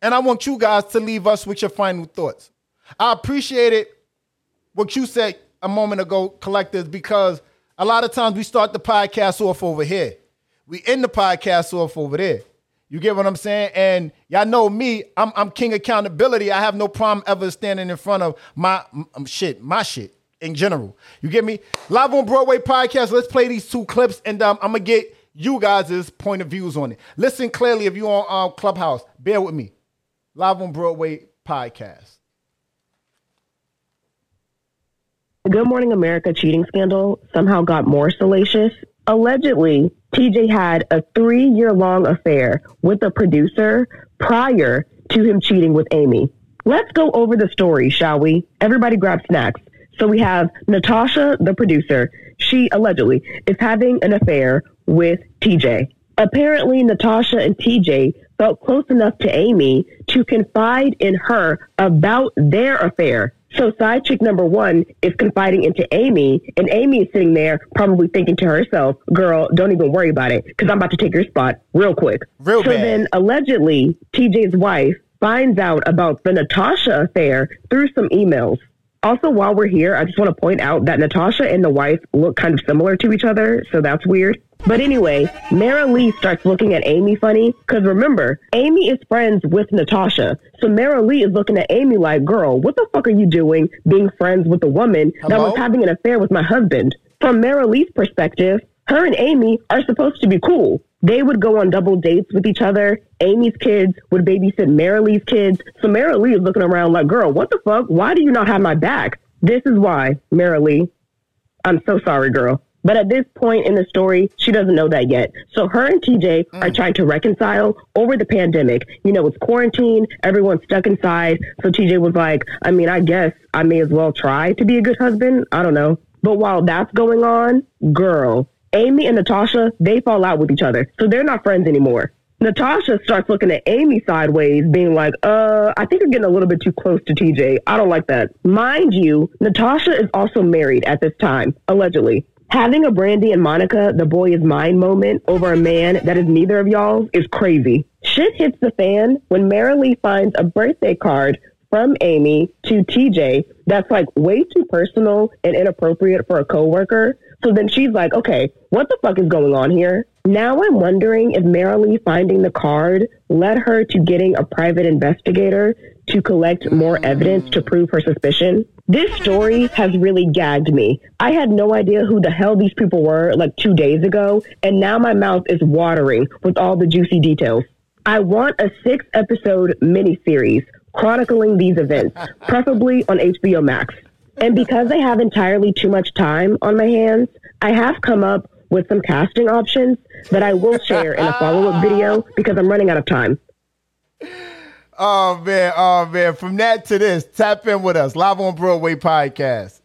and I want you guys to leave us with your final thoughts. I appreciated what you said a moment ago, collectors, because a lot of times we start the podcast off over here. We end the podcast off over there. You get what I'm saying? And y'all know me, I'm I'm king accountability. I have no problem ever standing in front of my um, shit, my shit in general. You get me? Live on Broadway podcast. Let's play these two clips, and um, I'm going to get you guys' point of views on it. Listen clearly if you're on um, Clubhouse. Bear with me. Live on Broadway podcast. The Good Morning America cheating scandal somehow got more salacious. Allegedly, T J had a three-year-long affair with a producer prior to him cheating with Amy. Let's go over the story, shall we? Everybody grab snacks. So we have Natasha, the producer. She allegedly is having an affair with T J. Apparently, Natasha and T J felt close enough to Amy to confide in her about their affair. So side chick number one is confiding into Amy, and Amy is sitting there probably thinking to herself, girl, don't even worry about it, because I'm about to take your spot real quick. Real so bad. Then allegedly, T J's wife finds out about the Natasha affair through some emails. Also, while we're here, I just want to point out that Natasha and the wife look kind of similar to each other, so that's weird. But anyway, Marilee starts looking at Amy funny, because remember, Amy is friends with Natasha. So Marilee is looking at Amy like, girl, what the fuck are you doing being friends with a woman Hello? that was having an affair with my husband? From Marilee's perspective, her and Amy are supposed to be cool. They would go on double dates with each other. Amy's kids would babysit Marilee's kids. So Marilee is looking around like, girl, what the fuck? Why do you not have my back? This is why, Marilee. I'm so sorry, girl. But at this point in the story, she doesn't know that yet. So her and T J mm. are trying to reconcile over the pandemic. You know, it's quarantine. Everyone's stuck inside. So T J was like, I mean, I guess I may as well try to be a good husband. I don't know. But while that's going on, girl, Amy and Natasha, they fall out with each other. So they're not friends anymore. Natasha starts looking at Amy sideways, being like, uh, I think you're getting a little bit too close to T J. I don't like that. Mind you, Natasha is also married at this time, allegedly. Having a Brandy and Monica, the boy is mine moment over a man that is neither of y'all is crazy. Shit hits the fan when Marilee finds a birthday card from Amy to T J that's like way too personal and inappropriate for a coworker. So then she's like, okay, what the fuck is going on here? Now I'm wondering if Marilee finding the card led her to getting a private investigator to collect more evidence to prove her suspicion. This story has really gagged me. I had no idea who the hell these people were like two days ago, and now my mouth is watering with all the juicy details. I want a six-episode miniseries chronicling these events, preferably on H B O Max. And because I have entirely too much time on my hands, I have come up with some casting options that I will share in a follow-up video because I'm running out of time. Oh, man. Oh, man. From that to this, tap in with us. Live on Broadway Podcast.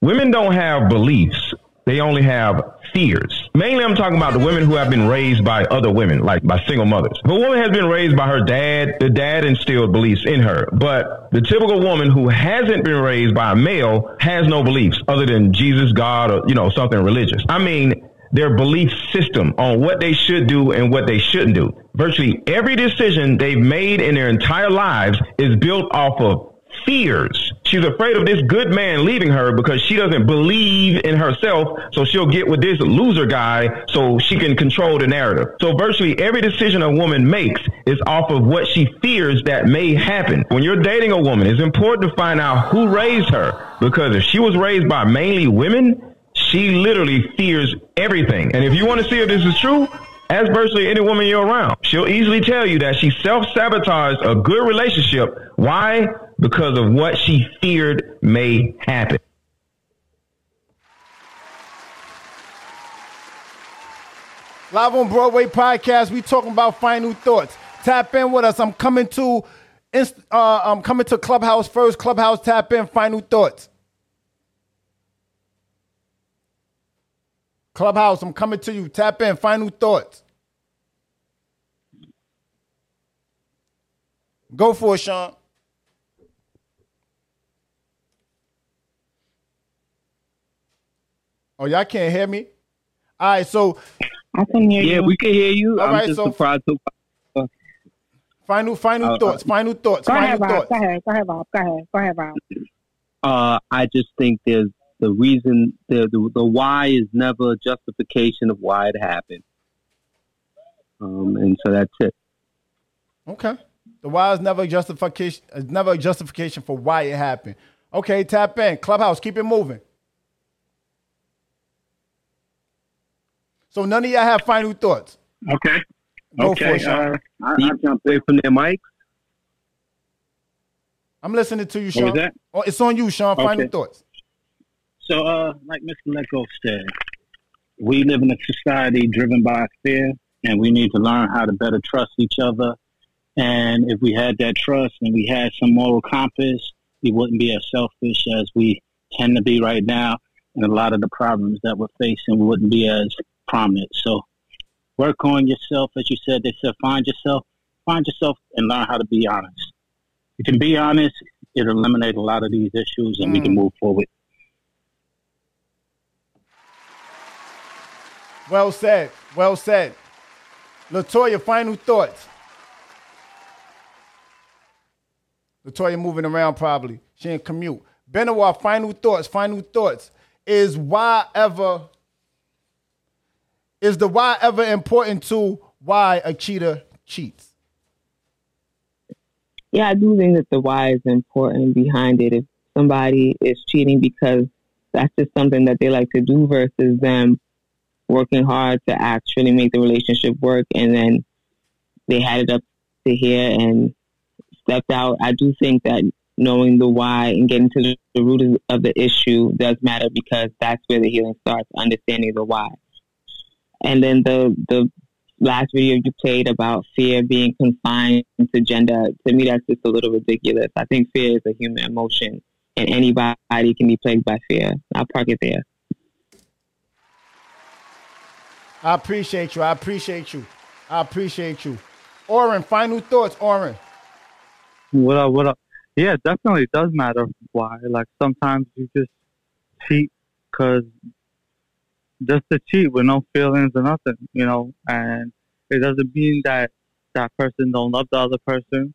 Women don't have beliefs. They only have fears. Mainly I'm talking about the women who have been raised by other women, like by single mothers. If a woman has been raised by her dad, the dad instilled beliefs in her. But the typical woman who hasn't been raised by a male has no beliefs other than Jesus, God, or, you know, something religious. I mean, their belief system on what they should do and what they shouldn't do. Virtually every decision they've made in their entire lives is built off of fears. She's afraid of this good man leaving her because she doesn't believe in herself, so she'll get with this loser guy so she can control the narrative. So virtually every decision a woman makes is off of what she fears that may happen. When you're dating a woman, it's important to find out who raised her, because if she was raised by mainly women, she literally fears everything. And if you want to see if this is true, ask virtually any woman you're around. She'll easily tell you that she self-sabotaged a good relationship. Why? Because of what she feared may happen. Live on Broadway Podcast, we talking about final thoughts. Tap in with us. I'm coming to, inst- uh, I'm coming to Clubhouse first. Clubhouse, tap in. Final thoughts. Clubhouse, I'm coming to you. Tap in. Final thoughts. Go for it, Sean. Oh, y'all can't hear me? All right, so. I can hear yeah, you. Yeah, we can hear you. All I'm right, just so surprised. So, final final uh, thoughts. Final thoughts. Go final ahead, thoughts. Go ahead, go ahead, Rob. Go ahead, go ahead, Rob. Uh, I just think there's the reason, the, the the why is never a justification of why it happened. Um, and so that's it. Okay. The why is never a justification, is never a justification for why it happened. Okay, tap in. Clubhouse, keep it moving. So none of y'all have final thoughts. Okay. Go okay. For it, Sean. Uh, I, I jump away from their mics. I'm listening to you, Sean. What was that? Oh, it's on you, Sean. Final okay. thoughts. So, uh, like Mister Leckoff said, we live in a society driven by fear, and we need to learn how to better trust each other. And if we had that trust and we had some moral compass, we wouldn't be as selfish as we tend to be right now. And a lot of the problems that we're facing wouldn't be as prominent. So work on yourself. As you said, they said, find yourself, find yourself and learn how to be honest. You can be honest. It'll eliminate a lot of these issues and mm. we can move forward. Well said. Well said. LaToya, final thoughts. LaToya moving around probably. She didn't commute. Benoit, final thoughts. Final thoughts is why ever Is the why ever important to why a cheater cheats? Yeah, I do think that the why is important behind it. If somebody is cheating because that's just something that they like to do versus them working hard to actually make the relationship work, and then they had it up to here and stepped out. I do think that knowing the why and getting to the root of the issue does matter, because that's where the healing starts, understanding the why. And then the the last video you played about fear being confined to gender, to me that's just a little ridiculous. I think fear is a human emotion, and anybody can be plagued by fear. I'll park it there. I appreciate you. I appreciate you. I appreciate you. Oren, final thoughts, Oren. What up, what up? Yeah, it definitely does matter why. Like, sometimes you just cheat because just to cheat with no feelings or nothing, you know, and it doesn't mean that that person don't love the other person.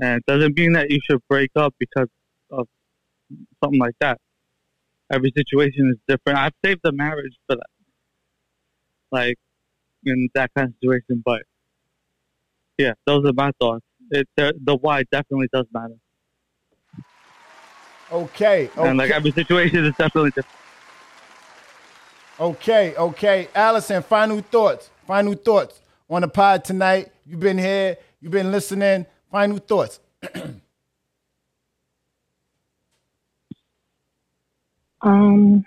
And it doesn't mean that you should break up because of something like that. Every situation is different. I've saved a marriage for that. Like, in that kind of situation, but yeah, those are my thoughts. It, the, the why definitely does matter. Okay, okay. And like every situation is definitely different. Okay, okay. Allison, final thoughts. Final thoughts on the pod tonight. You've been here. You've been listening. Final thoughts. um.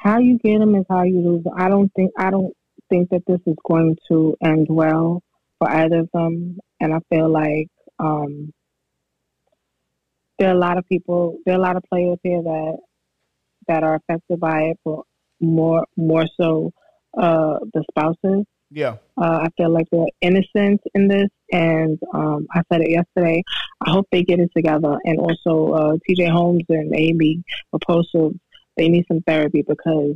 How you get them is how you lose them. I don't think I don't think that this is going to end well for either of them. And I feel like um, there are a lot of people, there are a lot of players here that that are affected by it, but more more so uh, the spouses. Yeah, uh, I feel like they're innocent in this, and um, I said it yesterday. I hope they get it together, and also uh, T J Holmes and Amy Robach. They need some therapy, because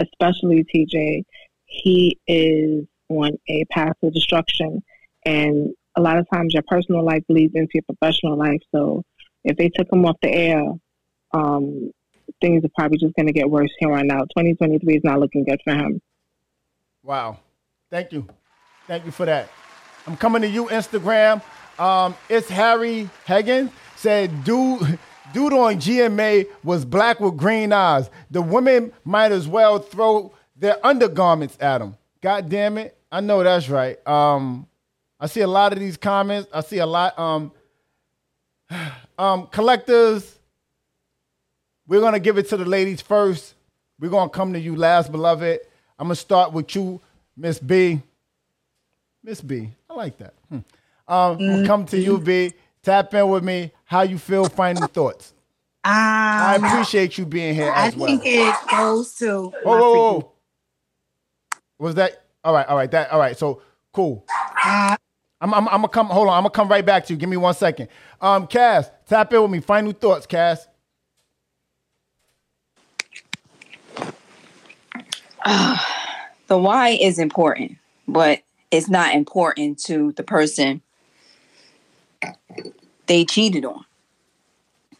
especially T J, he is on a path to destruction. And a lot of times your personal life leads into your professional life. So if they took him off the air, um, things are probably just going to get worse here and now. twenty twenty-three is not looking good for him. Wow. Thank you. Thank you for that. I'm coming to you, Instagram. Um, it's Harry Hagen said, dude... Dude on G M A was black with green eyes. The women might as well throw their undergarments at him. God damn it. I know that's right. Um, I see a lot of these comments. I see a lot. Um, um, collectors, we're going to give it to the ladies first. We're going to come to you last, beloved. I'm going to start with you, Miss B. Miss B. I like that. Hmm. Um, mm-hmm. We'll come to you, B. Tap in with me. How you feel? Final thoughts. Um, I appreciate you being here as well. I think well. It goes to. Whoa, whoa, whoa. Was that all right? All right, that all right. So cool. Uh, I'm, I'm, I'm gonna come. Hold on, I'm gonna come right back to you. Give me one second. Um, Cass, tap in with me. Final thoughts, Cass. Uh, the why is important, but it's not important to the person they cheated on.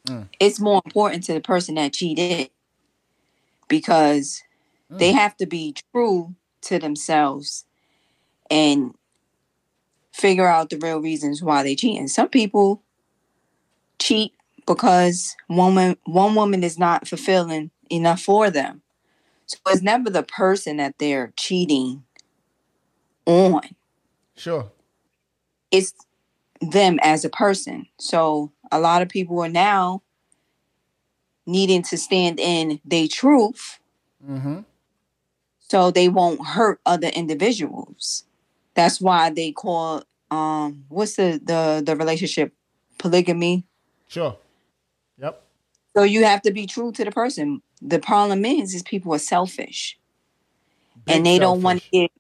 Mm. It's more important to the person that cheated, because mm. they have to be true to themselves and figure out the real reasons why they cheating. Some people cheat because woman, one woman is not fulfilling enough for them. So it's never the person that they're cheating on. Sure. It's them as a person. So a lot of people are now needing to stand in their truth, mm-hmm. so they won't hurt other individuals. That's why they call um what's the the the relationship polygamy. Sure. Yep. So you have to be true to the person. The problem is, is people are selfish, Big and they selfish. Don't want to give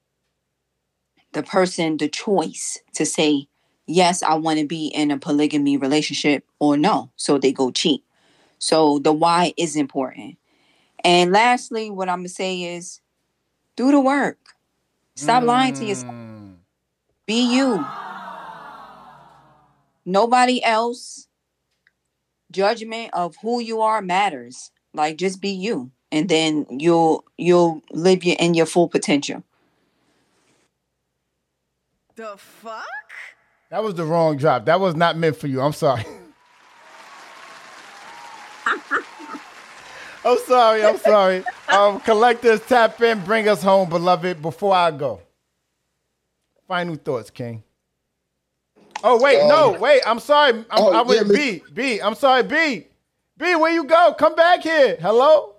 the person the choice to say, yes, I want to be in a polygamy relationship, or no. So they go cheat. So the why is important. And lastly, what I'm going to say is do the work. Stop mm. lying to yourself. Be you. Nobody else. Judgment of who you are matters. Like, just be you. and then you'll you'll live your in your full potential. The fuck? That was the wrong drop. That was not meant for you. I'm sorry. I'm sorry. I'm sorry. Um, collectors, tap in. Bring us home, beloved. Before I go, final thoughts, King. Oh, wait. Um, no, wait. I'm sorry. I'm, oh, I was yeah, B. B. I'm sorry, B. B, where you go? Come back here. Hello?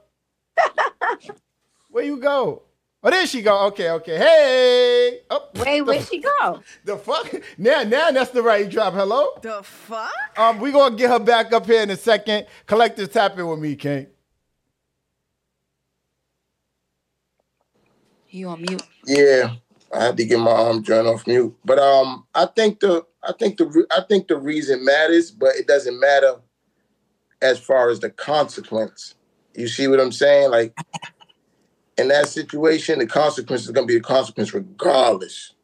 Where you go? Oh, there she go. Okay, okay. Hey. Oh, wait, where she go? The fuck? Now, now that's the right drop. Hello? The fuck? Um, we going to get her back up here in a second. Collectors, tap in with me, King. You on mute? Yeah, I had to get my um journal off mute. But um, I think the I think the I think the reason matters, but it doesn't matter as far as the consequence. You see what I'm saying? Like in that situation, the consequence is gonna be the consequence regardless.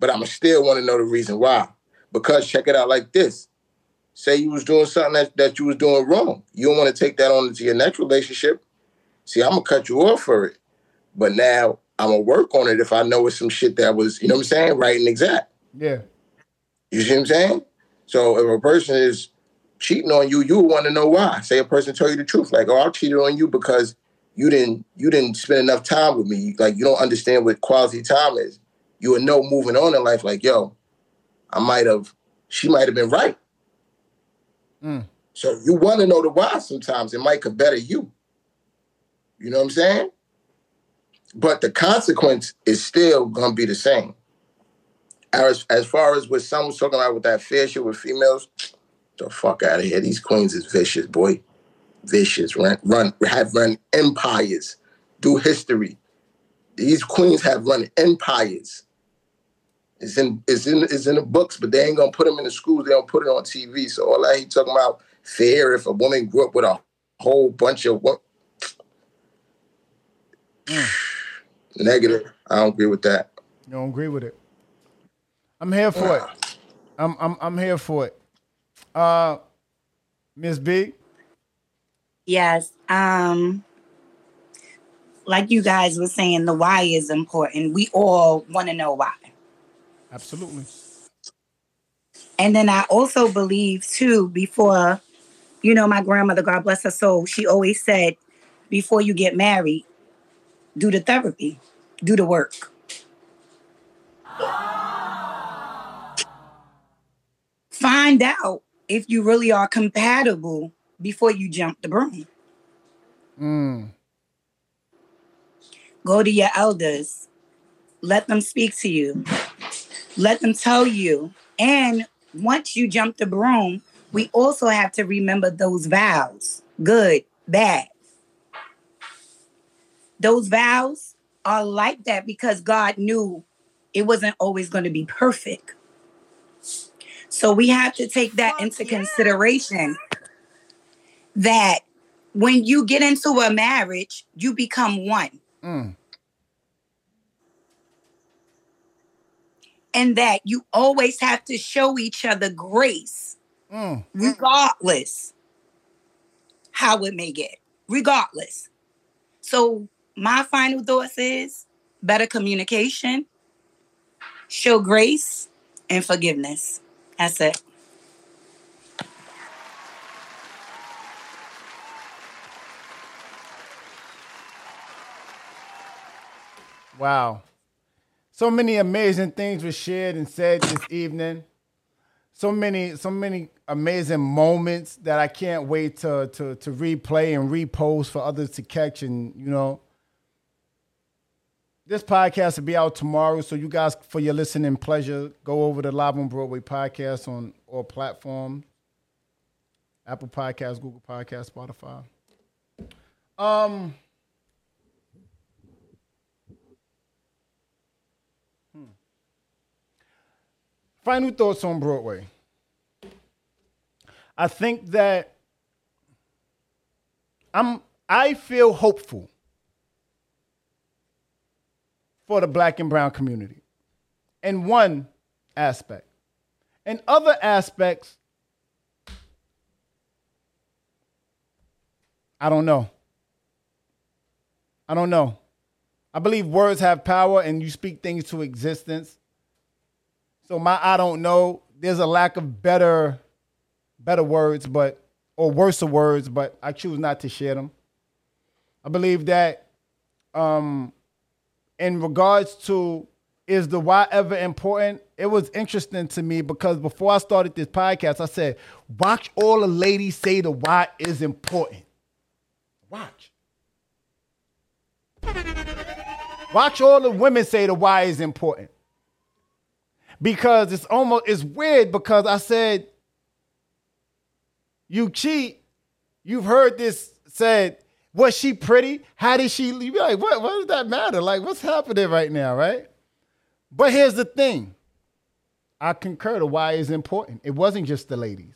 But I'ma still want to know the reason why. Because check it out like this: say you was doing something that, that you was doing wrong. You don't want to take that on into your next relationship. See, I'm gonna cut you off for it. But now I'm going to work on it if I know it's some shit that was, you know what I'm saying, right and exact. Yeah. You see what I'm saying? So if a person is cheating on you, you want to know why. Say a person tell you the truth. Like, oh, I cheated on you because you didn't you didn't spend enough time with me. Like, you don't understand what quality time is. You would know moving on in life, like, yo, I might have, she might have been right. Mm. So you want to know the why sometimes. It might could better you. You know what I'm saying? But the consequence is still going to be the same. As, as far as what someone was talking about with that fair shit with females, the fuck out of here. These queens is vicious, boy. Vicious. Run, run, have run empires through history. These queens have run empires. It's in, it's in, it's in the books, but they ain't going to put them in the schools. They don't put it on T V. So all that he talking about fair, if a woman grew up with a whole bunch of what? Negative. I don't agree with that. You don't agree with it. I'm here for wow. it. I'm I'm I'm here for it. Uh, Miss B. Yes. Um, like you guys were saying, the why is important. We all want to know why. Absolutely. And then I also believe too. Before, you know, my grandmother, God bless her soul, she always said, "Before you get married, do the therapy. Do the work." Find out if you really are compatible before you jump the broom. Mm. Go to your elders. Let them speak to you. Let them tell you. And once you jump the broom, we also have to remember those vows. Good, bad. Those vows are like that because God knew it wasn't always going to be perfect. So we have to take that oh, into yeah. consideration that when you get into a marriage, you become one. Mm. And that you always have to show each other grace, mm. regardless how it may get, regardless. So my final thoughts is better communication, show grace, and forgiveness. That's it. Wow. So many amazing things were shared and said this evening. So many, so many amazing moments that I can't wait to, to, to replay and repost for others to catch. And, you know, this podcast will be out tomorrow, so you guys, for your listening pleasure, go over to Live on Broadway Podcast on all platforms. Apple Podcasts, Google Podcasts, Spotify. Um, hmm. Final thoughts on Broadway. I think that I'm, I feel hopeful for the black and brown community in one aspect. In other aspects, I don't know. I don't know. I believe words have power and you speak things to existence. So my I don't know, there's a lack of better better words, but or worse of words, but I choose not to share them. I believe that um, in regards to is the why ever important, it was interesting to me because before I started this podcast, I said, watch all the ladies say the why is important. Watch. Watch all the women say the why is important. Because it's almost, it's weird because I said, you cheat. You've heard this said, was she pretty? How did she leave? You're like, what, what does that matter? Like, what's happening right now, right? But here's the thing. I concur to why it's important. It wasn't just the ladies.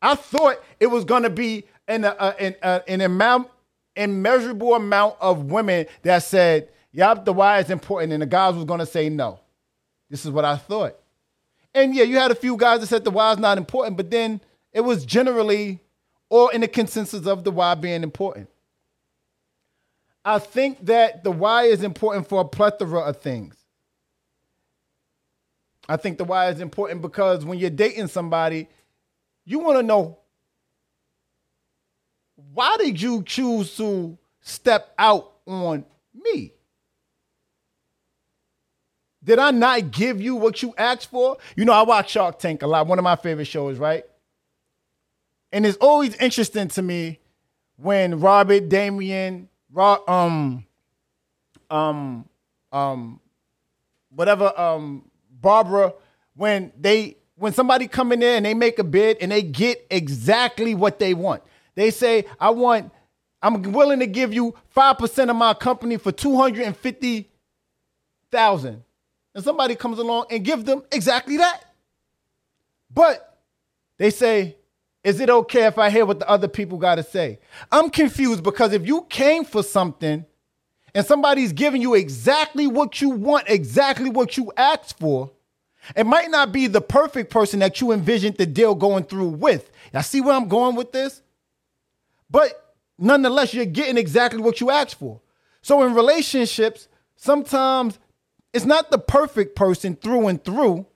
I thought it was going to be an, uh, an, uh, an amount, immeasurable amount of women that said, yep, the why is important. And the guys was going to say no. This is what I thought. And yeah, you had a few guys that said the why is not important, but then it was generally or in the consensus of the why being important. I think that the why is important for a plethora of things. I think the why is important because when you're dating somebody, you want to know, why did you choose to step out on me? Did I not give you what you asked for? You know, I watch Shark Tank a lot. One of my favorite shows, right? And it's always interesting to me when Robert, Damien, Roc, um, um, um, whatever, um, Barbara, when they when somebody come in there and they make a bid and they get exactly what they want. They say, I want, I'm willing to give you five percent of my company for two hundred fifty thousand dollars. And somebody comes along and gives them exactly that. But they say, is it okay if I hear what the other people got to say? I'm confused because if you came for something and somebody's giving you exactly what you want, exactly what you asked for, it might not be the perfect person that you envisioned the deal going through with. Now, see where I'm going with this? But nonetheless, you're getting exactly what you asked for. So in relationships, sometimes it's not the perfect person through and through,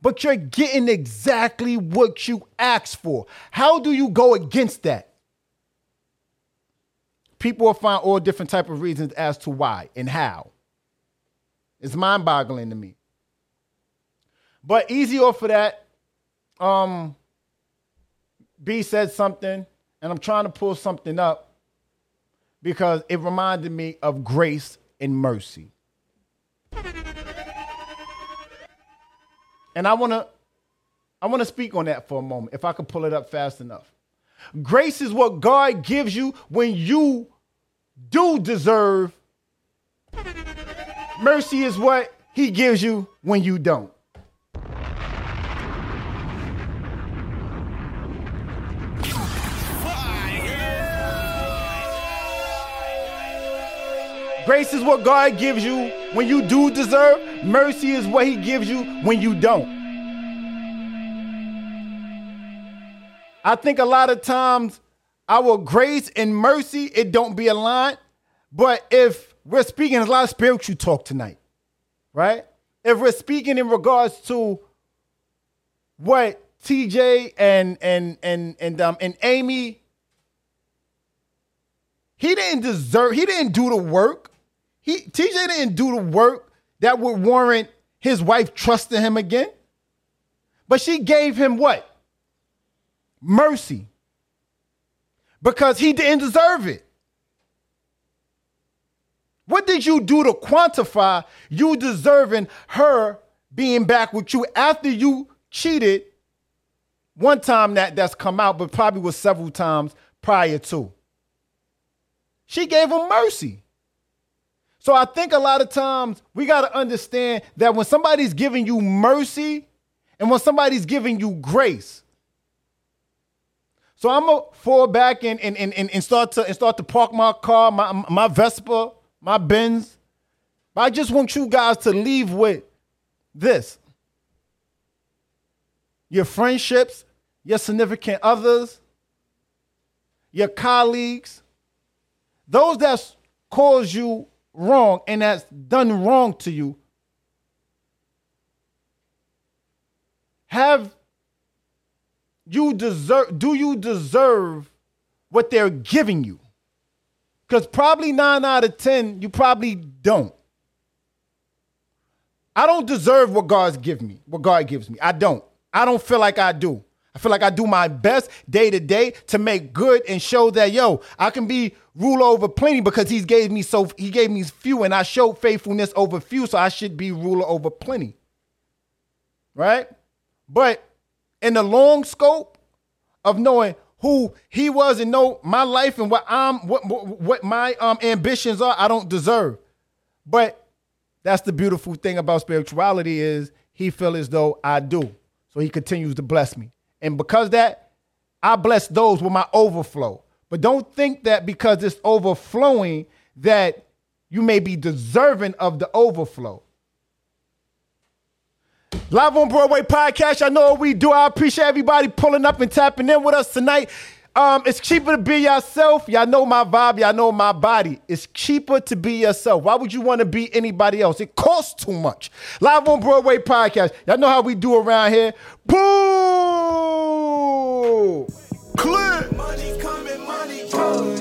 but you're getting exactly what you asked for. How do you go against that? People will find all different type of reasons as to why and how. It's mind-boggling to me. But easy off of that, um, B said something, and I'm trying to pull something up because it reminded me of grace and mercy. And I want to I want to speak on that for a moment, if I could pull it up fast enough. Grace is what God gives you when you do deserve. Mercy is what he gives you when you don't. Grace is what God gives you when you do deserve. Mercy is what he gives you when you don't. I think a lot of times our grace and mercy, it don't be aligned. But if we're speaking, there's a lot of spiritual talk tonight, right? If we're speaking in regards to what T J and and and and um and Amy, he didn't deserve, he didn't do the work. He T J didn't do the work that would warrant his wife trusting him again. But she gave him what? Mercy, because he didn't deserve it. What did you do to quantify you deserving her being back with you after you cheated one time that, that's come out, but probably was several times prior to? She gave him mercy. So I think a lot of times we got to understand that when somebody's giving you mercy and when somebody's giving you grace, so I'm gonna fall back and and and and start to and start to park my car, my my Vespa, my Benz. But I just want you guys to leave with this: your friendships, your significant others, your colleagues, those that's caused you wrong and that's done wrong to you, have you deserve, do you deserve what they're giving you? Because probably nine out of ten, you probably don't. I don't deserve what God's give me, what God gives me. I don't. I don't feel like I do. I feel like I do my best day to day to make good and show that, yo, I can be ruled over plenty because he's gave me so he gave me few and I showed faithfulness over few, so I should be ruler over plenty. Right? But in the long scope of knowing who he was and know my life and what I'm what what my um ambitions are, I don't deserve. But that's the beautiful thing about spirituality is he feels as though I do. So he continues to bless me. And because that, I bless those with my overflow. But don't think that because it's overflowing that you may be deserving of the overflow. Live on Broadway Podcast. I know what we do. I appreciate everybody pulling up and tapping in with us tonight. Um, it's cheaper to be yourself. Y'all know my vibe. Y'all know my body. It's cheaper to be yourself. Why would you want to be anybody else? It costs too much. Live on Broadway Podcast. Y'all know how we do around here. Boo! Click! Money coming, money coming.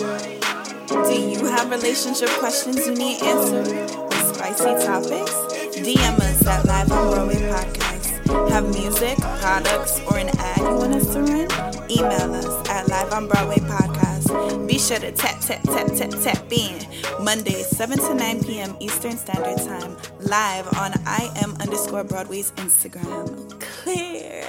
Do you have relationship questions you need answered? Spicy topics? D M us at Live on Broadway Podcast. Have music, products, or an ad you want us to run? Email us at Live on Broadway Podcast. Be sure to tap, tap, tap, tap, tap in. Mondays, seven to nine p.m. Eastern Standard Time. Live on I M underscore Broadway's Instagram. Clear.